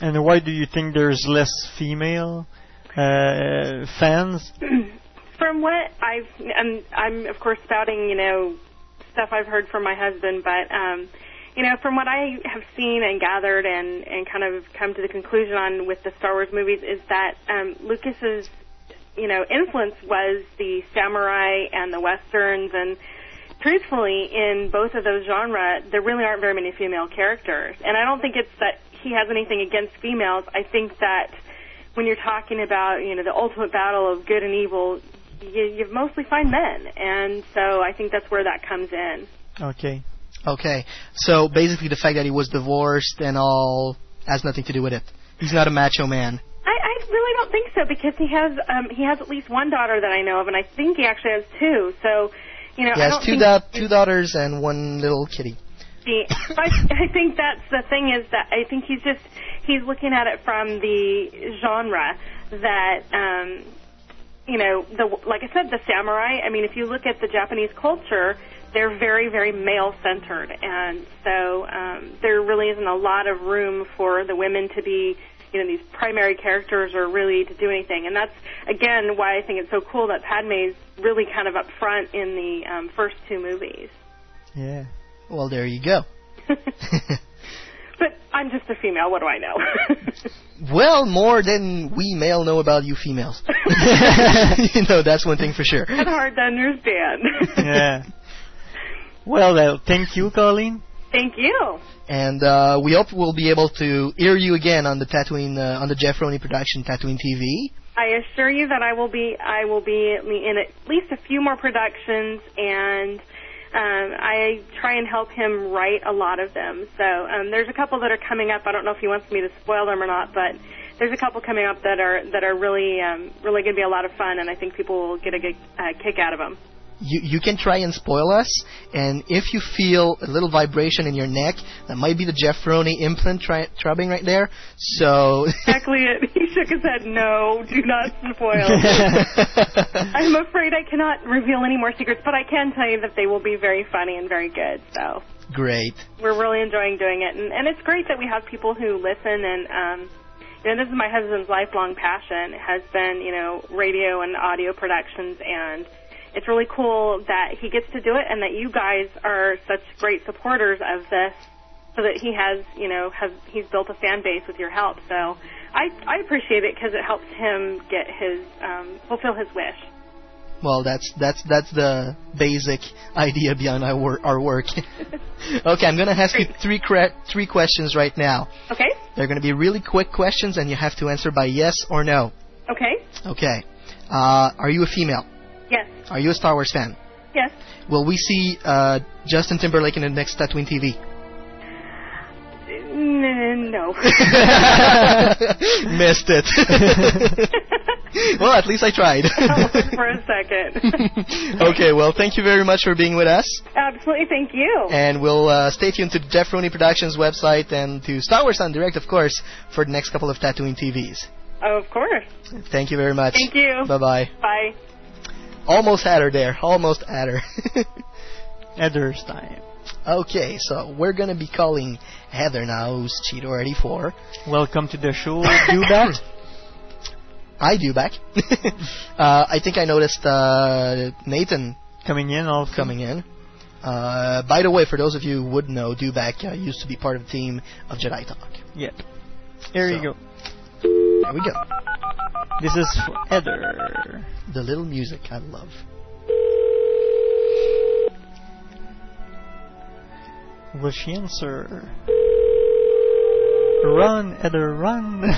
And why do you think there's less female fans? From what I'm of course spouting, stuff I've heard from my husband, but, from what I have seen and gathered and kind of come to the conclusion on with the Star Wars movies is that Lucas's, influence was the samurai and the westerns, and truthfully, in both of those genres, there really aren't very many female characters. And I don't think it's that he has anything against females. I think that when you're talking about, the ultimate battle of good and evil, you mostly find men, and so I think that's where that comes in. Okay. So basically the fact that he was divorced and all has nothing to do with it. He's not a macho man. I really don't think so, because he has at least one daughter that I know of, and I think he actually has 2. So, he has two daughters and one little kitty. See, I think that's the thing, is that I think he's looking at it from the genre that. Like I said, the samurai, if you look at the Japanese culture, they're very, very male-centered. And so there really isn't a lot of room for the women to be, these primary characters or really to do anything. And that's, again, why I think it's so cool that Padme's really kind of up front in the first 2 movies. Yeah. Well, there you go. But I'm just a female. What do I know? Well, more than we male know about you females. That's one thing for sure. It's hard to understand. Yeah. Well, thank you, Colleen. Thank you. And we hope we'll be able to hear you again on the Tatooine, on the Jeffroni production, Tatooine TV. I assure you that I will be in at least a few more productions, and I try and help him write a lot of them. So there's a couple that are coming up. I don't know if he wants me to spoil them or not, but there's a couple coming up that are really, really going to be a lot of fun, and I think people will get a good kick out of them. You can try and spoil us, and if you feel a little vibration in your neck, that might be the Jeffroni implant throbbing right there. So exactly it. He shook his head. No, do not spoil. I'm afraid I cannot reveal any more secrets, but I can tell you that they will be very funny and very good. So great. We're really enjoying doing it, and it's great that we have people who listen and. You know, this is my husband's lifelong passion. It has been, you know, radio and audio productions, and it's really cool that he gets to do it and that you guys are such great supporters of this so that he has, you know, he's built a fan base with your help. So I appreciate it because it helps him get his, fulfill his wish. Well, that's the basic idea behind our work. Okay, I'm going to ask you three questions right now. Okay. They're going to be really quick questions, and you have to answer by yes or no. Okay. Okay. Are you a female? Yes. Are you a Star Wars fan? Yes. Will we see Justin Timberlake in the next Tatooine TV? No. Missed it. Well, at least I tried. For a second. Okay, well, thank you very much for being with us. Absolutely, thank you. And we'll stay tuned to the Jeffroni Productions website and to Star Wars on Direct, of course, for the next couple of Tatooine TVs. Of course. Thank you very much. Thank you. Bye-bye. Bye. Almost had her there. Almost at her. Heather's time. Okay, so we're going to be calling Heather now, who's Cheeto84. Welcome to the show, Dubak. I do back. I think I noticed Nathan coming in. Also. Coming in. By the way, for those of you who would know, Dubak used to be part of the team of Jedi Talk. Yep. Here you go. Here we go. This is Heather. The little music I love. Will she answer? Run, Heather, run.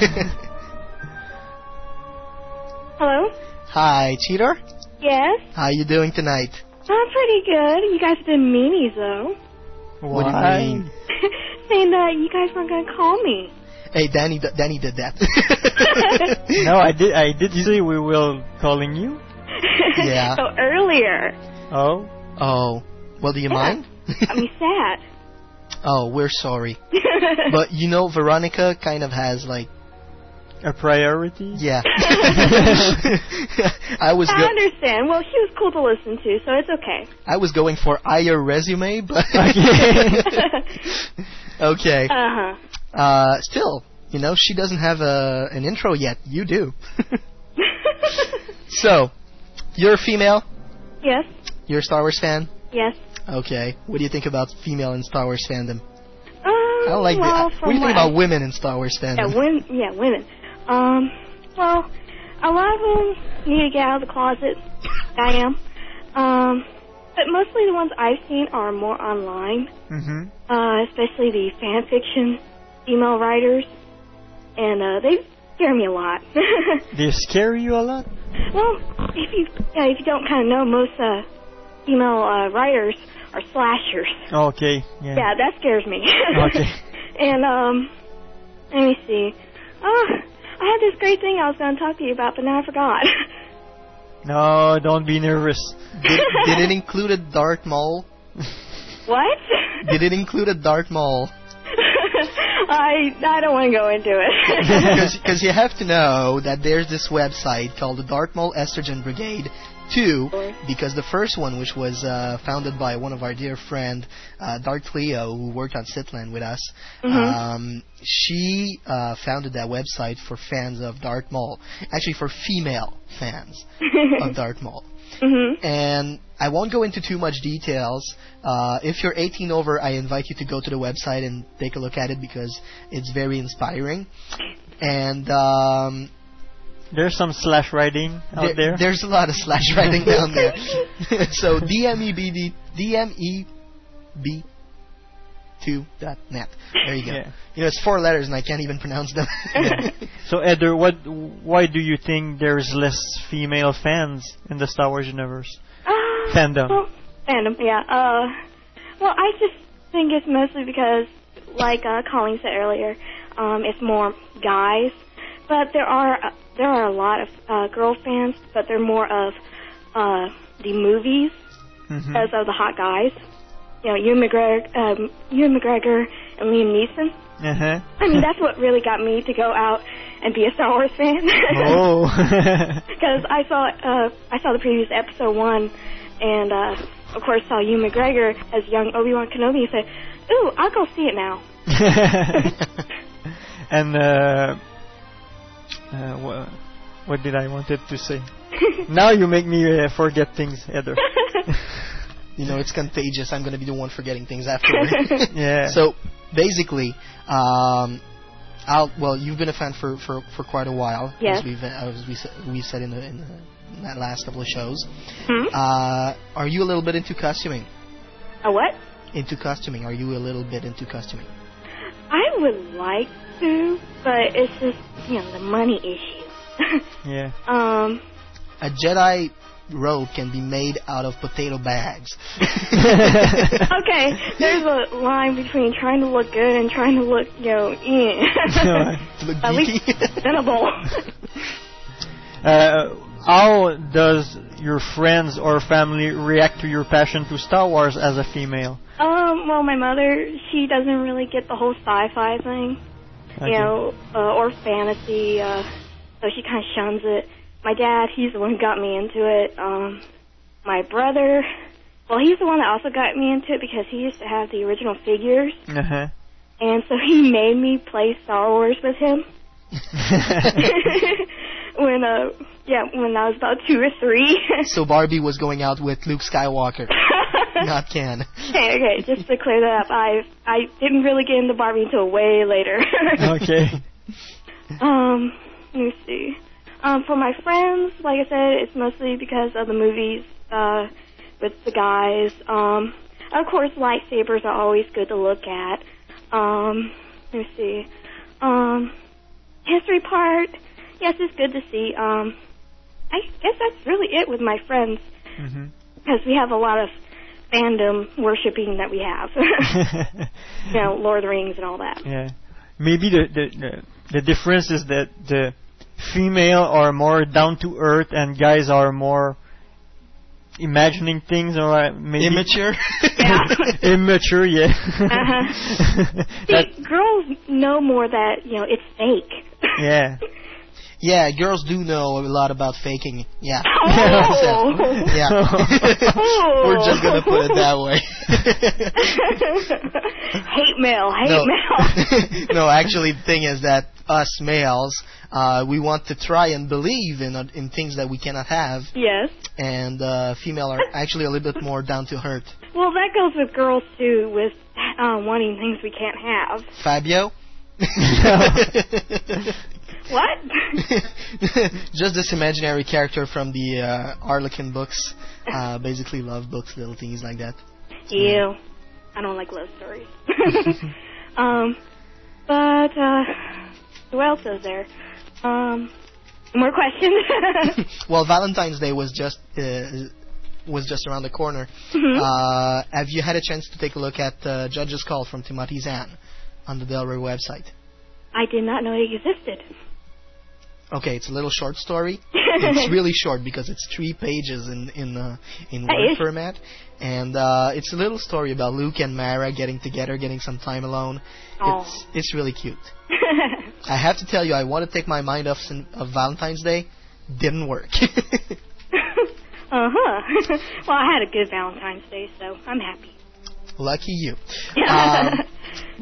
Hello? Hi, Cheetor? Yes? How are you doing tonight? I'm pretty good. You guys have been meanies, though. What do you mean? Saying that you guys weren't going to call me. Hey, Danny did that. No, I did say we were calling you. Yeah. So earlier. Oh. Well, do you mind? I'm sad. Oh, we're sorry. But, you know, Veronica kind of has, like, a priority? Yeah. I understand. Well, he was cool to listen to, so it's okay. I was going for higher resume, but... Okay. Uh-huh. Still, you know, she doesn't have an intro yet. You do. So, you're a female? Yes. You're a Star Wars fan? Yes. Okay. What do you think about female in Star Wars fandom? I don't like that. What do you think about women in Star Wars fandom? Yeah, women. Well, a lot of them need to get out of the closet. I am. But mostly the ones I've seen are more online. Mm-hmm. Especially the fan fiction female writers. And they scare me a lot. They scare you a lot? Well, if you don't kind of know, most female writers are slashers. Okay. Yeah. Yeah, that scares me. Okay. And, let me see. I had this great thing I was going to talk to you about, but now I forgot. No, don't be nervous. Did it include a Darth Maul? What? Did it include a Darth Maul? I don't want to go into it. Because you have to know that there's this website called the Darth Maul Estrogen Brigade 2, because the first one, which was founded by one of our dear friend, Dark Cleo, who worked on Siteland with us, she founded that website for fans of Darth Maul. Actually, for female fans of Darth Maul. Mm-hmm. And I won't go into too much details. If you're 18 over, I invite you to go to the website and take a look at it because it's very inspiring. And there's some slash writing out there. There's a lot of slash writing down there. So DMEB2.net. There you go. Yeah. You know, it's four letters and I can't even pronounce them. So, Heather, why do you think there's less female fans in the Star Wars universe? Fandom. Well, Fandom, yeah. Well, I just think it's mostly because, like Colleen said earlier, it's more guys. But there are a lot of girl fans, but they're more of the movies because of the hot guys. You know, Ewan McGregor and Liam Neeson. Uh-huh. I mean, that's what really got me to go out and be a Star Wars fan. Oh. Because I saw the previous episode 1, and of course saw Ewan McGregor as young Obi-Wan Kenobi and said, "Ooh, I'll go see it now." And what did I wanted to say? Now you make me forget things, Heather. You know, it's contagious. I'm going to be the one forgetting things afterward. Yeah. So, basically, you've been a fan for quite a while. Yes. As we said in that last couple of shows. Hmm? Are you a little bit into costuming? A what? Into costuming. Are you a little bit into costuming? I would like to, but it's just, you know, the money issue. Yeah. A Jedi robe can be made out of potato bags. Okay, there's a line between trying to look good and trying to look, you know, to look at least presentable. How does your friends or family react to your passion to Star Wars as a female? Well, my mother, she doesn't really get the whole sci-fi thing, you know, or fantasy, so she kind of shuns it. My dad, he's the one who got me into it. My brother, well, he's the one that also got me into it because he used to have the original figures. Uh-huh. And so he made me play Star Wars with him. When I was about 2 or 3. So Barbie was going out with Luke Skywalker, not Ken. Okay, just to clear that up, I didn't really get into Barbie until way later. Okay. Let me see. For my friends, like I said, it's mostly because of the movies with the guys. Of course, lightsabers are always good to look at. Let me see. History part, yes, it's good to see. I guess that's really it with my friends because we have a lot of fandom worshipping that we have. You know, Lord of the Rings and all that. Yeah. Maybe the difference is that the female are more down to earth and guys are more imagining things or maybe immature. Immature, yeah. Uh-huh. See, girls know more that, you know, it's fake. Yeah. Yeah, girls do know a lot about faking. Yeah. Oh. Yeah. Oh. We're just gonna put it that way. Hate mail. No, actually, the thing is that us males, we want to try and believe in things that we cannot have. Yes. And female are actually a little bit more down to earth. Well, that goes with girls too, with wanting things we can't have. Fabio. What? Just this imaginary character from the Arlequin books, basically love books, little things like that. Ew. I don't like love stories. But what else is there? More questions? Well, Valentine's Day was just around the corner. Mm-hmm. Have you had a chance to take a look at Judge's Call from Timothy Zahn on the Del Rey website? I did not know it existed. Okay, it's a little short story. It's really short because it's 3 pages in Word format, and it's a little story about Luke and Mara getting together, getting some time alone. Oh. It's really cute. I have to tell you, I want to take my mind off Valentine's Day. Didn't work. Uh-huh. Well, I had a good Valentine's Day, so I'm happy. Lucky you.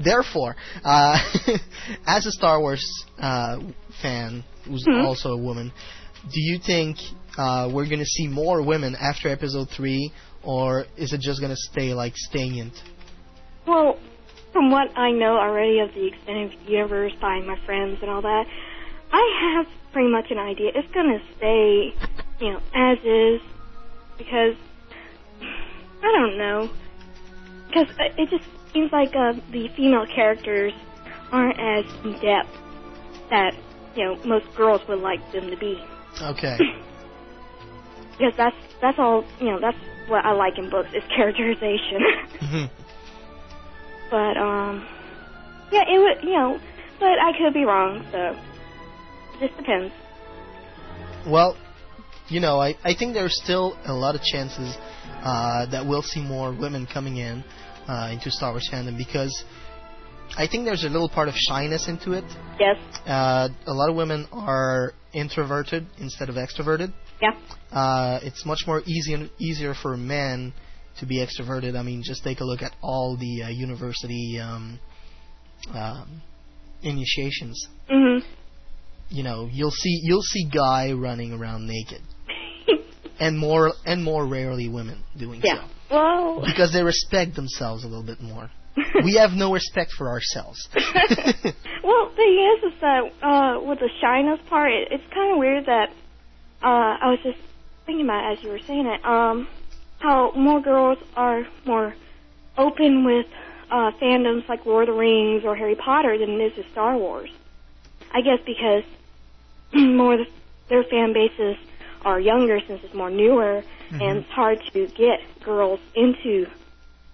Therefore, as a Star Wars fan who's also a woman, do you think we're going to see more women after Episode 3, or is it just going to stay like stagnant? Well, from what I know already of the extended universe by my friends and all that, I have pretty much an idea. It's going to stay, you know, as is, because I don't know. Because it just seems like the female characters aren't as in-depth that, you know, most girls would like them to be. Okay. because that's all, you know, that's what I like in books, is characterization. But, yeah, it would, you know, but I could be wrong, so it just depends. Well, you know, I think there's still a lot of chances that we'll see more women coming in into Star Wars fandom, because I think there's a little part of shyness into it. Yes. A lot of women are introverted instead of extroverted. Yeah. It's much more easier for men to be extroverted. I mean, just take a look at all the university initiations. Mm-hmm. You know, you'll see guy running around naked, and more rarely women doing so. Whoa. Because they respect themselves a little bit more. We have no respect for ourselves. Well, the thing is that with the shyness part, it's kind of weird that I was just thinking about it as you were saying it, how more girls are more open with fandoms like Lord of the Rings or Harry Potter than it is with Star Wars. I guess because more of their fan bases are younger, since it's more newer, mm-hmm. and it's hard to get girls into,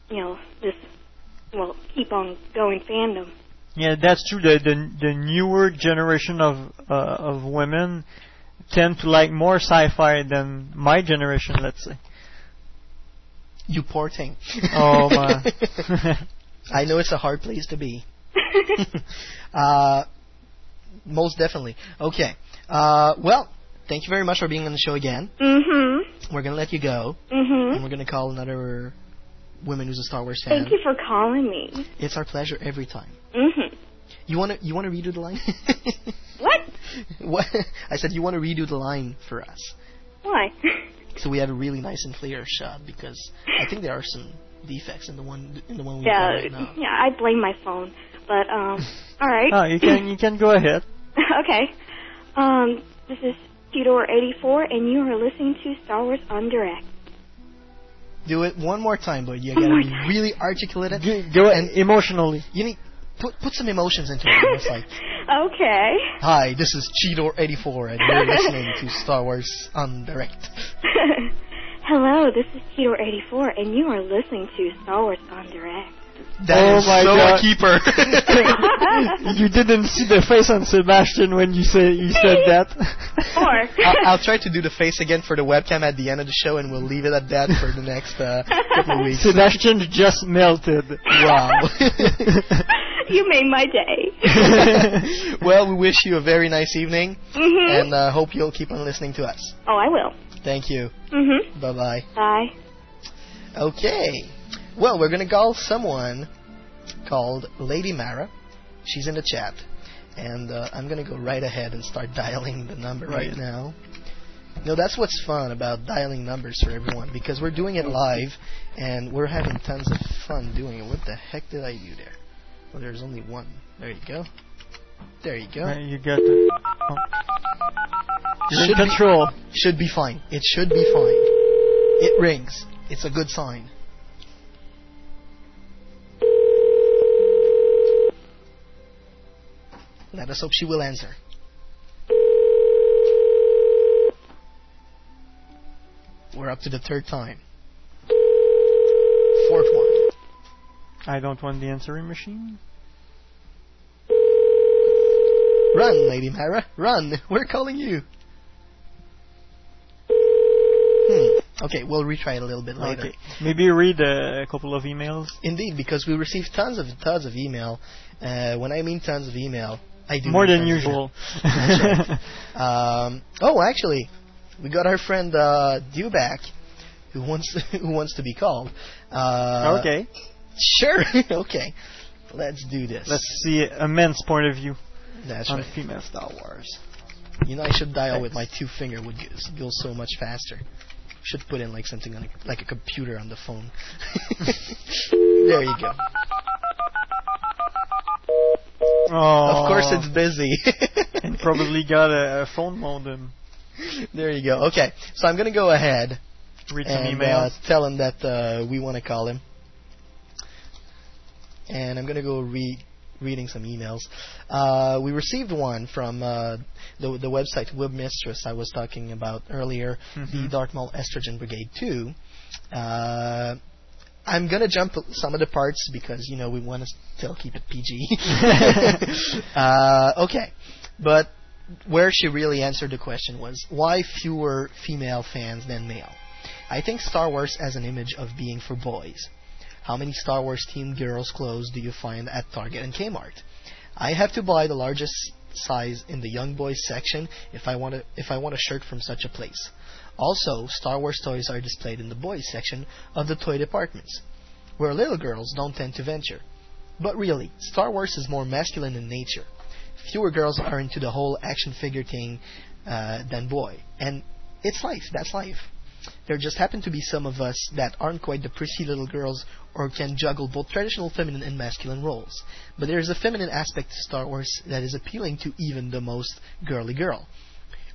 you know, this, well, keep on going fandom. Yeah, that's true. The newer generation of women tend to like more sci-fi than my generation, let's say. You poor thing. Oh, my. I know it's a hard place to be. Most definitely. Okay. Well, thank you very much for being on the show again. Mm-hmm. We're going to let you go. Mm-hmm. And we're going to call another woman who's a Star Wars fan. Thank you for calling me. It's our pleasure every time. Mm-hmm. You want to redo the line? What? I said you want to redo the line for us. Why? So we have a really nice and clear shot, because I think there are some defects in the one we have right now. Yeah, I blame my phone. But, all right. Oh, you can go ahead. Okay. This is Tudor84, and you are listening to Star Wars on Direct. Do it one more time, but you gotta be really articulate. Do it and emotionally. You need put some emotions into it. It's like, okay. Hi, this is Cheetor84, and you're listening to Star Wars on Direct. Hello, this is Cheetor84, and you are listening to Star Wars on Direct. That is so God. A keeper. You didn't see the face on Sebastian when you said that. I'll try to do the face again for the webcam at the end of the show, and we'll leave it at that for the next couple of weeks. Sebastian just melted. Wow. You made my day. Well, we wish you a very nice evening, mm-hmm. and hope you'll keep on listening to us. Oh, I will. Thank you. Mm-hmm. Bye-bye. Bye. Okay. Well, we're going to call someone called Lady Mara. She's in the chat. And I'm going to go right ahead and start dialing the number right now. You know, that's what's fun about dialing numbers for everyone, because we're doing it live, and we're having tons of fun doing it. What the heck did I do there? Well, there's only one. There you go. There you go. You got it. Oh. Should be fine. It should be fine. It rings. It's a good sign. Let us hope she will answer. We're up to the third time. Fourth one. I don't want the answering machine. Run, Lady Mara, run. We're calling you. Okay, we'll retry it a little bit later. Okay. Maybe read a couple of emails. Indeed, because we received tons and tons of email. When I mean tons of email, I do more than usual. Right. Oh, actually, we got our friend Dewback, who wants to be called. Okay. Sure. Okay. Let's do this. Let's see a man's point of view. That's on right. Female Star Wars. You know, I should dial with my two finger. Would go so much faster. Should put in like something like a computer on the phone. There you go. Oh. Of course, it's busy. And probably got a phone modem. There you go. Okay, so I'm gonna go ahead and tell him that we want to call him, and I'm gonna go read reading some emails. We received one from the website Webmistress I was talking about earlier, the Darth Maul Estrogen Brigade 2. I'm going to jump some of the parts because, you know, we want to still keep it PG. Okay. But where she really answered the question was, why fewer female fans than male? I think Star Wars has an image of being for boys. How many Star Wars-themed girls' clothes do you find at Target and Kmart? I have to buy the largest size in the young boys section if I want a shirt from such a place. Also, Star Wars toys are displayed in the boys section of the toy departments, where little girls don't tend to venture. But really, Star Wars is more masculine in nature. Fewer girls are into the whole action figure thing than boy. And it's life. That's life. There just happen to be some of us that aren't quite the prissy little girls or can juggle both traditional feminine and masculine roles. But there is a feminine aspect to Star Wars that is appealing to even the most girly girl.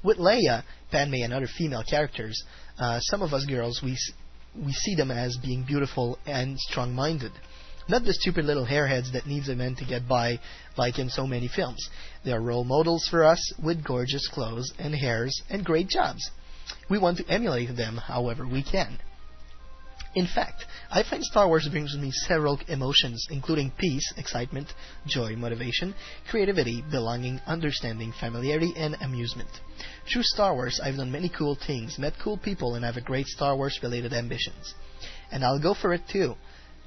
With Leia, Padme, and other female characters, some of us girls, we see them as being beautiful and strong-minded. Not the stupid little hairheads that needs a man to get by, like in so many films. They are role models for us with gorgeous clothes and hairs and great jobs. We want to emulate them however we can. In fact, I find Star Wars brings me several emotions, including peace, excitement, joy, motivation, creativity, belonging, understanding, familiarity, and amusement. Through Star Wars, I've done many cool things, met cool people, and have a great Star Wars-related ambitions. And I'll go for it too.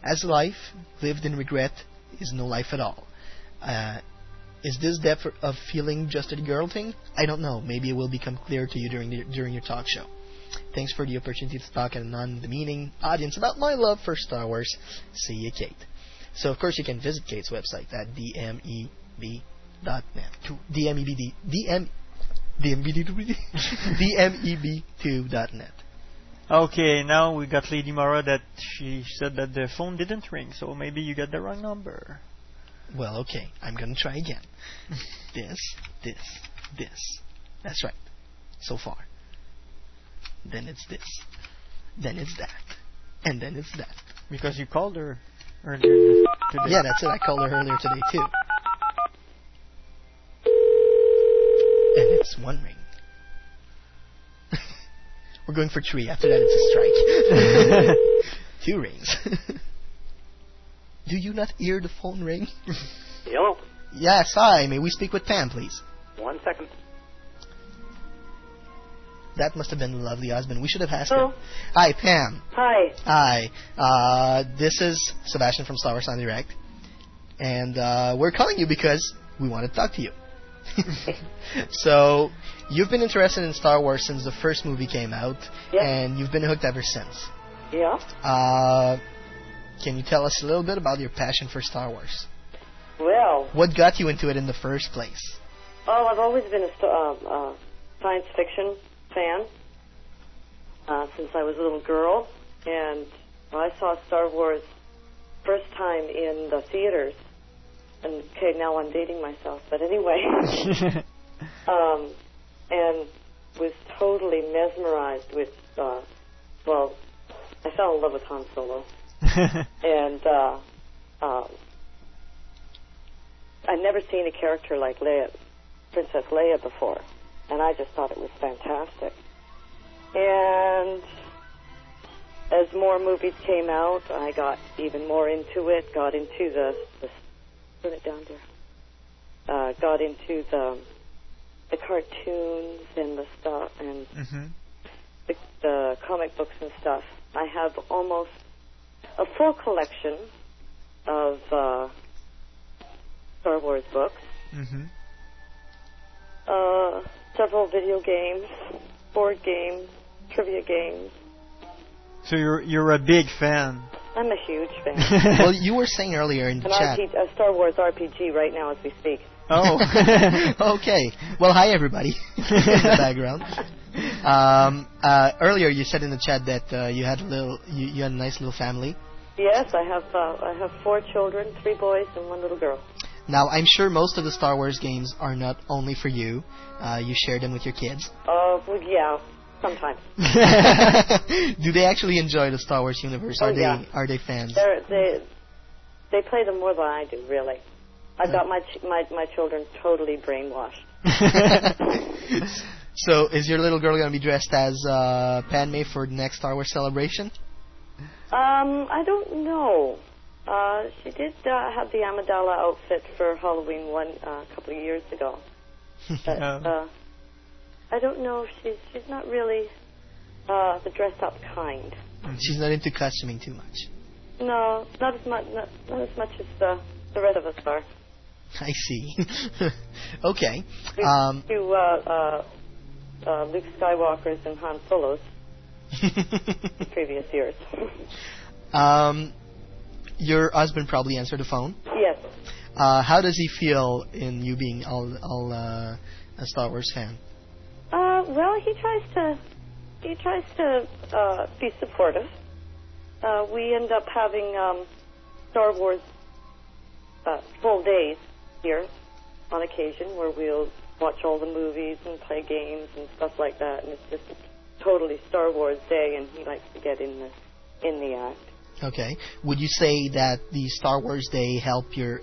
As life, lived in regret, is no life at all. Is this depth of feeling just a girl thing? I don't know. Maybe it will become clear to you during your talk show. Thanks for the opportunity to talk at a non-demeaning audience about my love for Star Wars. See you, Kate. So, of course, you can visit Kate's website at dmeb.net. dmeb2.net. Okay, now we got Lady Mara that she said that the phone didn't ring, so maybe you got the wrong number. Well, okay, I'm going to try again. This. That's right. So far. Then it's this. Then it's that. And then it's that. Because you called her earlier today. Yeah, that's it. I called her earlier today, too. And it's one ring. We're going for three. After that, it's a strike. Two rings. Do you not hear the phone ring? Hello? Yes, hi. May we speak with Pam, please? 1 second. That must have been a lovely husband. We should have asked her. Hi, Pam. Hi. This is Sebastian from Star Wars on Direct. And we're calling you because we want to talk to you. So, you've been interested in Star Wars since the first movie came out. Yep. And you've been hooked ever since. Yeah. Can you tell us a little bit about your passion for Star Wars? Well, what got you into it in the first place? Oh, I've always been a science fiction fan since I was a little girl, and I saw Star Wars first time in the theaters. And okay, now I'm dating myself, but anyway, and was totally mesmerized with. Well, I fell in love with Han Solo. And I'd never seen a character like Leia, Princess Leia, before, and I just thought it was fantastic. And as more movies came out, I got even more into it. Got into the put it down there. Got into the cartoons and the stuff and the comic books and stuff. I have almost a full collection of Star Wars books, several video games, board games, trivia games. So you're a big fan. I'm a huge fan. Well, you were saying earlier in the chat. A Star Wars RPG right now as we speak. Oh, okay. Well, hi everybody in the background. Earlier you said in the chat that you had a nice little family. Yes, I have 4 children, 3 boys and 1 little girl. Now I'm sure most of the Star Wars games are not only for you. You share them with your kids. Oh yeah, sometimes. Do they actually enjoy the Star Wars universe? Are they fans? They play them more than I do, really. I got my children totally brainwashed. So is your little girl going to be dressed as Padme for the next Star Wars celebration? I don't know. She did have the Amidala outfit for Halloween a couple of years ago. But, I don't know. She's not really the dress-up kind. She's not into costuming too much. No, not as much as the rest of us are. I see. Okay. To Luke Skywalker's and Han Solo's previous years. Your husband probably answered the phone. Yes. How does he feel in you being a Star Wars fan? Well, he tries to be supportive. We end up having Star Wars full days here on occasion, where we'll watch all the movies and play games and stuff like that, and it's just totally Star Wars day, and he likes to get in the act. Okay. Would you say that the Star Wars Day help your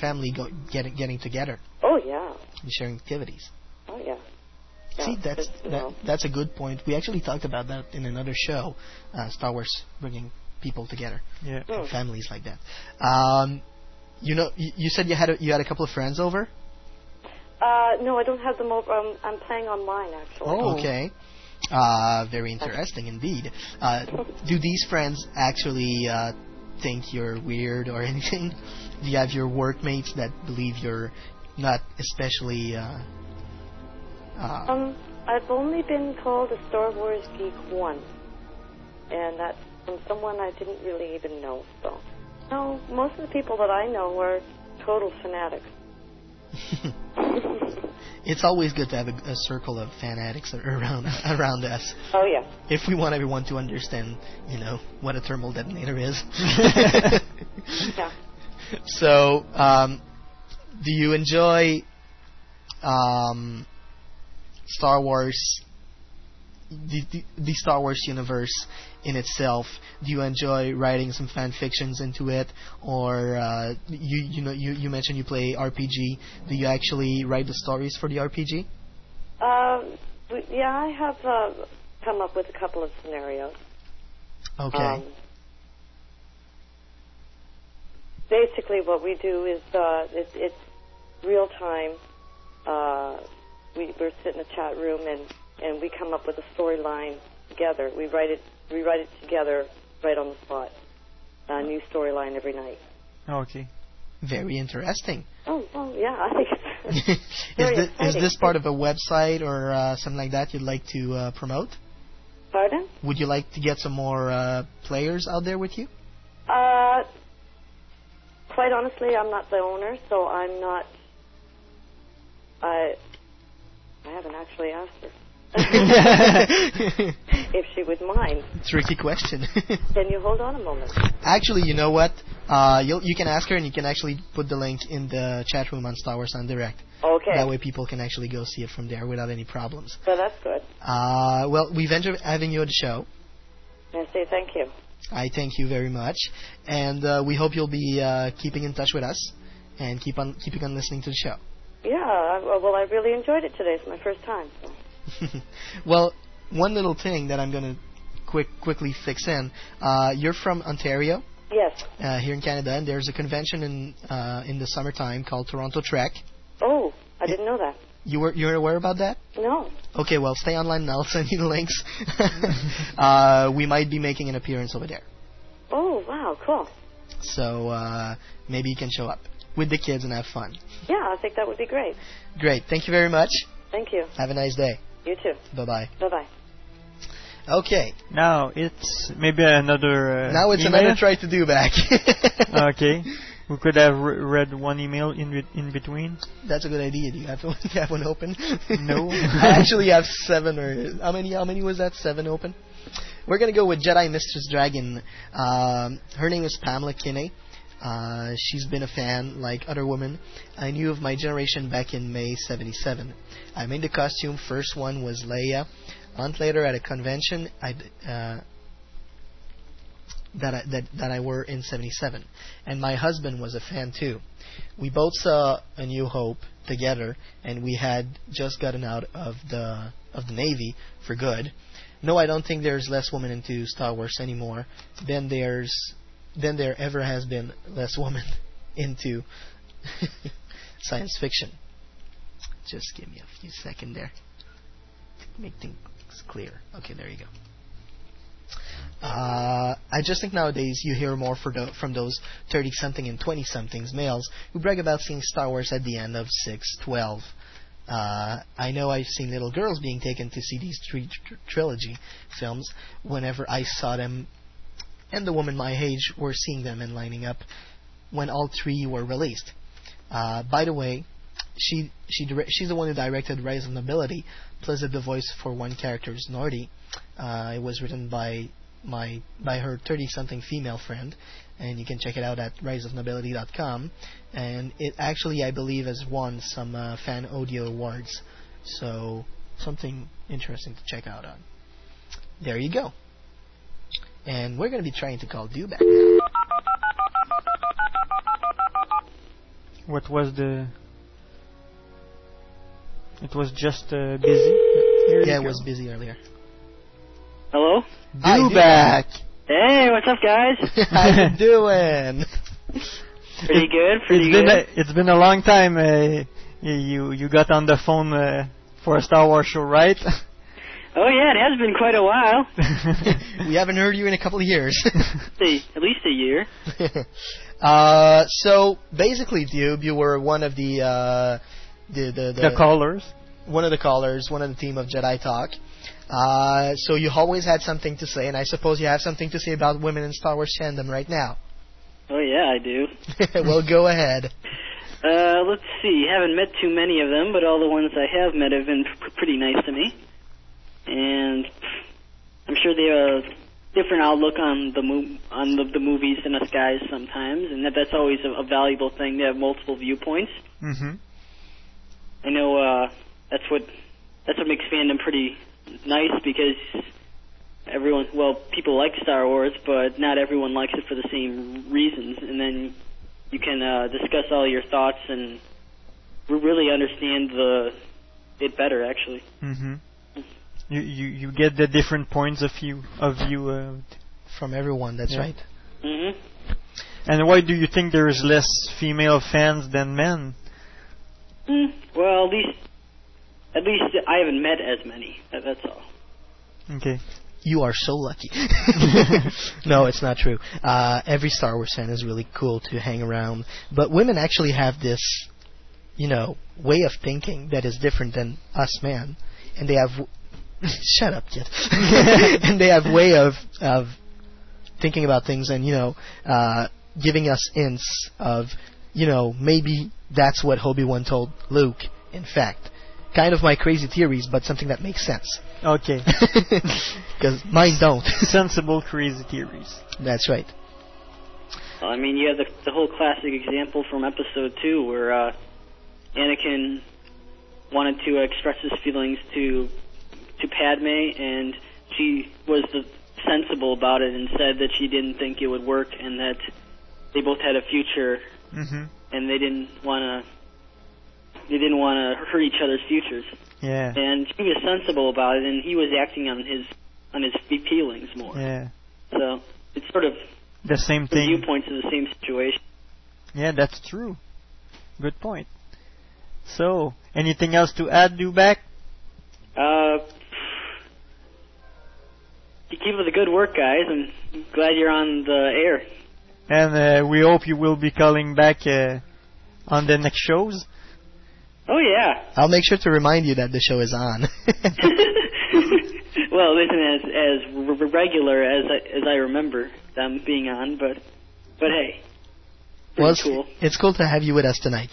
family getting together? Oh yeah. And sharing activities. Oh yeah. See, that's a good point. We actually talked about that in another show, Star Wars bringing people together, yeah, and families like that. You know, you said you had a couple of friends over. No, I don't have them over. I'm playing online actually. Oh, okay. Very interesting indeed. Do these friends actually think you're weird or anything? Do you have your workmates that believe you're not especially? I've only been called a Star Wars geek once, and that's from someone I didn't really even know. So, no, most of the people that I know are total fanatics. It's always good to have a circle of fanatics around us. Oh yeah. If we want everyone to understand, you know, what a thermal detonator is. Yeah. So, do you enjoy Star Wars, the Star Wars universe in itself? Do you enjoy writing some fan fictions into it, or you mentioned you play RPG? Do you actually write the stories for the RPG? Yeah, I have come up with a couple of scenarios. Okay. Basically, what we do is it's real time. We're sitting in a chat room and we come up with a storyline together. We write it together right on the spot. A new storyline every night. Oh, okay. Very interesting. Oh, well, yeah, I think it's is this part of a website or something like that you'd like to promote? Pardon? Would you like to get some more players out there with you? Quite honestly, I'm not the owner, so I'm not... I haven't actually asked her if she would mind. Tricky question. Can you hold on a moment? Actually, you know what? You can ask her, and you can actually put the link in the chat room on Star Wars on Direct. Okay. That way people can actually go see it from there without any problems. Well, that's good. Well, we've enjoyed having you on the show. I say thank you. I thank you very much. And we hope you'll be keeping in touch with us and keeping on listening to the show. Yeah, well, I really enjoyed it today. It's my first time. So. Well, one little thing that I'm going to quickly fix in. You're from Ontario? Yes. Here in Canada, and there's a convention in the summertime called Toronto Trek. Oh, I didn't know that. You were aware about that? No. Okay, well, stay online and I'll send you the links. We might be making an appearance over there. Oh, wow, cool. So maybe you can show up with the kids and have fun. Yeah, I think that would be great. Great. Thank you very much. Thank you. Have a nice day. You too. Bye-bye. Bye-bye. Okay. Now it's maybe another now it's email. Another try to do back. Okay. We could have read one email in between. That's a good idea. Do you have one open? No. I actually have seven. Or how many was that? Seven open? We're going to go with Jedi Mistress Dragon. Her name is Pamela Kinney. She's been a fan, like other women I knew of my generation back in May 1977. I made the costume. First one was Leia. A month later at a convention, that I were in 77. And my husband was a fan too. We both saw A New Hope together, and we had just gotten out of the Navy for good. No, I don't think there's less women into Star Wars anymore than there ever has been less women into science fiction. Just give me a few seconds there. Make things clear. Okay, there you go. I just think nowadays you hear more from those 30-something and 20-somethings males who brag about seeing Star Wars at the end of 6/12. I know I've seen little girls being taken to see these three trilogy films whenever I saw them, and the women my age were seeing them and lining up when all three were released. By the way, she's the one who directed Rise of Nobility, plus did the voice for one character, Snorty. It was written by her 30-something female friend, and you can check it out at riseofnobility.com. And it actually, I believe, has won some fan audio awards, so something interesting to check out on. There you go. And we're going to be trying to call Dooku back now. What was the... It was just busy? Yeah, it was busy earlier. Hello? Dooku back! Hey, what's up, guys? How you doing? Pretty good, pretty good. It's been a long time. You got on the phone for a Star Wars show, right? Oh, yeah, it has been quite a while. We haven't heard you in a couple of years. At least a year. So, basically, Dooku, you were one of the callers. One of the callers, one of the team of Jedi Talk. So you always had something to say, and I suppose you have something to say about women in Star Wars fandom right now. Oh, yeah, I do. Well, go ahead. Let's see. Haven't met too many of them, but all the ones I have met have been pretty nice to me. And I'm sure they have a different outlook on the movies than us guys sometimes, and that's always a valuable thing, to have multiple viewpoints. Mm-hmm. I know that's what makes fandom pretty nice, because people like Star Wars, but not everyone likes it for the same reasons, and then you can discuss all your thoughts and really understand it better, actually. Mm-hmm. You get the different points of view from everyone. That's right. Mm-hmm. And why do you think there is less female fans than men? Well, at least I haven't met as many. That's all. Okay. You are so lucky. No, it's not true. Every Star Wars fan is really cool to hang around, but women actually have this, way of thinking that is different than us men, and they have. Shut up, kid. And they have way of thinking about things and, giving us hints of, maybe that's what Obi-Wan told Luke, in fact. Kind of my crazy theories, but something that makes sense. Okay. Because mine don't. Sensible, crazy theories. That's right. Well, I mean, you have the whole classic example from Episode 2 where Anakin wanted to express his feelings to Padme, and she was sensible about it and said that she didn't think it would work and that they both had a future, mm-hmm. and they didn't want to hurt each other's futures. Yeah. And she was sensible about it, and he was acting on his feelings more. Yeah. So it's sort of the same thing. Viewpoints in the same situation. Yeah, that's true. Good point. So, anything else to add, Dubak? You keep up the good work, guys. I'm glad you're on the air. And we hope you will be calling back on the next shows. Oh, yeah. I'll make sure to remind you that the show is on. Well, it isn't as regular as I remember them being on, but hey. Well, it's cool to have you with us tonight.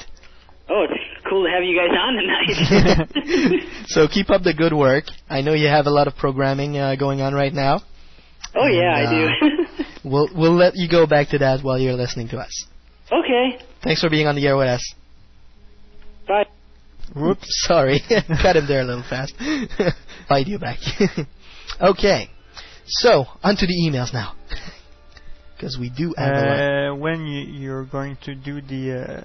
Oh, it's cool to have you guys on tonight. So keep up the good work. I know you have a lot of programming going on right now. Oh, I do. We'll let you go back to that while you're listening to us. Okay. Thanks for being on the air with us. Bye. Whoops, sorry. Cut him there a little fast. Bye, you back. Okay. So, on to the emails now. Because we do have a lot. When you're going to do the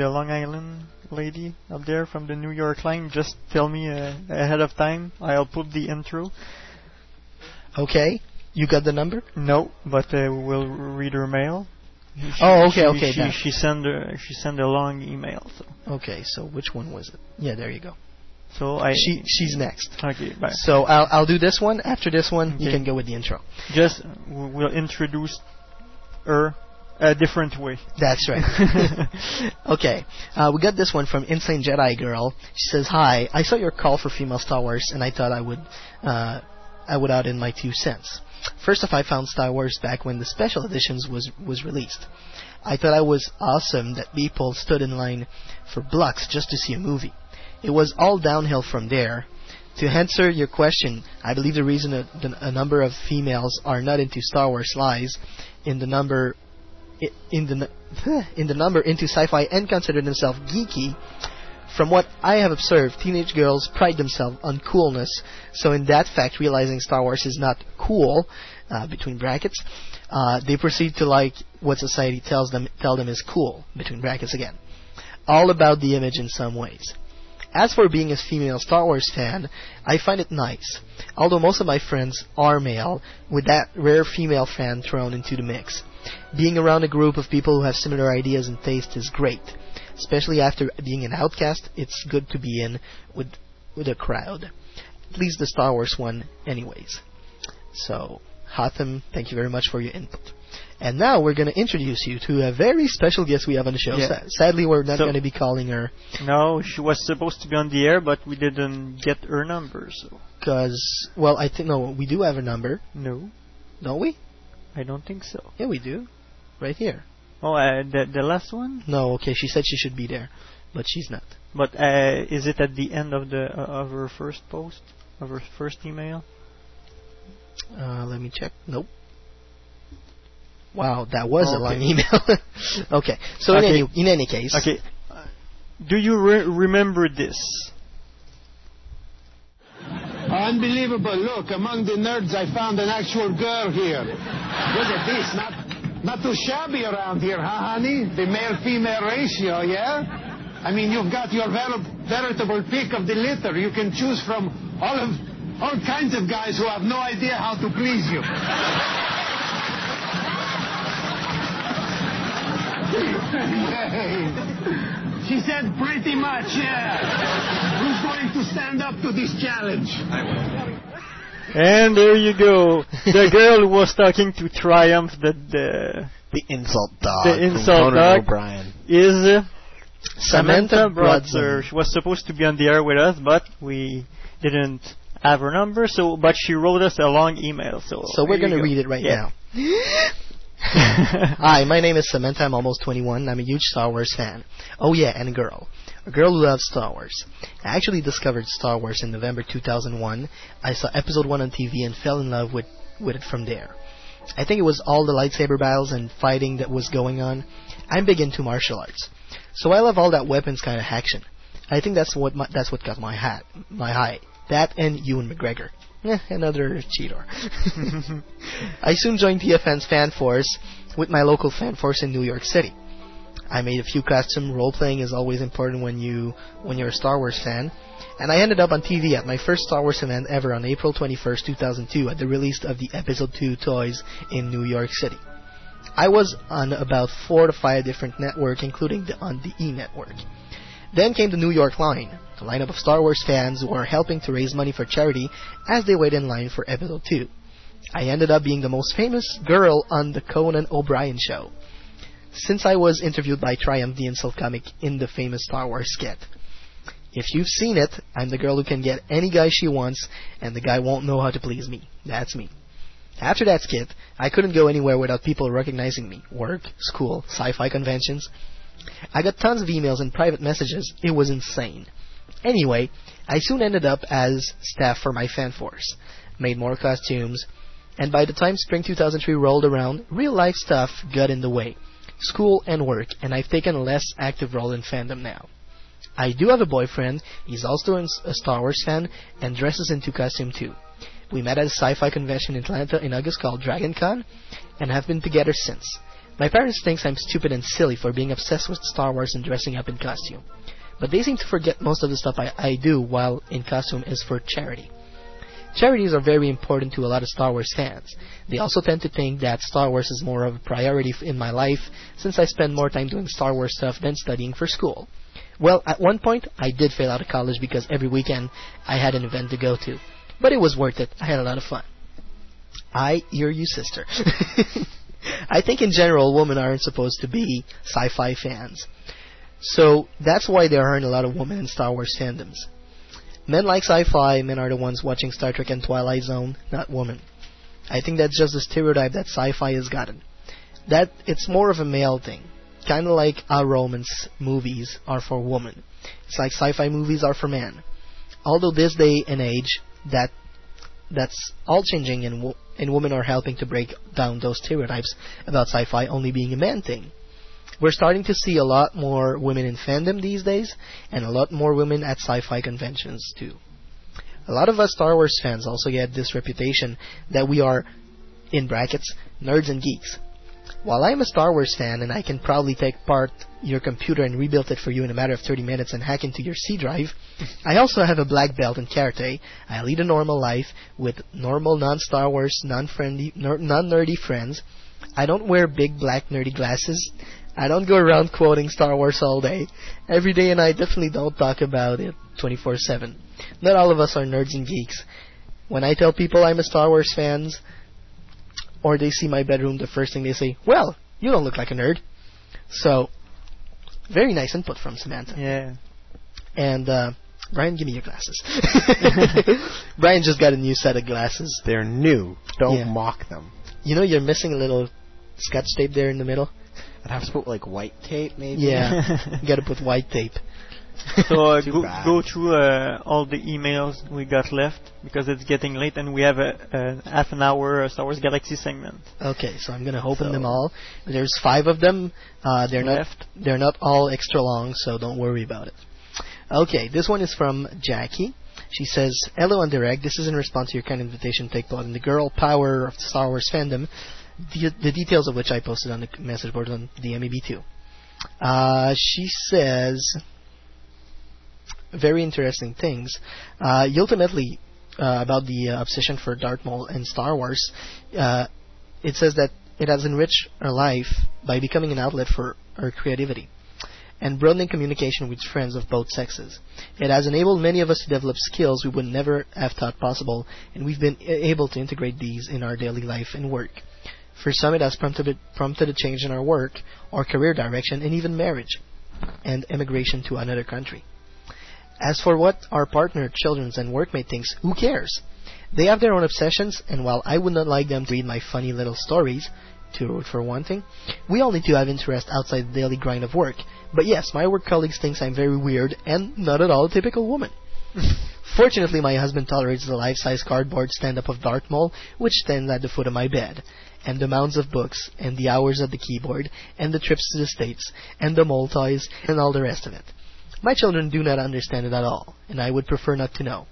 Long Island lady up there from the New York line, just tell me ahead of time. I'll put the intro. Okay. You got the number? No, but we'll read her mail. Okay. She sent a long email. So. Okay, so which one was it? Yeah, there you go. So she's next. Okay, bye. So I'll do this one. After this one, okay. You can go with the intro. Just we'll introduce her a different way. That's right. Okay, we got this one from Insane Jedi Girl. She says, "Hi, I saw your call for female Star Wars, and I thought I would add in my 2 cents. First off, I found Star Wars back when the special editions was released. I thought it was awesome that people stood in line for blocks just to see a movie. It was all downhill from there. To answer your question, I believe the reason a number of females are not into Star Wars lies in the number into sci-fi and consider themselves geeky. From what I have observed, teenage girls pride themselves on coolness, so in that fact, realizing Star Wars is not cool, between brackets, they proceed to like what society tell them is cool, between brackets again. All about the image in some ways. As for being a female Star Wars fan, I find it nice, although most of my friends are male, with that rare female fan thrown into the mix. Being around a group of people who have similar ideas and tastes is great. Especially after being an outcast, it's good to be in with a crowd. At least the Star Wars one, anyways." So, Hatham, thank you very much for your input. And now we're going to introduce you to a very special guest we have on the show. Yeah. Sadly, we're not going to be calling her. No, she was supposed to be on the air, but we didn't get her number. Because, well, I think, no, we do have a number. No. Don't we? I don't think so. Yeah, we do. Right here. Oh, the last one? No, okay. She said she should be there, but she's not. But is it at the end of of her first post, of her first email? Let me check. Nope. Wow, that was a long email. Okay. So okay. In any case. Okay. Do you remember this? Unbelievable! Look, among the nerds, I found an actual girl here. Look at this. Not too shabby around here, huh, honey? The male-female ratio, yeah? I mean, you've got your veritable pick of the litter. You can choose from all kinds of guys who have no idea how to please you. She said pretty much, yeah. Who's going to stand up to this challenge? I will. And there you go. The girl who was talking to Triumph, the insult dog. The insult dog O'Brien. Is Samantha Brodzer. She was supposed to be on the air with us, but we didn't have her number. So, but she wrote us a long email. So we're going to read it right now. Hi, my name is Samantha. I'm almost 21. I'm a huge Star Wars fan. Oh yeah, and girl. A girl who loves Star Wars. I actually discovered Star Wars in November 2001. I saw Episode 1 on TV and fell in love with it from there. I think it was all the lightsaber battles and fighting that was going on. I'm big into martial arts, so I love all that weapons kind of action. I think that's what got my high. That and Ewan McGregor. Another cheater. I soon joined TFN's fan force with my local fan force in New York City. I made a few costumes. Role-playing is always important when you're a Star Wars fan. And I ended up on TV at my first Star Wars event ever on April 21st, 2002 at the release of the Episode 2 toys in New York City. I was on about 4 to 5 different networks, including on the E! Network. Then came the New York line, a lineup of Star Wars fans who were helping to raise money for charity as they waited in line for Episode 2. I ended up being the most famous girl on the Conan O'Brien show, since I was interviewed by Triumph the Insult Comic in the famous Star Wars skit. If you've seen it, I'm the girl who can get any guy she wants, and the guy won't know how to please me. That's me. After that skit, I couldn't go anywhere without people recognizing me. Work, school, sci-fi conventions. I got tons of emails and private messages. It was insane. Anyway, I soon ended up as staff for my fan force, made more costumes, and by the time spring 2003 rolled around, real-life stuff got in the way. School and work, and I've taken a less active role in fandom now. I do have a boyfriend. He's also a Star Wars fan and dresses into costume too. We met at a sci-fi convention in Atlanta in August called DragonCon, and have been together since. My parents think I'm stupid and silly for being obsessed with Star Wars and dressing up in costume. But they seem to forget most of the stuff I do while in costume is for charity. Charities are very important to a lot of Star Wars fans. They also tend to think that Star Wars is more of a priority in my life, since I spend more time doing Star Wars stuff than studying for school. Well, at one point, I did fail out of college because every weekend I had an event to go to. But it was worth it. I had a lot of fun. I hear you, sister. I think in general, women aren't supposed to be sci-fi fans. So that's why there aren't a lot of women in Star Wars fandoms. Men like sci-fi, men are the ones watching Star Trek and Twilight Zone, not women. I think that's just a stereotype that sci-fi has gotten. That it's more of a male thing. Kinda like how romance movies are for women. It's like sci-fi movies are for men. Although this day and age, that's all changing, and women are helping to break down those stereotypes about sci-fi only being a man thing. We're starting to see a lot more women in fandom these days, and a lot more women at sci-fi conventions too. A lot of us Star Wars fans also get this reputation that we are, in brackets, nerds and geeks. While I'm a Star Wars fan and I can probably take apart your computer and rebuild it for you in a matter of 30 minutes and hack into your C drive, I also have a black belt in karate, I lead a normal life with normal non-Star Wars, non-nerdy friends, I don't wear big black nerdy glasses, I don't go around quoting Star Wars all day, every day, and I definitely don't talk about it 24/7. Not all of us are nerds and geeks. When I tell people I'm a Star Wars fan, or they see my bedroom, the first thing they say, well, you don't look like a nerd. So, very nice input from Samantha. Yeah. And, Brian, give me your glasses. Brian just got a new set of glasses. They're new. Don't mock them. You know, you're missing a little scotch tape there in the middle. I'd have to put, like, white tape, maybe? Yeah, you gotta put white tape. So go through all the emails we got left, because it's getting late and we have a half an hour Star Wars Galaxy segment. Okay, so I'm gonna open them all. There's 5 of them. They're not all extra long, so don't worry about it. Okay, this one is from Jackie. She says, "Hello on Direct. This is in response to your kind invitation to take part in the Girl Power of the Star Wars fandom, the details of which I posted on the message board on the MEB2." She says very interesting things. Ultimately, about the obsession for Darth Maul and Star Wars, it says that it has enriched her life by becoming an outlet for her creativity and broadening communication with friends of both sexes. It has enabled many of us to develop skills we would never have thought possible, and we've been able to integrate these in our daily life and work. For some, it has prompted a change in our work, our career direction, and even marriage and emigration to another country. As for what our partner, children, and workmate thinks, who cares? They have their own obsessions, and while I would not like them to read my funny little stories, for one thing, we all need to have interest outside the daily grind of work. But yes, my work colleagues think I'm very weird and not at all a typical woman. Fortunately, my husband tolerates the life-size cardboard stand-up of Darth Maul, which stands at the foot of my bed, and the mounds of books, and the hours at the keyboard, and the trips to the States, and the Maul toys, and all the rest of it. My children do not understand it at all, and I would prefer not to know.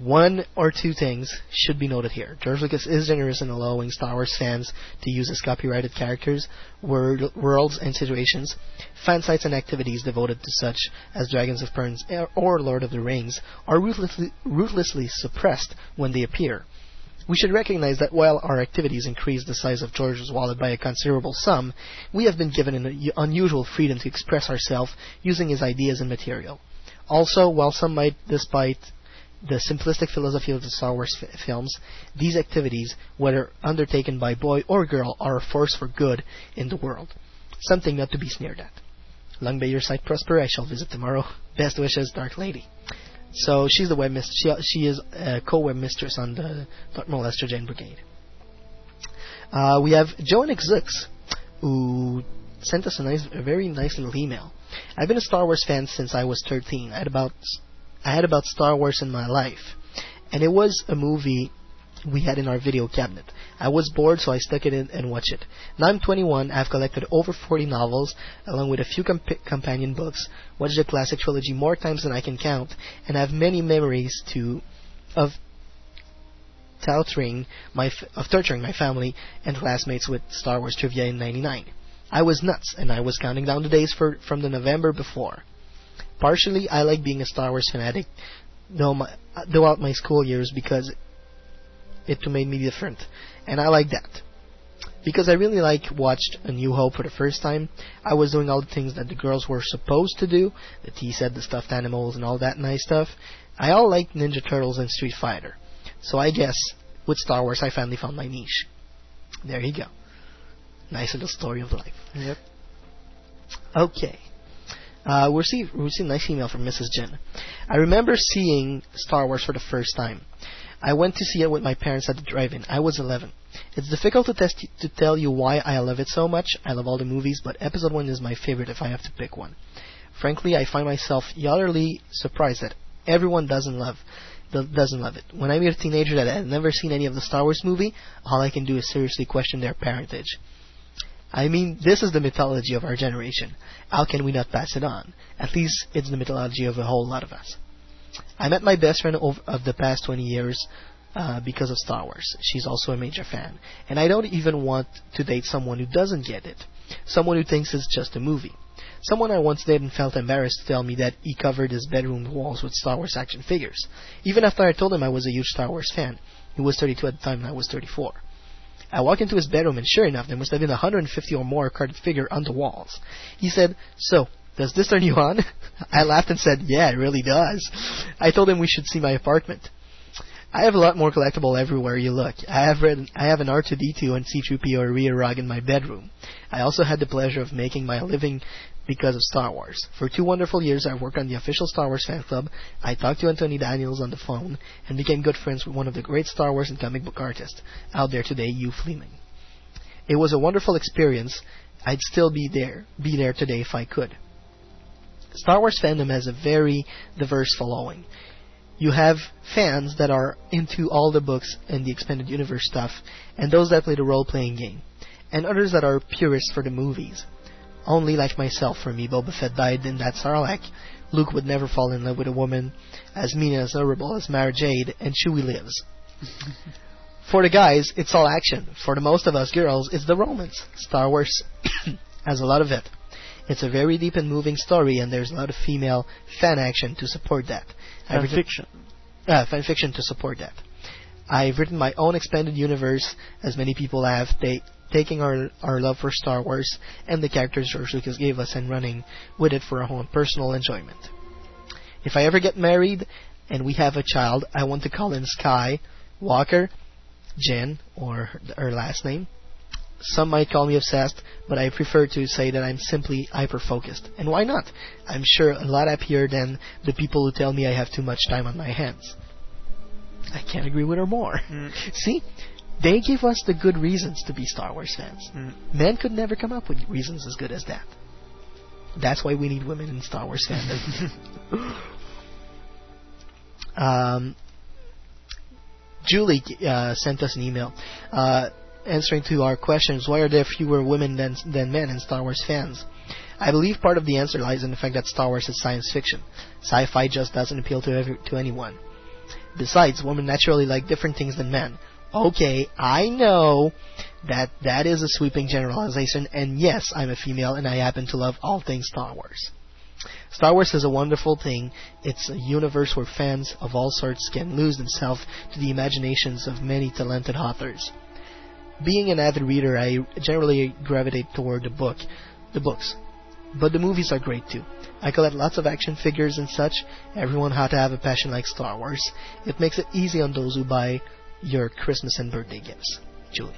One or two things should be noted here. George Lucas is generous in allowing Star Wars fans to use his copyrighted characters, worlds and situations, fan sites and activities devoted to such as Dragons of Pern or Lord of the Rings are ruthlessly suppressed when they appear. We should recognize that while our activities increase the size of George's wallet by a considerable sum, we have been given an unusual freedom to express ourselves using his ideas and material. Also, while some might despite the simplistic philosophy of the Star Wars films, these activities, whether undertaken by boy or girl, are a force for good in the world. Something not to be sneered at. Long may your site prosper. I shall visit tomorrow. Best wishes, Dark Lady. So she's the she is a co-web mistress on the Darth Maul Estrogen Brigade. We have Joan Exux, who sent us a very nice little email. I've been a Star Wars fan since I was 13. I had about Star Wars in my life, and it was a movie we had in our video cabinet. I was bored, so I stuck it in and watched it. Now I'm 21, I've collected over 40 novels, along with a few companion books, watched the classic trilogy more times than I can count, and have many memories torturing my family and classmates with Star Wars trivia in 99. I was nuts, and I was counting down the days from the November before. Partially, I like being a Star Wars fanatic throughout my school years because it made me different, and I like that. Because I really watched A New Hope for the first time, I was doing all the things that the girls were supposed to do, the tea set, the stuffed animals, and all that nice stuff. I all liked Ninja Turtles and Street Fighter. So I guess, with Star Wars, I finally found my niche. There you go. Nice little story of life. Yep. Okay. We received a nice email from Mrs. Jen. I remember seeing Star Wars for the first time. I went to see it with my parents at the drive-in. I was 11. It's difficult to tell you why I love it so much. I love all the movies, but Episode 1 is my favorite if I have to pick one. Frankly, I find myself utterly surprised that everyone doesn't love it. When I meet a teenager that has never seen any of the Star Wars movie, all I can do is seriously question their parentage. I mean, this is the mythology of our generation. How can we not pass it on? At least it's the mythology of a whole lot of us. I met my best friend of the past 20 years because of Star Wars. She's also a major fan. And I don't even want to date someone who doesn't get it. Someone who thinks it's just a movie. Someone I once dated and felt embarrassed to tell me that he covered his bedroom walls with Star Wars action figures. Even after I told him I was a huge Star Wars fan. He was 32 at the time and I was 34. I walked into his bedroom and sure enough, there must have been 150 or more carded figures on the walls. He said, "So, does this turn you on?" I laughed and said, "Yeah, it really does." I told him we should see my apartment. I have a lot more collectible everywhere you look. I have an R2-D2 and C-3PO or rear rug in my bedroom. I also had the pleasure of making my living because of Star Wars. For 2 wonderful years, I worked on the official Star Wars fan club, I talked to Anthony Daniels on the phone, and became good friends with one of the great Star Wars and comic book artists out there today, Hugh Fleming. It was a wonderful experience. I'd still be there today if I could. Star Wars fandom has a very diverse following. You have fans that are into all the books and the expanded universe stuff, and those that play the role-playing game, and others that are purists for the movies. Only like myself, for me, Boba Fett died in that Sarlacc. Luke would never fall in love with a woman as mean and as horrible as Mara Jade, and Chewie lives. For the guys, it's all action. For the most of us girls, it's the romance. Star Wars has a lot of it. It's a very deep and moving story, and there's a lot of female fan action to support that. Fan fiction to support that. I've written my own expanded universe, as many people have. Taking our love for Star Wars and the characters George Lucas gave us and running with it for our own personal enjoyment. If I ever get married and we have a child, I want to call him Sky Walker, Jen, or her last name. Some might call me obsessed, but I prefer to say that I'm simply hyper-focused. And why not? I'm sure a lot happier than the people who tell me I have too much time on my hands. I can't agree with her more. See? They give us the good reasons to be Star Wars fans. Men could never come up with reasons as good as that. That's why we need women in Star Wars fandom. Julie sent us an email answering to our questions, why are there fewer women than men in Star Wars fans? I believe part of the answer lies in the fact that Star Wars is science fiction. Sci-fi just doesn't appeal to anyone. Besides, women naturally like different things than men. Okay, I know that is a sweeping generalization, and yes, I'm a female, and I happen to love all things Star Wars. Star Wars is a wonderful thing. It's a universe where fans of all sorts can lose themselves to the imaginations of many talented authors. Being an avid reader, I generally gravitate toward the books. But the movies are great too. I collect lots of action figures and such. Everyone had to have a passion like Star Wars. It makes it easy on those who buy your Christmas and birthday gifts, Julie.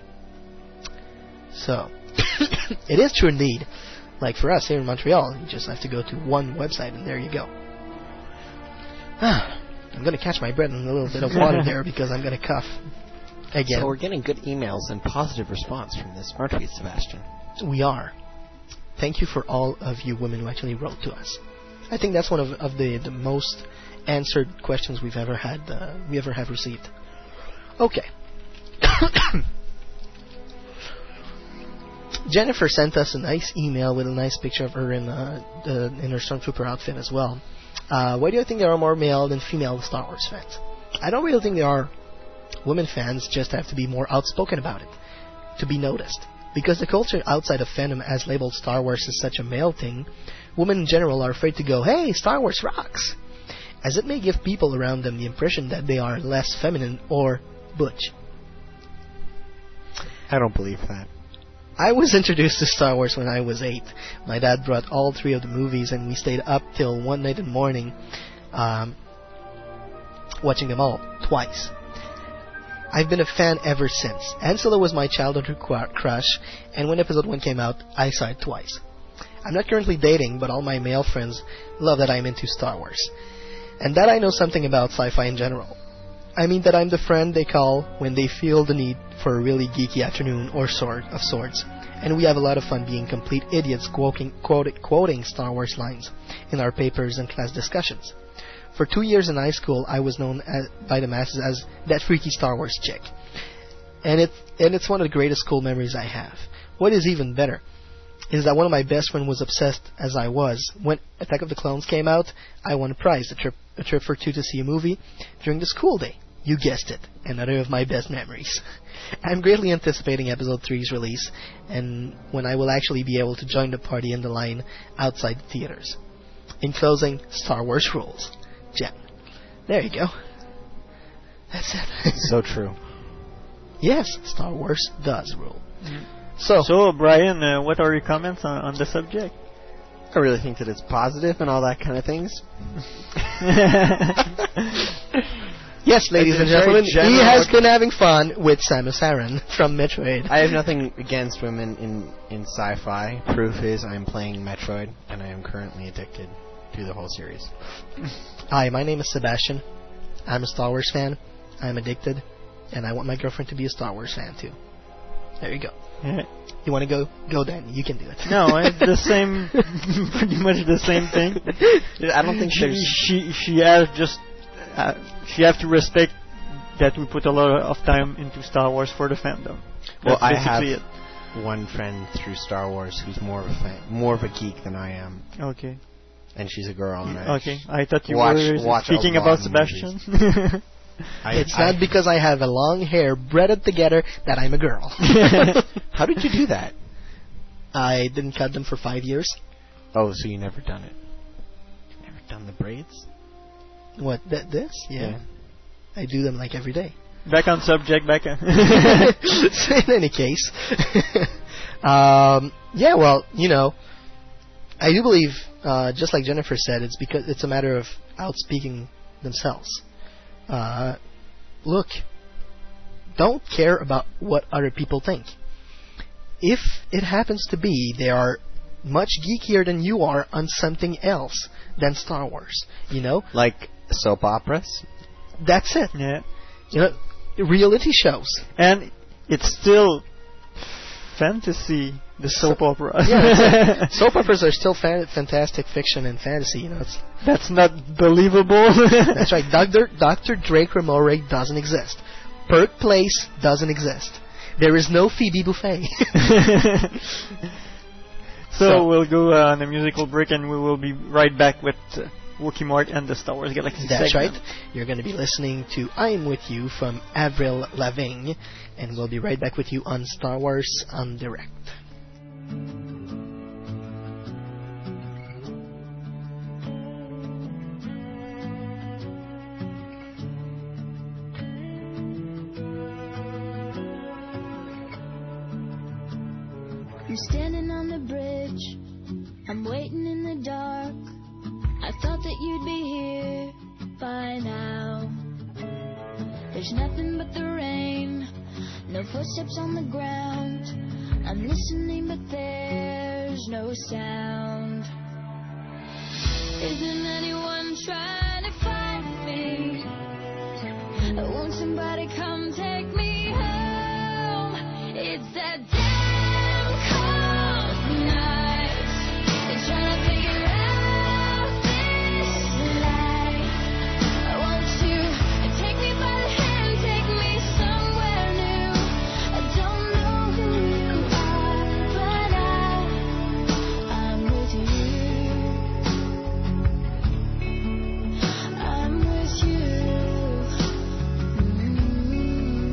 So, it is true indeed. Like for us here in Montreal, you just have to go to one website and there you go. I'm going to catch my breath in a little bit of water there because I'm going to cough again. So we're getting good emails and positive response from this, aren't we, Sebastian? We are. Thank you for all of you women who actually wrote to us. I think that's one of the most answered questions we've ever had, we ever have received. Okay. Jennifer sent us a nice email with a nice picture of her in her Stormtrooper outfit as well. Why do you think there are more male than female Star Wars fans? I don't really think there are women fans just have to be more outspoken about it, to be noticed. Because the culture outside of fandom has labeled Star Wars as such a male thing, women in general are afraid to go, "Hey, Star Wars rocks!" as it may give people around them the impression that they are less feminine or butch. I don't believe that. I was introduced to Star Wars when I was 8. My dad brought all 3 of the movies, and we stayed up till one night in the morning watching them all, twice. I've been a fan ever since. Han Solo was my childhood crush, and when Episode 1 came out, I saw it twice. I'm not currently dating, but all my male friends love that I'm into Star Wars, and that I know something about sci-fi in general. I mean that I'm the friend they call when they feel the need for a really geeky afternoon or sort of sorts, and we have a lot of fun being complete idiots quoting Star Wars lines in our papers and class discussions. For 2 years in high school, I was known by the masses as that freaky Star Wars chick. And it's one of the greatest school memories I have. What is even better is that one of my best friends was obsessed as I was. When Attack of the Clones came out, I won a prize, a trip for 2 to see a movie during the school day. You guessed it, another of my best memories. I'm greatly anticipating Episode 3's release, and when I will actually be able to join the party in the line outside the theaters. In closing, Star Wars rules. Jen. There you go. That's it. So true. Yes, Star Wars does rule. So Brian, what are your comments on the subject? I really think that it's positive and all that kind of things. Yes, ladies and gentlemen, he has been having fun with Samus Aran from Metroid. I have nothing against women in sci-fi. Proof is I'm playing Metroid, and I am currently addicted to the whole series. Hi, my name is Sebastian. I'm a Star Wars fan. I'm addicted, and I want my girlfriend to be a Star Wars fan too. There you go. Right. You want to go then. You can do it. No, it's the same, pretty much the same thing. I don't think she has just she have to respect that we put a lot of time into Star Wars for the fandom. Well, I have one friend through Star Wars who's more of a geek than I am. Okay. And she's a girl, right? Okay, I thought you were speaking about Sebastian. It's not because I have a long hair braided together that I'm a girl. How did you do that? I didn't cut them for 5 years. Oh, so you never done it? Never done the braids? What? This? Yeah. I do them like every day. Back on subject, back on. In any case, yeah. Well, you know, I do believe. Just like Jennifer said, it's because it's a matter of outspeaking themselves. Look, don't care about what other people think. If it happens to be they are much geekier than you are on something else than Star Wars, you know? Like soap operas? That's it. Yeah. You know, reality shows. And it's still fantasy. The soap opera. Yeah, soap operas are still fantastic fiction and fantasy. You know, that's not believable. That's right. Dr. Drake Ramore doesn't exist. Perk Place doesn't exist. There is no Phoebe Buffay. So we'll go on a musical break, and we will be right back with Wookiee Mart and the Star Wars Galaxy segment. That's right. You're going to be listening to I'm With You from Avril Lavigne, and we'll be right back with you on Star Wars on Direct. I'm standing on the bridge, I'm waiting in the dark. I thought that you'd be here by now. There's nothing but the rain, no footsteps on the ground. I'm listening, but there's no sound. Isn't anyone trying to find me? Won't somebody come take me home? It's that damn cold night. They're trying to figure out this life. I want you to take me by the hand, take me somewhere new. I don't know who you are, but I'm with you. I'm with you. Mm-hmm.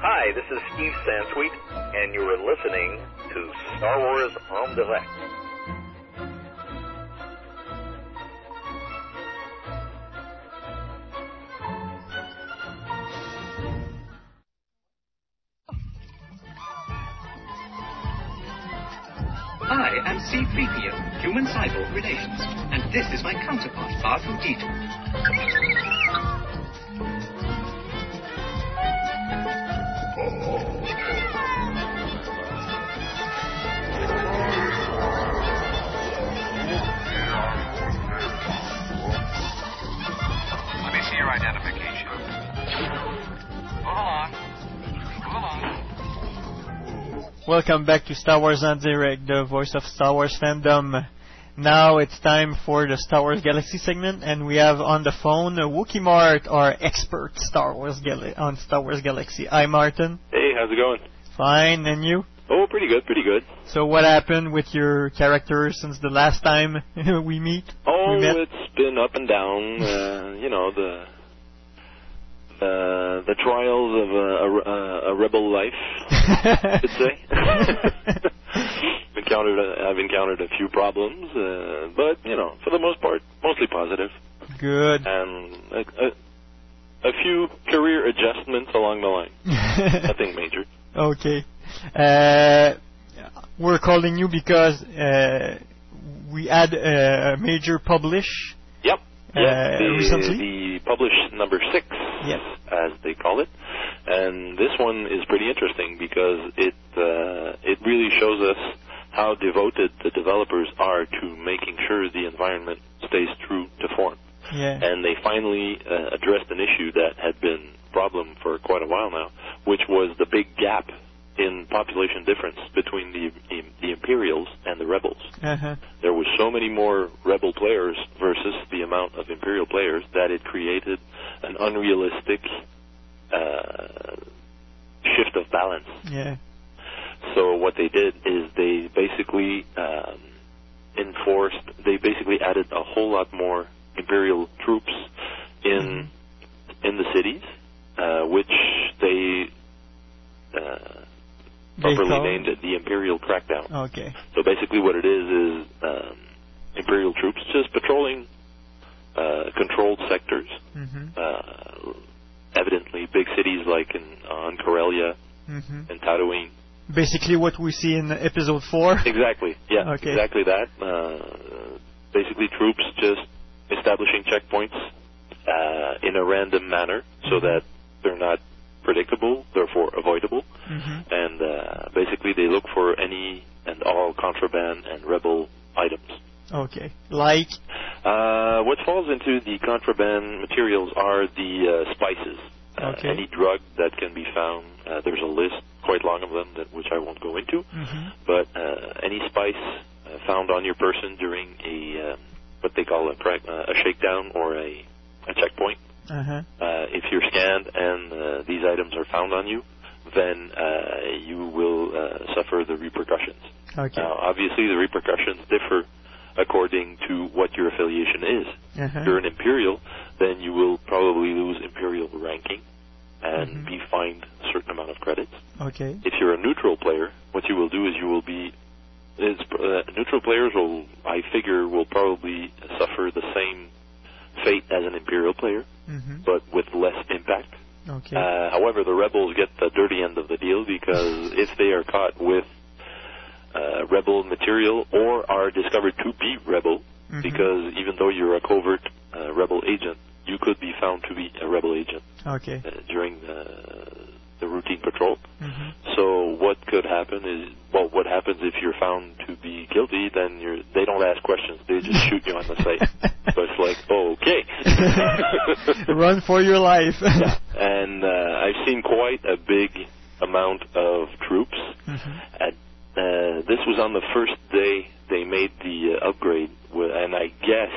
Hi, this is Steve Sansweet, and you are listening to Star Wars en Direct. I am C-3PO, Human-Cyborg Relations, and this is my counterpart, R2-D2. Identification. Move along. Welcome back to Star Wars en Direct, the voice of Star Wars fandom. Now it's time for the Star Wars Galaxy segment, and we have on the phone Wookie Mart, our expert on Star Wars Galaxy. Hi, Martin. Hey, how's it going? Fine, and you? Oh, pretty good, pretty good. So what happened with your character since the last time we met? Oh, it's been up and down. The trials of a rebel life, I should say. I've encountered a few problems, but, you know, for the most part, mostly positive. Good. And a few career adjustments along the line. Nothing major. Okay. We're calling you because we had a major publish. Yep. The publish number 6, yes, as they call it, and this one is pretty interesting because it really shows us how devoted the developers are to making sure the environment stays true to form. Yeah. And they finally addressed an issue that had been a problem for quite a while now, which was the big gap in population difference between the Imperials and the Rebels. Uh-huh. There were so many more Rebel players versus the amount of Imperial players that it created an unrealistic shift of balance. Yeah. So what they did is they basically added a whole lot more Imperial troops in the cities, which they properly named it the Imperial Crackdown. Okay. So basically what it is Imperial troops just patrolling controlled sectors. Mm-hmm. Evidently big cities like on Corellia, mm-hmm, and Tatooine. Basically what we see in Episode 4? Exactly, yeah, okay. Exactly that. Basically troops just establishing checkpoints in a random manner so that they're not predictable, therefore avoidable, mm-hmm, and basically they look for any and all contraband and rebel items. Okay, like? What falls into the contraband materials are the spices. Okay. Any drug that can be found, there's a list quite long of them, which I won't go into, mm-hmm, but any spice found on your person during what they call a shakedown or a checkpoint. Uh-huh. If you're scanned and these items are found on you, then you will suffer the repercussions. Okay. Now, obviously, the repercussions differ according to what your affiliation is. Uh-huh. If you're an Imperial, then you will probably lose Imperial ranking and mm-hmm be fined a certain amount of credits. Okay. If you're a neutral player, what you will do is neutral players will, I figure, will probably suffer the same fate as an Imperial player, mm-hmm, but with less impact. Okay. However, the Rebels get the dirty end of the deal because if they are caught with Rebel material or are discovered to be Rebel, mm-hmm, because even though you're a covert Rebel agent, you could be found to be a Rebel agent. Okay. During the routine patrol. Mm-hmm. So what could happen is, well, what happens if you're found to be guilty, then they don't ask questions. They just shoot you on the site. So it's like, okay. Run for your life. Yeah. And I've seen quite a big amount of troops. Mm-hmm. This was on the first day they made the upgrade, and I guess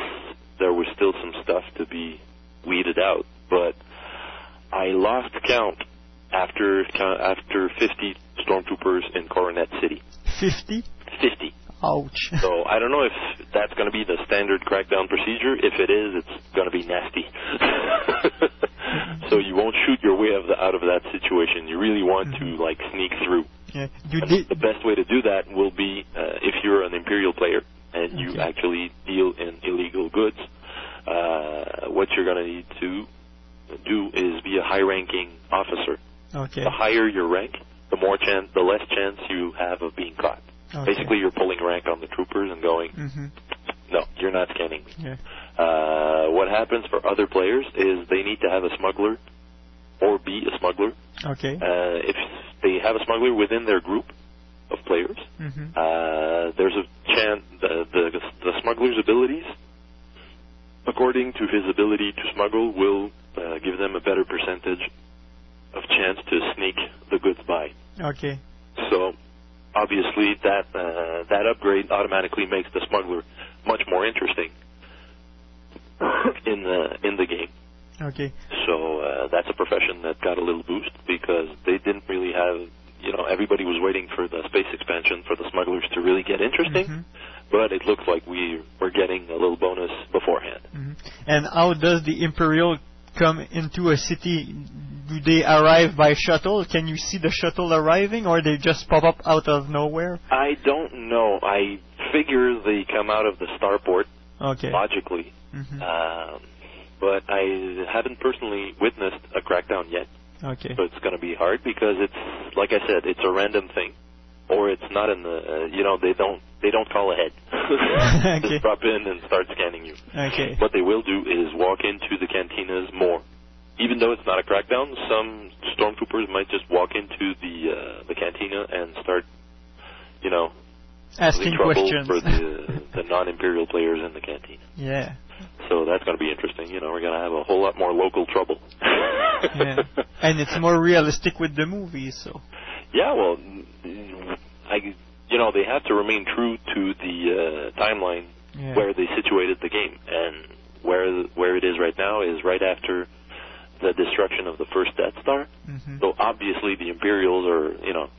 there was still some stuff to be weeded out, but I lost count after 50 stormtroopers in Coronet City. 50? 50. Ouch. So I don't know if that's going to be the standard crackdown procedure. If it is, it's going to be nasty. so you won't shoot your way out of that situation. You really want to, like, sneak through. Yeah. The best way to do that will be if you're an Imperial player and you actually deal in illegal goods. What you're going to need to do is be a high-ranking officer. Okay. The higher your rank, the less chance you have of being caught. Okay. Basically, you're pulling rank on the troopers and going, no, you're not scanning me. Yeah. What happens for other players is they need to have a smuggler or be a smuggler. Okay. If they have a smuggler within their group of players, there's a chance the smuggler's abilities, according to his ability to smuggle, will give them a better percentage of chance to sneak the goods by. Okay. So, obviously, that upgrade automatically makes the smuggler much more interesting in the game. Okay. So that's a profession that got a little boost because they didn't really have, you know, everybody was waiting for the space expansion for the smugglers to really get interesting. But it looks like we were getting a little bonus beforehand. And how does the Imperial come into a city? Do they arrive by shuttle? Can you see the shuttle arriving, or they just pop up out of nowhere? I don't know. I figure they come out of the starport, logically. But I haven't personally witnessed a crackdown yet. Okay. So it's going to be hard because it's, like I said, it's a random thing. Or it's not in the, you know, they don't call ahead. Just drop in and start scanning you. Okay. What they will do is walk into the cantinas more. Even though it's not a crackdown, some stormtroopers might just walk into the cantina and start, you know, asking questions for the non-Imperial players in the cantina. Yeah. So that's going to be interesting. You know, we're going to have a whole lot more local trouble. Yeah. And it's more realistic with the movie, so. Yeah, well, you know, they have to remain true to the timeline where they situated the game. And where it is right now is right after the destruction of the first Death Star. So obviously the Imperials are, you know,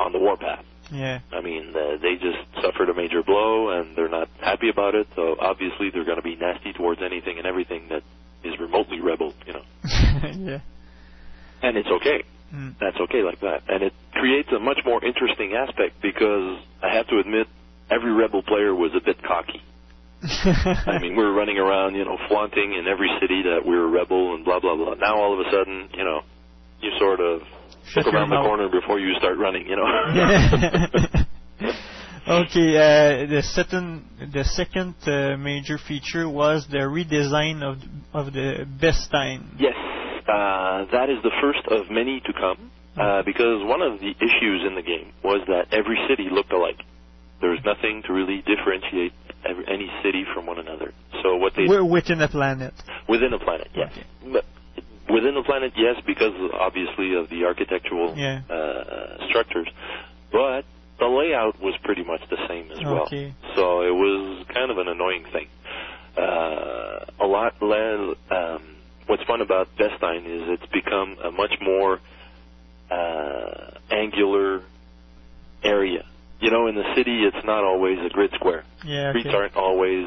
on the warpath. Yeah. I mean, they just suffered a major blow, and they're not happy about it, so obviously they're going to be nasty towards anything and everything that is remotely rebel, you know. Yeah. And it's okay. That's okay like that. And it creates a much more interesting aspect because I have to admit, every rebel player was a bit cocky. I mean, we were running around, you know, flaunting in every city that we were rebel and blah, blah, blah. Now all of a sudden, you know, you sort of look around the corner before you start running, you know. Okay, the second major feature was the redesign of the Beskine. Yes, that is the first of many to come, because one of the issues in the game was that every city looked alike. There was nothing to really differentiate any city from one another. So what they were within a planet. Within a planet, yes. Okay. But within the planet, yes, because obviously of the architectural structures. But the layout was pretty much the same as well. So it was kind of an annoying thing. A lot less. What's fun about Beskine is it's become a much more angular area. You know, in the city, it's not always a grid square. Yeah, okay. Streets aren't always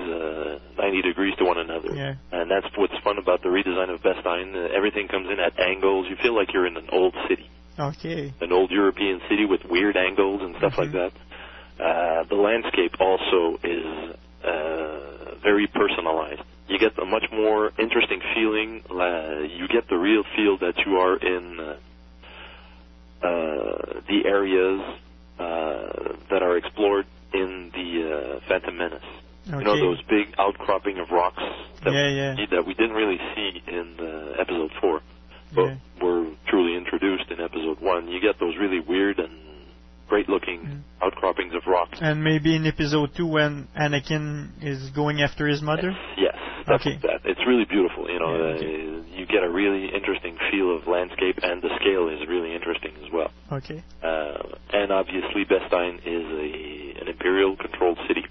90 degrees to one another. Yeah. And that's what's fun about the redesign of Beskine. Everything comes in at angles. You feel like you're in an old city. Okay. An old European city with weird angles and stuff like that. The landscape also is very personalized. You get a much more interesting feeling. You get the real feel that you are in the areas that are explored in the Phantom Menace. Okay. You know, those big outcropping of rocks that we didn't really see in Episode 4, but were truly introduced in Episode 1. You get those really weird and great-looking outcroppings of rocks. And maybe in Episode 2 when Anakin is going after his mother? Yes. That. It's really beautiful. You know, you get a really interesting feel of landscape, and the scale is really interesting as well. Okay. And obviously, Beskine is an imperial-controlled city.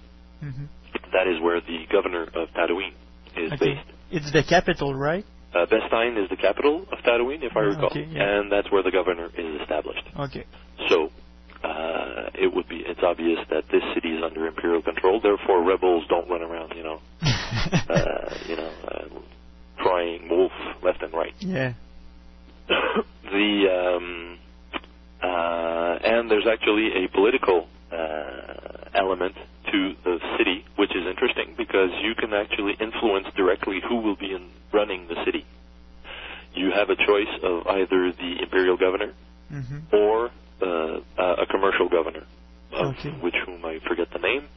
That is where the governor of Tatooine is based. It's the capital, right? Beskine is the capital of Tatooine, if I recall, and that's where the governor is established. Okay. So it's obvious that this city is under Imperial control. Therefore, rebels don't run around, you know, crying wolf left and right. Yeah. And there's actually a political element to the city, which is interesting because you can actually influence directly who will be running the city. You have a choice of either the imperial governor or a commercial governor, of which whom I forget the name.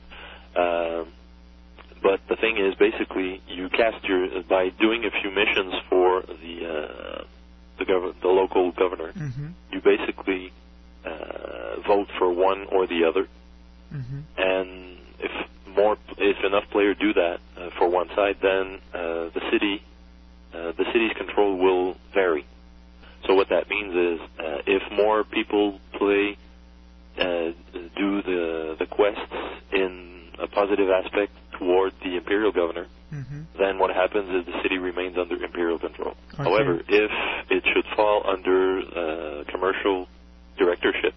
But the thing is, basically, you cast your by doing a few missions for the local governor. You basically vote for one or the other, and if enough players do that for one side, then the city's control will vary. So what that means is, if more people play, do the quests in a positive aspect toward the imperial governor, then what happens is the city remains under imperial control. However, if it should fall under commercial directorship,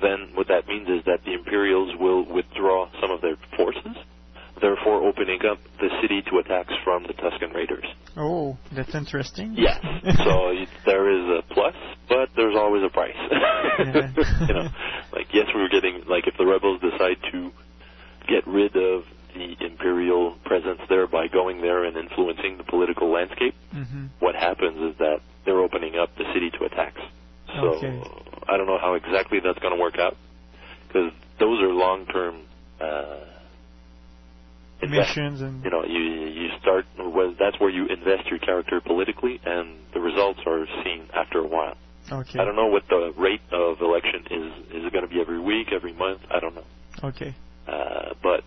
then what that means is that the imperials will withdraw some of their forces, therefore opening up the city to attacks from the Tusken Raiders. Oh, that's interesting. Yes. So there is a plus, but there's always a price. You know, like, yes, we were getting, like, if the rebels decide to get rid of the imperial presence there by going there and influencing the political landscape, what happens is that they're opening up the city to attacks. So I don't know how exactly that's going to work out, because those are long-term missions, and you know, you start. Well, that's where you invest your character politically, and the results are seen after a while. I don't know what the rate of election is. Is it going to be every week, every month? I don't know. But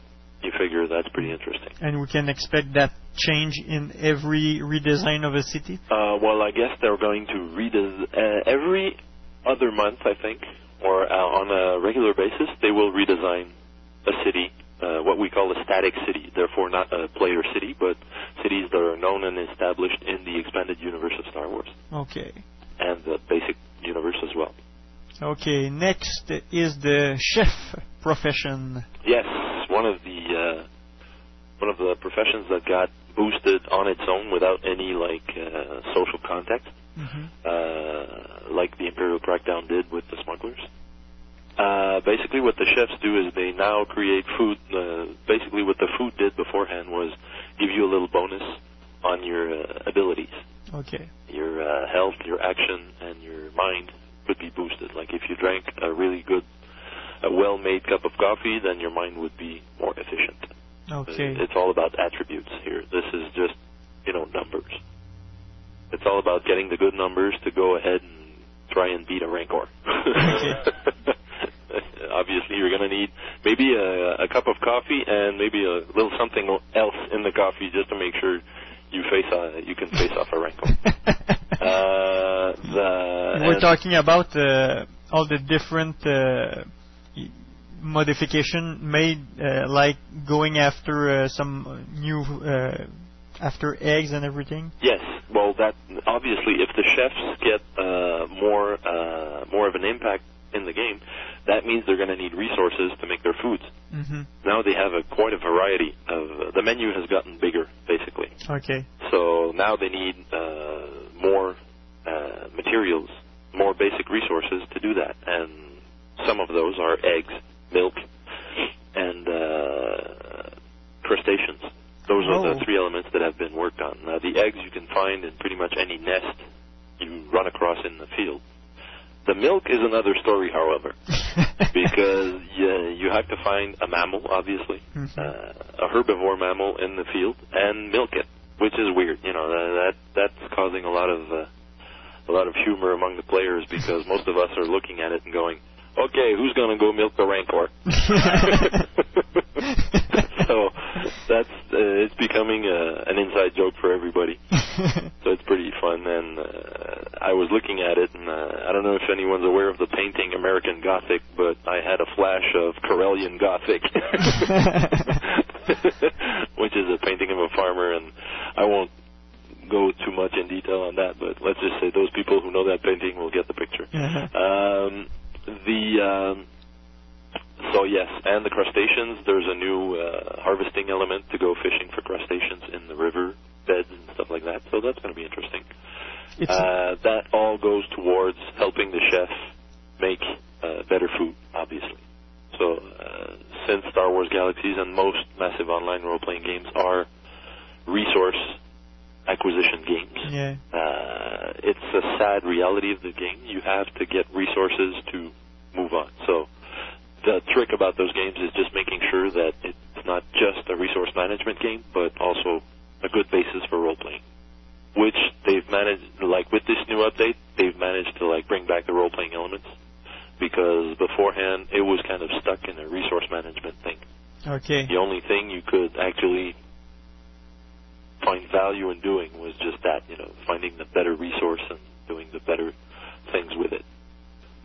you figure that's pretty interesting. And we can expect that change in every redesign of a city? Well, I guess they're going to redesign every other month, I think, or on a regular basis, they will redesign a city, what we call a static city, therefore not a player city, but cities that are known and established in the expanded universe of Star Wars. And the basic universe as well. Next is the chef profession. Yes, one of the professions that got boosted on its own without any social context, like the Imperial Crackdown did with the smugglers. Basically, what the chefs do is they now create food. Basically, what the food did beforehand was give you a little bonus on your abilities. Your health, your action, and your mind could be boosted. Like if you drank a really good, a well-made cup of coffee, then your mind would be more efficient. It's all about attributes here. This is just, you know, numbers. It's all about getting the good numbers to go ahead and try and beat a Rancor. Obviously, you're going to need maybe a cup of coffee and maybe a little something else in the coffee just to make sure you can face off a Rancor. We're talking about all the different modification made, like going after some new after eggs and everything. Yes, well, that obviously, if the chefs get more of an impact in the game, that means they're going to need resources to make their foods. Now they have quite a variety of the menu has gotten bigger, basically. So now they need more materials, more basic resources to do that, and some of those are eggs, milk, and crustaceans. Those are the three elements that have been worked on. Now, the eggs you can find in pretty much any nest you run across in the field. The milk is another story, however, because you have to find a mammal, obviously, a herbivore mammal in the field, and milk it, which is weird. You know, that's causing a lot of humor among the players, because most of us are looking at it and going, okay, who's going to go milk the Rancor? So that's it's becoming an inside joke for everybody. So it's pretty fun. And I was looking at it, and I don't know if anyone's aware of the painting American Gothic, but I had a flash of Karelian Gothic, which is a painting of a farmer, and I won't go too much in detail on that, but let's just say those people who know that painting will get the picture. So yes, and the crustaceans, there's a new harvesting element to go fishing for crustaceans in the river beds and stuff like that, so that's going to be interesting. that all goes towards helping the chefs make better food, obviously. So since Star Wars Galaxies and most massive online role-playing games are resource acquisition games, yeah. It's a sad reality of the game. You have to get resources to move on. So the trick about those games is just making sure that it's not just a resource management game, but also a good basis for role-playing, which they've managed, like with this new update, they've managed to like bring back the role-playing elements, because beforehand it was kind of stuck in a resource management thing. Okay. The only thing you could actually find value in doing was just that, you know, finding the better resource and doing the better things with it.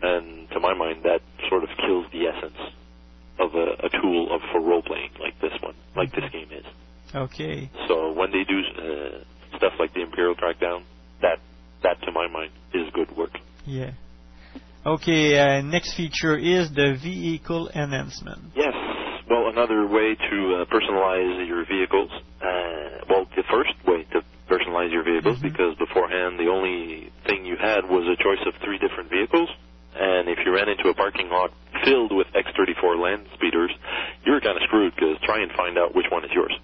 And to my mind, that sort of kills the essence of a tool of for role-playing like this one, like this game is. Okay. So when they do stuff like the Imperial Crackdown, that to my mind is good work. Yeah. Okay, next feature is the vehicle enhancement. Yes. Well, another way to personalize your vehicles. Well, the first way to personalize your vehicles, because beforehand the only thing you had was a choice of 3 different vehicles, and if you ran into a parking lot filled with X-34 land speeders, you're kind of screwed, because try and find out which one is yours.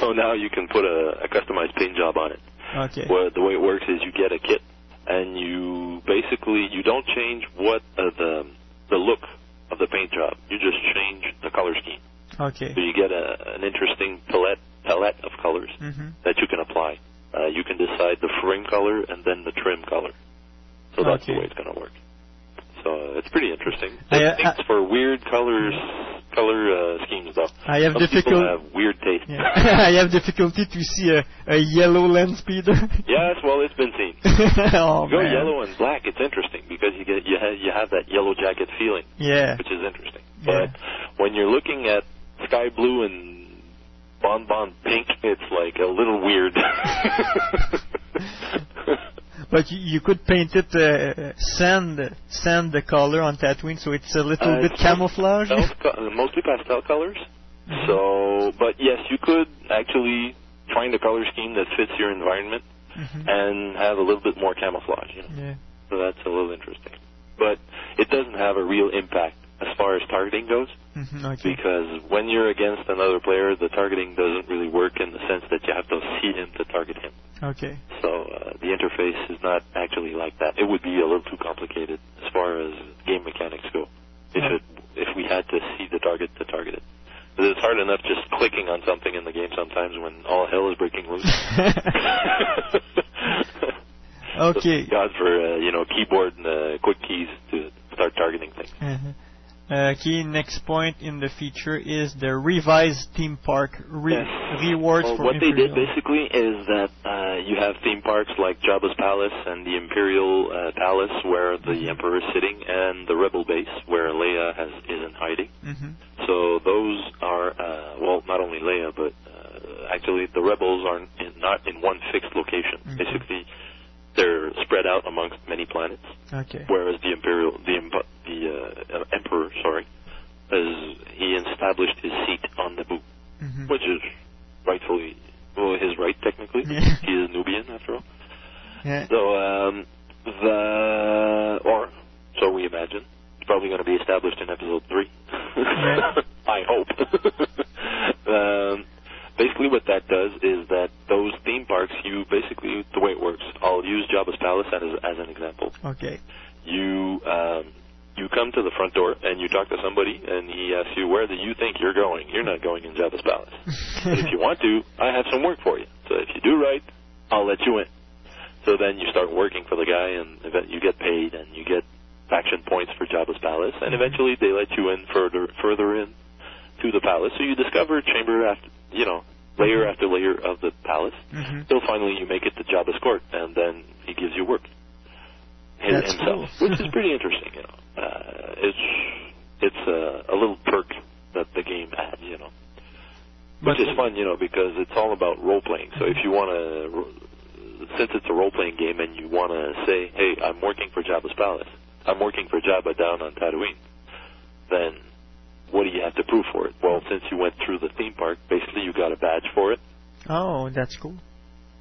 So now you can put a customized paint job on it. Okay. Well, the way it works is you get a kit, and you basically, you don't change what the look of the paint job. You just change the color scheme. Okay. So you get an interesting palette of colors that you can apply. You can decide the frame color and then the trim color. So that's the way it's going to work. So it's pretty interesting. It's for weird color schemes, though. Some people have weird taste. Yeah. I have difficulty to see a yellow land speeder. Yes, well, it's been seen. Yellow and black, it's interesting, because you have that yellow jacket feeling, which is interesting. But when you're looking at sky blue and bonbon pink, it's like a little weird. But you could paint it sand the color on Tatooine, so it's a little bit camouflage. Mostly pastel colors. So, but yes, you could actually find a color scheme that fits your environment and have a little bit more camouflage. You know? Yeah. So that's a little interesting. But it doesn't have a real impact as far as targeting goes, because when you're against another player, the targeting doesn't really work in the sense that you have to see him to target him. Okay. So the interface is not actually like that. It would be a little too complicated as far as game mechanics go if we had to see the target to target it. But it's hard enough just clicking on something in the game sometimes when all hell is breaking loose. Okay. So thank God for keyboard and quick keys to start targeting things. Okay, next point in the feature is the revised theme park rewards for what Imperial. They did basically is that you have theme parks like Jabba's Palace and the Imperial Palace where the Emperor is sitting, and the Rebel base where Leia is in hiding. So those are, well, not only Leia, but actually the Rebels are not in one fixed location. Basically, they're spread out amongst many planets. Okay. Whereas the Emperor, as he established his seat on Naboo, which is rightfully his right technically. Yeah. He is Nubian after all. Yeah. So so we imagine it's probably going to be established in Episode 3. Yeah. I hope. Basically what that does is that those theme parks, the way it works, I'll use Jabba's Palace as an example. Okay. You come to the front door and you talk to somebody and he asks you, where do you think you're going? You're not going in Jabba's Palace. But if you want to, I have some work for you. So if you do right, I'll let you in. So then you start working for the guy and you get paid and you get faction points for Jabba's Palace, and eventually they let you in further in to the palace. So you discover chamber after... layer after layer of the palace, till finally you make it to Jabba's court, and then he gives you work. That's himself, cool. Which is pretty interesting. It's a little perk that the game adds, which is fun, because it's all about role playing. So if you want to, since it's a role playing game, and you want to say, hey, I'm working for Jabba's palace, I'm working for Jabba down on Tatooine, then what do you have to prove for it? Well, since you went through the theme park, basically you got a badge for it. Oh, that's cool.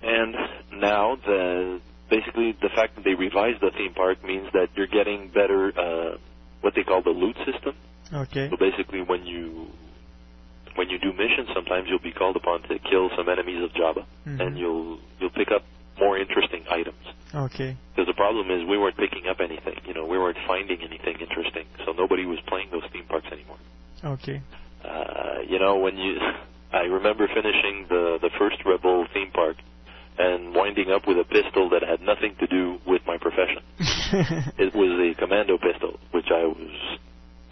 And now basically the fact that they revised the theme park means that you're getting better what they call the loot system. Okay. So basically when you do missions, sometimes you'll be called upon to kill some enemies of Jabba, mm-hmm. and you'll pick up more interesting items. Okay. Because the problem is we weren't picking up anything. You know, we weren't finding anything interesting, so nobody was playing those theme parks anymore. Okay. You know, I remember finishing the first Rebel theme park and winding up with a pistol that had nothing to do with my profession. It was a commando pistol, which I was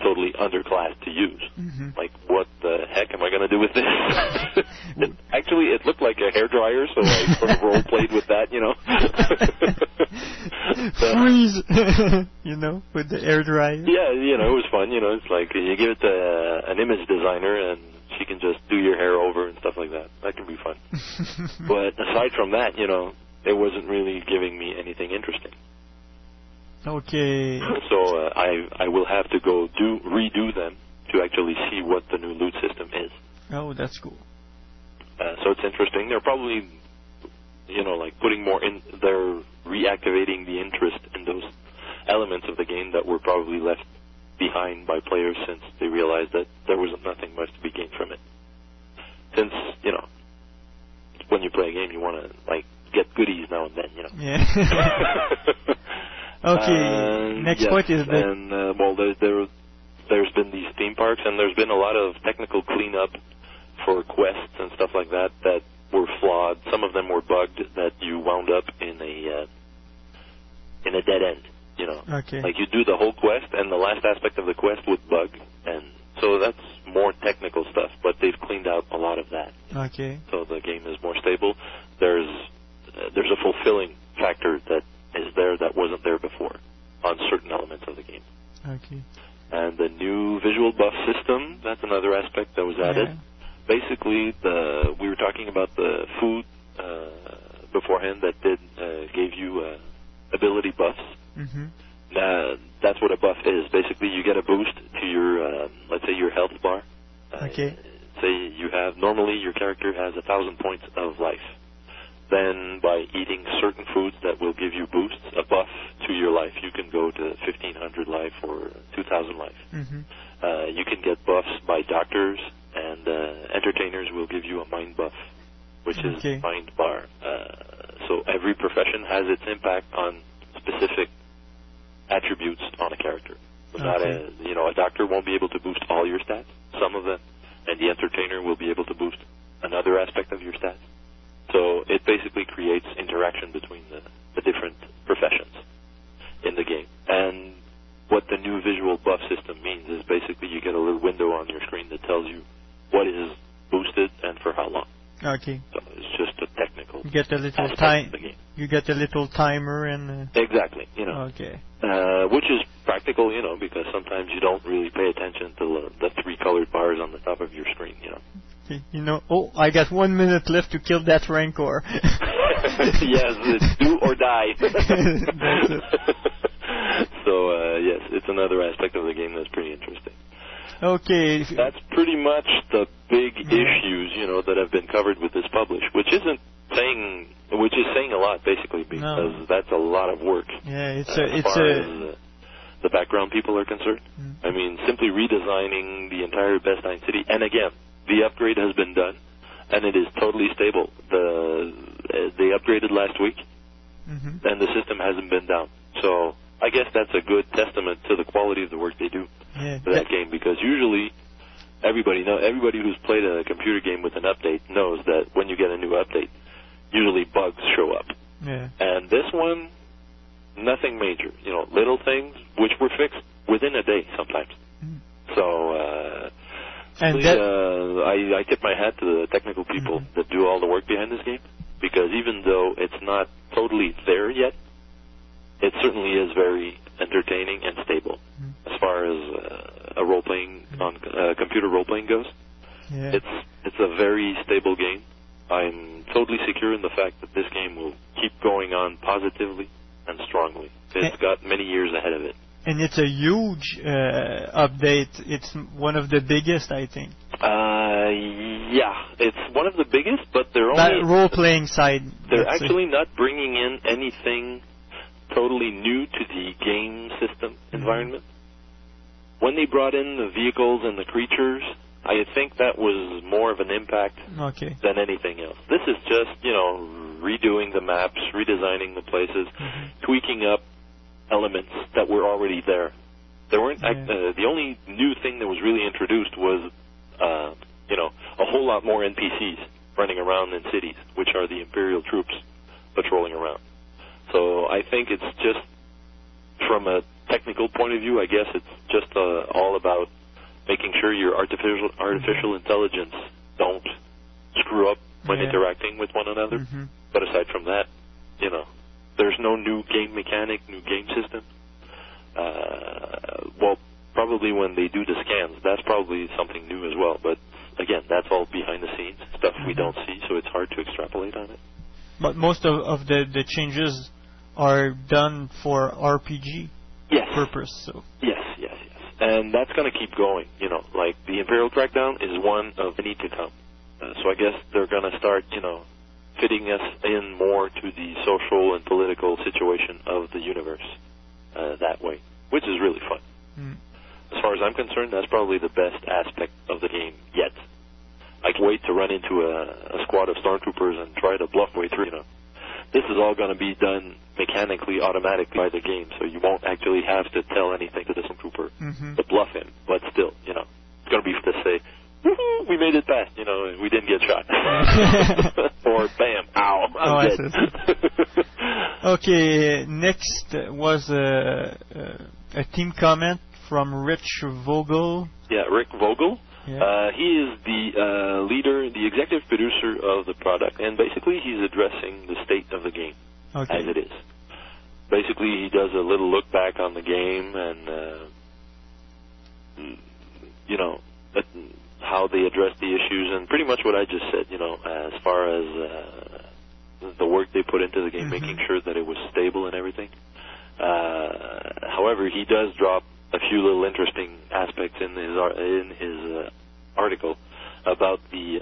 totally underclassed to use. Mm-hmm. Like, what the heck am I going to do with this? Actually, it looked like a hairdryer, so I sort of role-played with that, you know. Freeze! You know, with the hairdryer. Yeah, you know, it was fun, you know. It's like you give it to an image designer and she can just do your hair over and stuff like that. That can be fun. But aside from that, you know, it wasn't really giving me anything interesting. Okay. So I will have to go redo them to actually see what the new loot system is. Oh, that's cool. So it's interesting. They're probably, you know, like putting more in. They're reactivating the interest in those elements of the game that were probably left behind by players since they realized that there was nothing much to be gained from it. Since, you know, when you play a game, you want to like get goodies now and then, you know. Yeah. Okay, next point is that... And, well, there's been these theme parks, and there's been a lot of technical cleanup for quests and stuff like that that were flawed. Some of them were bugged that you wound up in a dead end, you know. Okay. Like, you do the whole quest, and the last aspect of the quest would bug, and so that's more technical stuff, but they've cleaned out a lot of that. Okay. So the game is more stable. There's a fulfilling factor that is there that wasn't there before on certain elements of the game. Okay. And the new visual buff system, that's another aspect that was added. Yeah. Basically, we were talking about the food beforehand that gave you ability buffs. Mm-hmm. Now, that's what a buff is. Basically, you get a boost to your, let's say, your health bar. Okay. Say you have, normally your character has 1,000 points of life. Then by eating certain foods that will give you boosts, a buff to your life, you can go to 1,500 life or 2,000 life. Mm-hmm. You can get buffs by doctors, and entertainers will give you a mind buff, which okay. is mind bar. So every profession has its impact on specific attributes on a character. Okay. A doctor won't be able to boost all your stats, some of them, and the entertainer will be able to boost another aspect of your stats. So it basically creates interaction between the different professions in the game. And what the new visual buff system means is basically you get a little window on your screen that tells you what is boosted and for how long. Okay. So it's just a technical. You get a little time. You get a little timer and. Exactly. You know. Okay. Which is practical, you know, because sometimes you don't really pay attention to the three colored bars on the top of your screen, you know. You know, oh, I got 1 minute left to kill that Rancor. Yes, it's do or die. That's it. So, yes, it's another aspect of the game that's pretty interesting. Okay. That's pretty much the big issues, you know, that have been covered with this publish, which is saying a lot, basically, because that's a lot of work. Yeah, as far as the background people are concerned. Mm. I mean, simply redesigning the entire Bestine City, and again, the upgrade has been done, and it is totally stable. They upgraded last week, mm-hmm. and the system hasn't been down. So I guess that's a good testament to the quality of the work they do for that game, because usually everybody who's played a computer game with an update knows that when you get a new update, usually bugs show up. Yeah. And this one, nothing major. You know, little things which were fixed within a day sometimes. Mm. So... I tip my hat to the technical people mm-hmm. that do all the work behind this game, because even though it's not totally there yet, it certainly is very entertaining and stable mm-hmm. as far as a role-playing mm-hmm. on computer role-playing goes. Yeah. It's a very stable game. I'm totally secure in the fact that this game will keep going on positively and strongly. It's got many years ahead of it. And it's a huge update. It's one of the biggest, I think. Yeah, it's one of the biggest, but they're only... That role-playing side. They're actually not bringing in anything totally new to the game system environment. When they brought in the vehicles and the creatures, I think that was more of an impact than anything else. This is just, you know, redoing the maps, redesigning the places, tweaking up elements that were already there. There weren't. The only new thing that was really introduced was, you know, a whole lot more NPCs running around in cities, which are the Imperial troops patrolling around. So I think it's just, from a technical point of view, I guess it's just all about making sure your artificial intelligence don't screw up when interacting with one another. But aside from that, you know, there's no new game mechanic, new game system. Well, probably when they do the scans, that's probably something new as well. But again, that's all behind the scenes, stuff we don't see, so it's hard to extrapolate on it. But most of the changes are done for RPG purpose. So. Yes. And that's going to keep going, you know. Like, the Imperial Crackdown is one of many to come. So I guess they're going to start, you know, fitting us in more to the social and political situation of the universe that way, which is really fun. As far as I'm concerned, that's probably the best aspect of the game yet. I can't wait to run into a squad of stormtroopers and try to bluff way through, you know. This is all going to be done mechanically, automatically by the game, so you won't actually have to tell anything to the stormtrooper to bluff him. But still, you know, it's going to be to say, woohoo, we made it past, you know, we didn't get shot. Or bam, ow, I'm dead. Okay, next was a team comment from Rich Vogel. Yeah, Rick Vogel. He is the leader, the executive producer of the product, and basically he's addressing the state of the game as it is. Basically, he does a little look back on the game and, you know, how they address the issues and pretty much what I just said, you know, as far as the work they put into the game, making sure that it was stable and everything. However, he does drop a few little interesting aspects in his article about the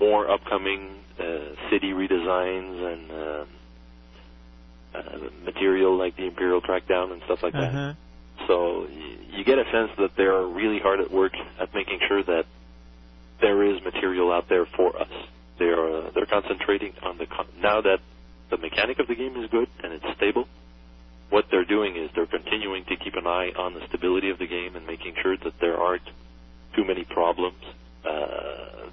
more upcoming city redesigns and material like the Imperial Crackdown and stuff like that. So you get a sense that they're really hard at work at making sure that there is material out there for us. They're concentrating on now that the mechanic of the game is good and it's stable. What they're doing is they're continuing to keep an eye on the stability of the game and making sure that there aren't too many problems.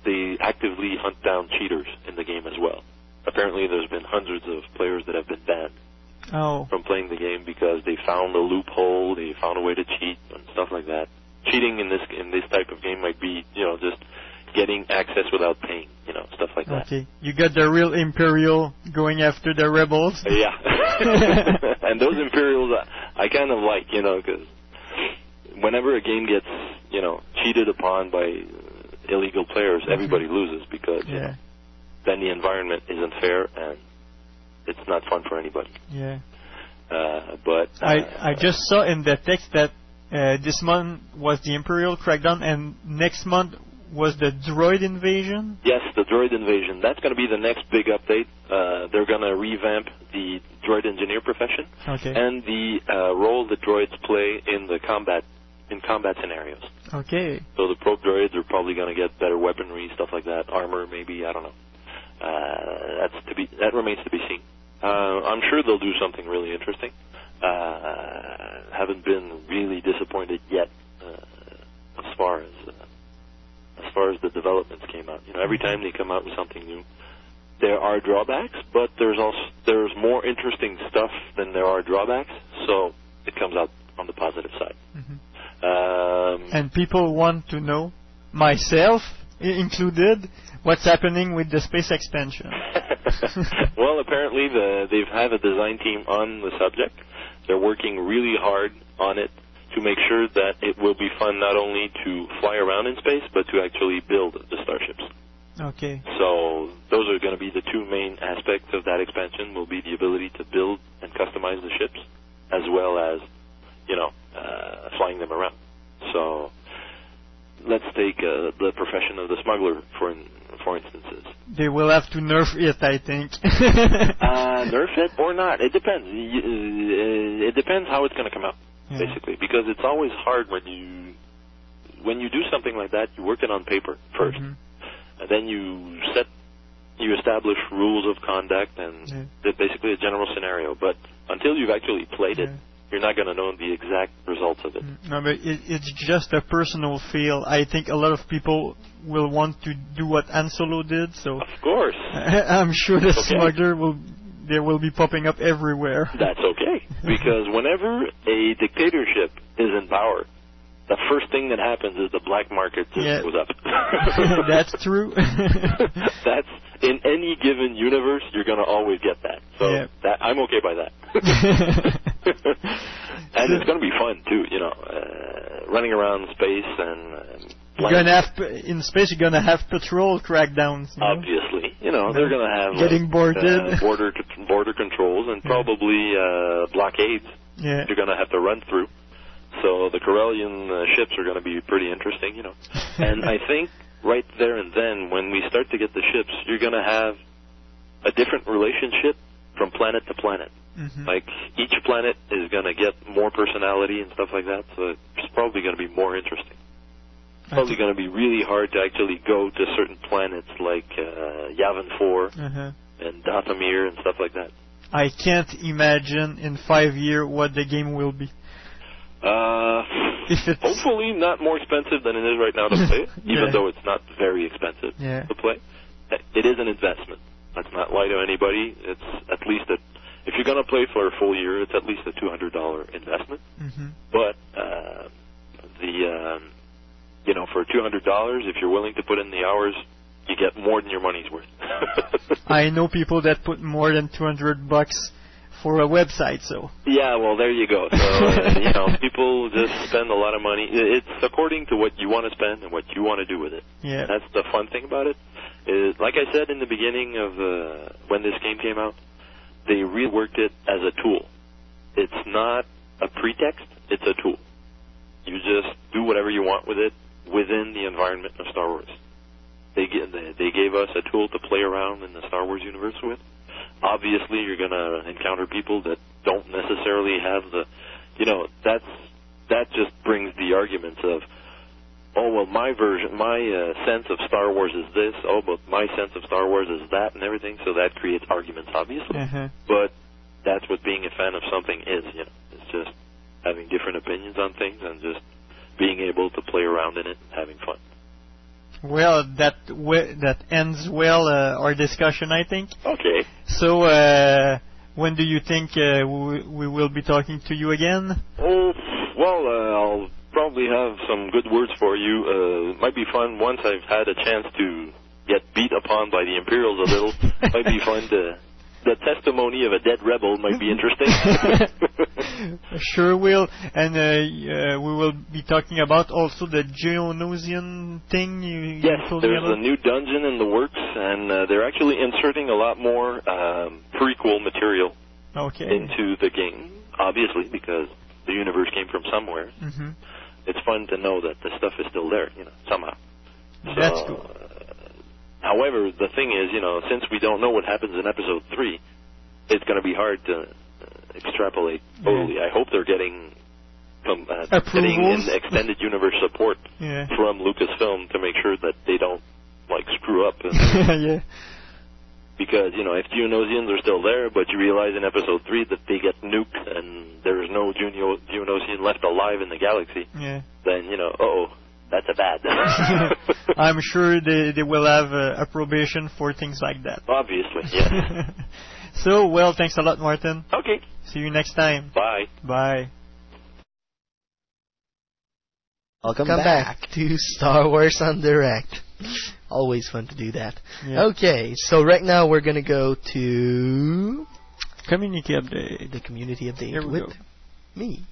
They actively hunt down cheaters in the game as well. Apparently there's been hundreds of players that have been banned from playing the game because they found a loophole, they found a way to cheat, and stuff like that. Cheating in this type of game might be, you know, just getting access without paying, you know, stuff like that. Okay, you got the real Imperial going after the rebels. Yeah. And those Imperials I kind of like, you know, because whenever a game gets, you know, cheated upon by illegal players, everybody loses because, you know, then the environment isn't fair and it's not fun for anybody. Yeah. But I just saw in the text that this month was the Imperial Crackdown and next month was the droid invasion? Yes, the droid invasion. That's going to be the next big update. They're going to revamp the droid engineer profession and the role the droids play in the combat scenarios. Okay. So the probe droids are probably going to get better weaponry, stuff like that, armor maybe, I don't know. That remains to be seen. I'm sure they'll do something really interesting. Haven't been really disappointed yet as far as the developments came out. You know, every time they come out with something new, there are drawbacks, but there's more interesting stuff than there are drawbacks, so it comes out on the positive side. And people want to know, myself included, what's happening with the space expansion. Well, apparently they've had a design team on the subject. They're working really hard on it to make sure that it will be fun not only to fly around in space, but to actually build the starships. Okay. So those are going to be the two main aspects of that expansion, will be the ability to build and customize the ships, as well as, you know, flying them around. So let's take the profession of the smuggler, for instances. They will have to nerf it, I think. Nerf it or not. It depends. It depends how it's going to come out, basically, because it's always hard when you do something like that. You work it on paper first, and then you establish rules of conduct and basically a general scenario. But until you've actually played it, you're not going to know the exact results of it. No, but it's just a personal feel. I think a lot of people will want to do what Han Solo did. So of course, I'm sure the smuggler will be popping up everywhere. That's okay, because whenever a dictatorship is in power, the first thing that happens is the black market just goes up. That's true. That's in any given universe, you're going to always get that. So I'm okay by that. And it's going to be fun too, you know, running around space and. In space, you're going to have patrol crackdowns. You know? Obviously, you know they're going to have getting boarded, border controls, and probably blockades. Yeah, you're going to have to run through. So the Corellian ships are going to be pretty interesting, you know. And I think right there and then, when we start to get the ships, you're going to have a different relationship from planet to planet. Mm-hmm. Like, each planet is going to get more personality and stuff like that, so it's probably going to be more interesting. It's probably going to be really hard to actually go to certain planets like Yavin 4 and Dathomir and stuff like that. I can't imagine in 5 years what the game will be. Hopefully not more expensive than it is right now to play it, even though it's not very expensive to play. It is an investment. Let's not lie to anybody. It's at least if you're going to play for a full year, it's at least a $200 investment. Mm-hmm. But you know, for $200, if you're willing to put in the hours, you get more than your money's worth. I know people that put more than $200 for a website, so. Yeah, well, there you go. So you know, people just spend a lot of money. It's according to what you want to spend and what you want to do with it. Yeah. That's the fun thing about it. Is, like I said in the beginning of when this game came out, they reworked it as a tool. It's not a pretext, it's a tool. You just do whatever you want with it within the environment of Star Wars. They gave us a tool to play around in the Star Wars universe with. Obviously, you're going to encounter people that don't necessarily have the... You know, that just brings the arguments of, oh, well, my sense of Star Wars is this, oh, but my sense of Star Wars is that, and everything, so that creates arguments, obviously. Mm-hmm. But that's what being a fan of something is, you know. It's just having different opinions on things and just being able to play around in it and having fun. Well, that ends well our discussion, I think. Okay. So, when do you think we will be talking to you again? Oh, well, I'll probably have some good words for you. It might be fun once I've had a chance to get beat upon by the Imperials a little. Might be fun to... The testimony of a dead rebel might be interesting. Sure will. And we will be talking about also the Geonosian thing you told me about. Yes, there's a new dungeon in the works, and they're actually inserting a lot more prequel material into the game, obviously, because the universe came from somewhere. Mm-hmm. It's fun to know that the stuff is still there, you know, somehow. That's cool. However, the thing is, you know, since we don't know what happens in Episode 3, it's going to be hard to extrapolate totally. I hope they're getting an extended universe support from Lucasfilm to make sure that they don't, like, screw up. Because, you know, if Geonosians are still there, but you realize in Episode 3 that they get nuked and there is no Geonosian left alive in the galaxy, then, you know, uh-oh. That's a bad. I'm sure they will have approbation for things like that. Obviously, yes. So, well, thanks a lot, Martin. Okay. See you next time. Bye. Bye. Welcome back to Star Wars on Direct. Always fun to do that. Yeah. Okay, so right now we're going to go to... Community Update. The Community Update me.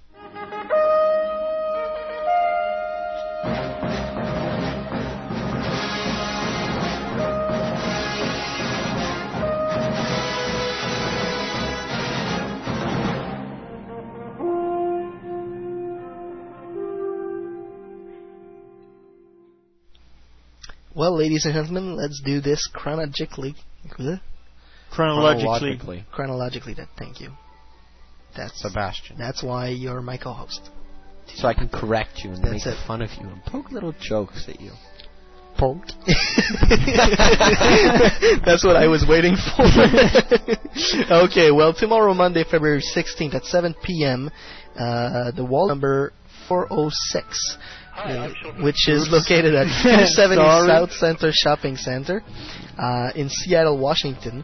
Well, ladies and gentlemen, let's do this chronologically. Chronologically, then. Thank you. That's Sebastian. That's why you're my co-host. So I can correct you and make fun of you and poke little jokes at you. Poked. That's what I was waiting for. Okay, well, tomorrow, Monday, February 16th at 7 p.m., the wall number 406, which is located at 270 South Center Shopping Center in Seattle, Washington.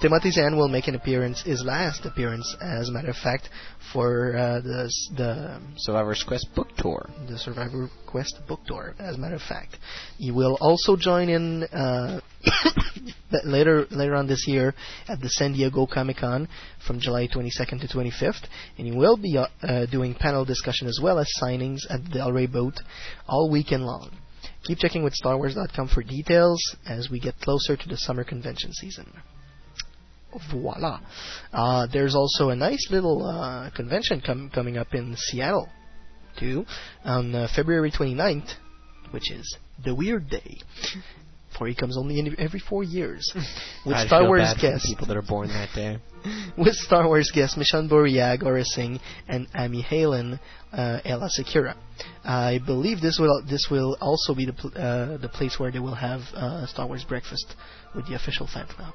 Timothy Zahn will make an appearance, his last appearance, as a matter of fact, for the Survivor's Quest book tour. The Survivor Quest book tour, as a matter of fact. He will also join in later on this year at the San Diego Comic-Con from July 22nd to 25th, and he will be doing panel discussion as well as signings at the Del Rey booth all weekend long. Keep checking with StarWars.com for details as we get closer to the summer convention season. Voila. There's also a nice little convention coming up in Seattle, too, on February 29th, which is the Weird Day. For he comes only in every 4 years. With Star Wars guests. People that are born that day. With Star Wars guests Michonne Bouriag, Aura Singh, and Amy Halen, Ella Secura. I believe this will also be the place where they will have Star Wars breakfast with the official fan club.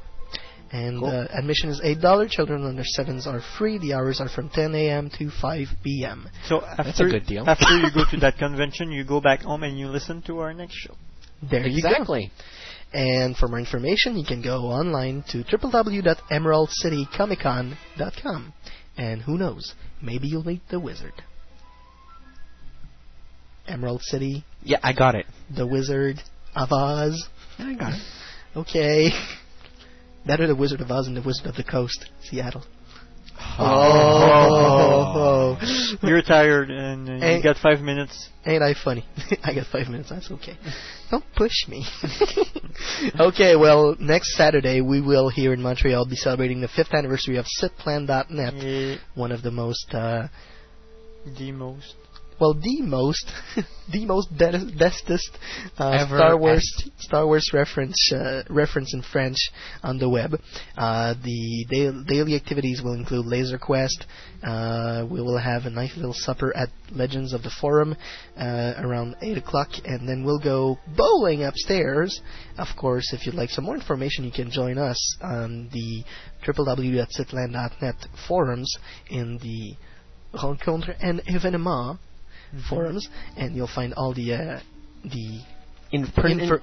And cool. Admission is $8. Children under 7s are free. The hours are from 10 a.m. to 5 p.m. So that's a good deal. After you go to that convention, you go back home and you listen to our next show. There you go. Exactly. And for more information, you can go online to www.emeraldcitycomiccon.com. And who knows, maybe you'll meet the wizard. Emerald City. Yeah, I got it. The Wizard of Oz. Yeah, I got it. Okay. Better the Wizard of Oz and the Wizard of the Coast, Seattle. Oh. You're tired and you got 5 minutes. Ain't I funny? I got 5 minutes. That's okay. Don't push me. Okay, well, next Saturday we will here in Montreal be celebrating the 5th anniversary of Siteland.net, one of the most... Well, the most bestest Star Wars reference in French on the web. The daily activities will include Laser Quest. We will have a nice little supper at Legends of the Forum around 8 o'clock, and then we'll go bowling upstairs. Of course, if you'd like some more information, you can join us on the www.siteland.net forums in the Rencontre and Événements forums, and you'll find all the information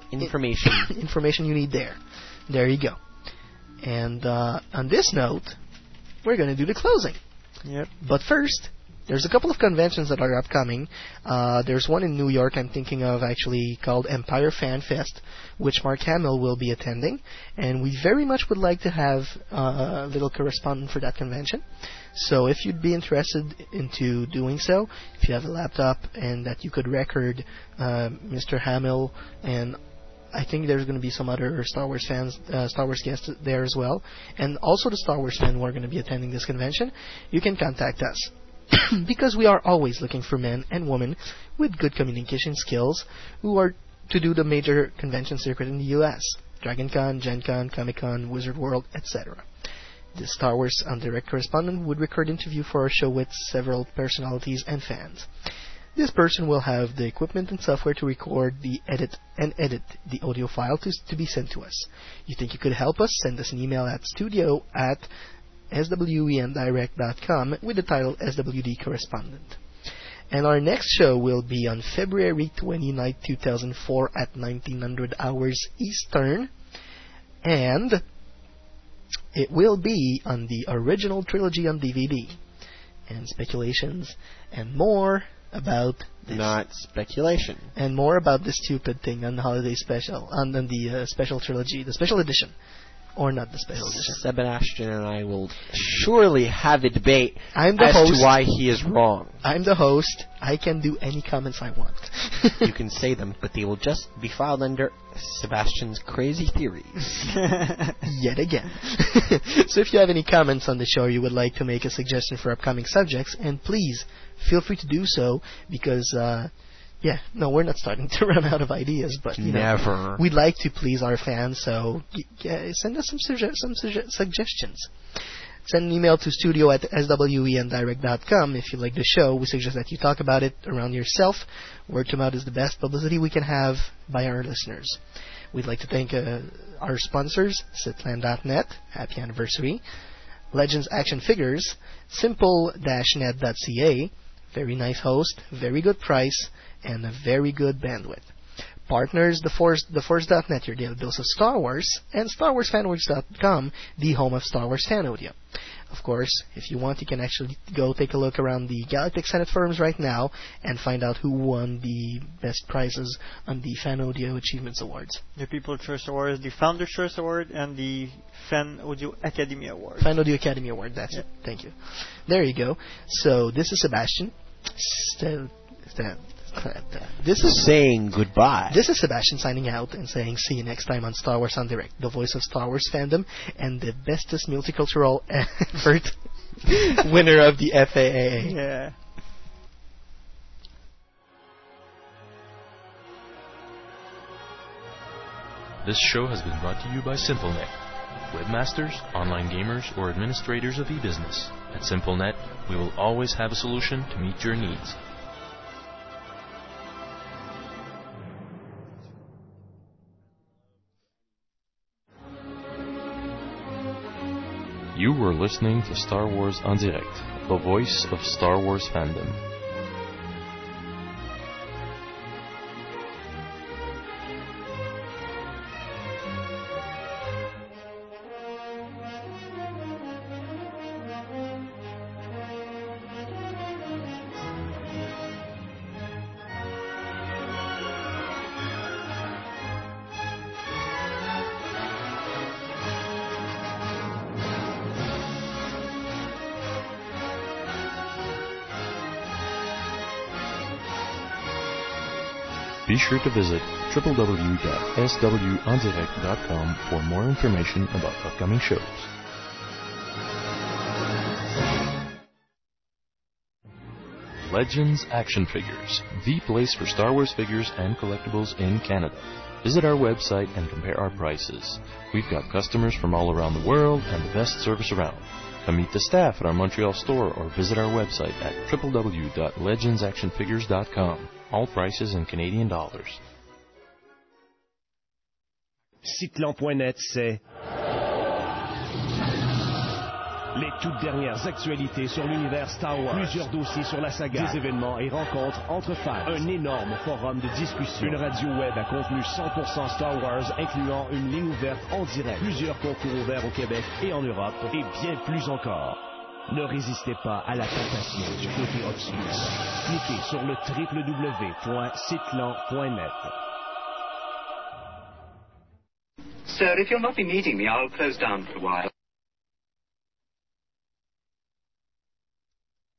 information you need there. There you go. And on this note, we're going to do the closing. Yep. But first, there's a couple of conventions that are upcoming. There's one in New York I'm thinking of actually called Empire Fan Fest, which Mark Hamill will be attending, and we very much would like to have a little correspondent for that convention. So if you'd be interested into doing so, if you have a laptop and that you could record Mr. Hamill, and I think there's going to be some other Star Wars guests there as well, and also the Star Wars fan who are going to be attending this convention, you can contact us. Because we are always looking for men and women with good communication skills who are to do the major convention circuit in the U.S. Dragon Con, Gen Con, Comic Con, Wizard World, etc. The Star Wars on Direct correspondent would record interview for our show with several personalities and fans. This person will have the equipment and software to record and edit the audio file to be sent to us. You think you could help us? Send us an email at studio@swendirect.com with the title SWD Correspondent. And our next show will be on February 29, 2004 at 1900 hours Eastern, and it will be on the original trilogy on DVD, and speculations and more about this. Not speculation. And more about this stupid thing on the holiday special, on the special trilogy, the special edition. Or not the special edition. Sebastian and I will surely have a debate as to why he is wrong. I'm the host. I can do any comments I want. You can say them, but they will just be filed under Sebastian's crazy theories. Yet again. So if you have any comments on the show, you would like to make a suggestion for upcoming subjects, and please feel free to do so, because Yeah, no, we're not starting to run out of ideas, but you know, we'd like to please our fans, so send us some suggestions. Send an email to studio@swendirect.com if you like the show. We suggest that you talk about it around yourself. Word to mouth is the best publicity we can have by our listeners. We'd like to thank our sponsors, Siteland.net, happy anniversary, Legends Action Figures, Simple-Net.ca, very nice host, very good price, and a very good bandwidth. Partners, TheForce.net, your daily dose of Star Wars, and StarWarsFanWorks.com, the home of Star Wars fan audio. Of course, if you want, you can actually go take a look around the Galactic Senate forums right now and find out who won the best prizes on the Fan Audio Achievements Awards. The People's Choice Awards, the Founder's Choice Award, and the Fan Audio Academy Award. Fan Audio Academy Award, that's it. Thank you. There you go. So, this is Sebastian. This is saying goodbye. This is Sebastian signing out and saying see you next time on Star Wars on Direct, the voice of Star Wars fandom and the bestest multicultural effort winner of the FAA. Yeah. This show has been brought to you by SimpleNet. Webmasters, online gamers, or administrators of e-business. At SimpleNet, we will always have a solution to meet your needs. You were listening to Star Wars en Direct, the voice of Star Wars fandom. Be sure to visit www.swendirect.com for more information about upcoming shows. Legends Action Figures, the place for Star Wars figures and collectibles in Canada. Visit our website and compare our prices. We've got customers from all around the world and the best service around. Come meet the staff at our Montreal store or visit our website at www.legendsactionfigures.com. All prices in Canadian dollars. Siteland.net, c'est les toutes dernières actualités sur l'univers Star Wars. Plusieurs dossiers sur la saga. Des événements et rencontres entre fans. Un énorme forum de discussion. Une radio web à contenu 100% Star Wars, incluant une ligne ouverte en direct. Plusieurs concours ouverts au Québec et en Europe. Et bien plus encore. Ne résistez pas à la tentation du côté obscur. Cliquez sur le www.siteland.net. Sir, if you'll not be needing me, I'll close down for a while.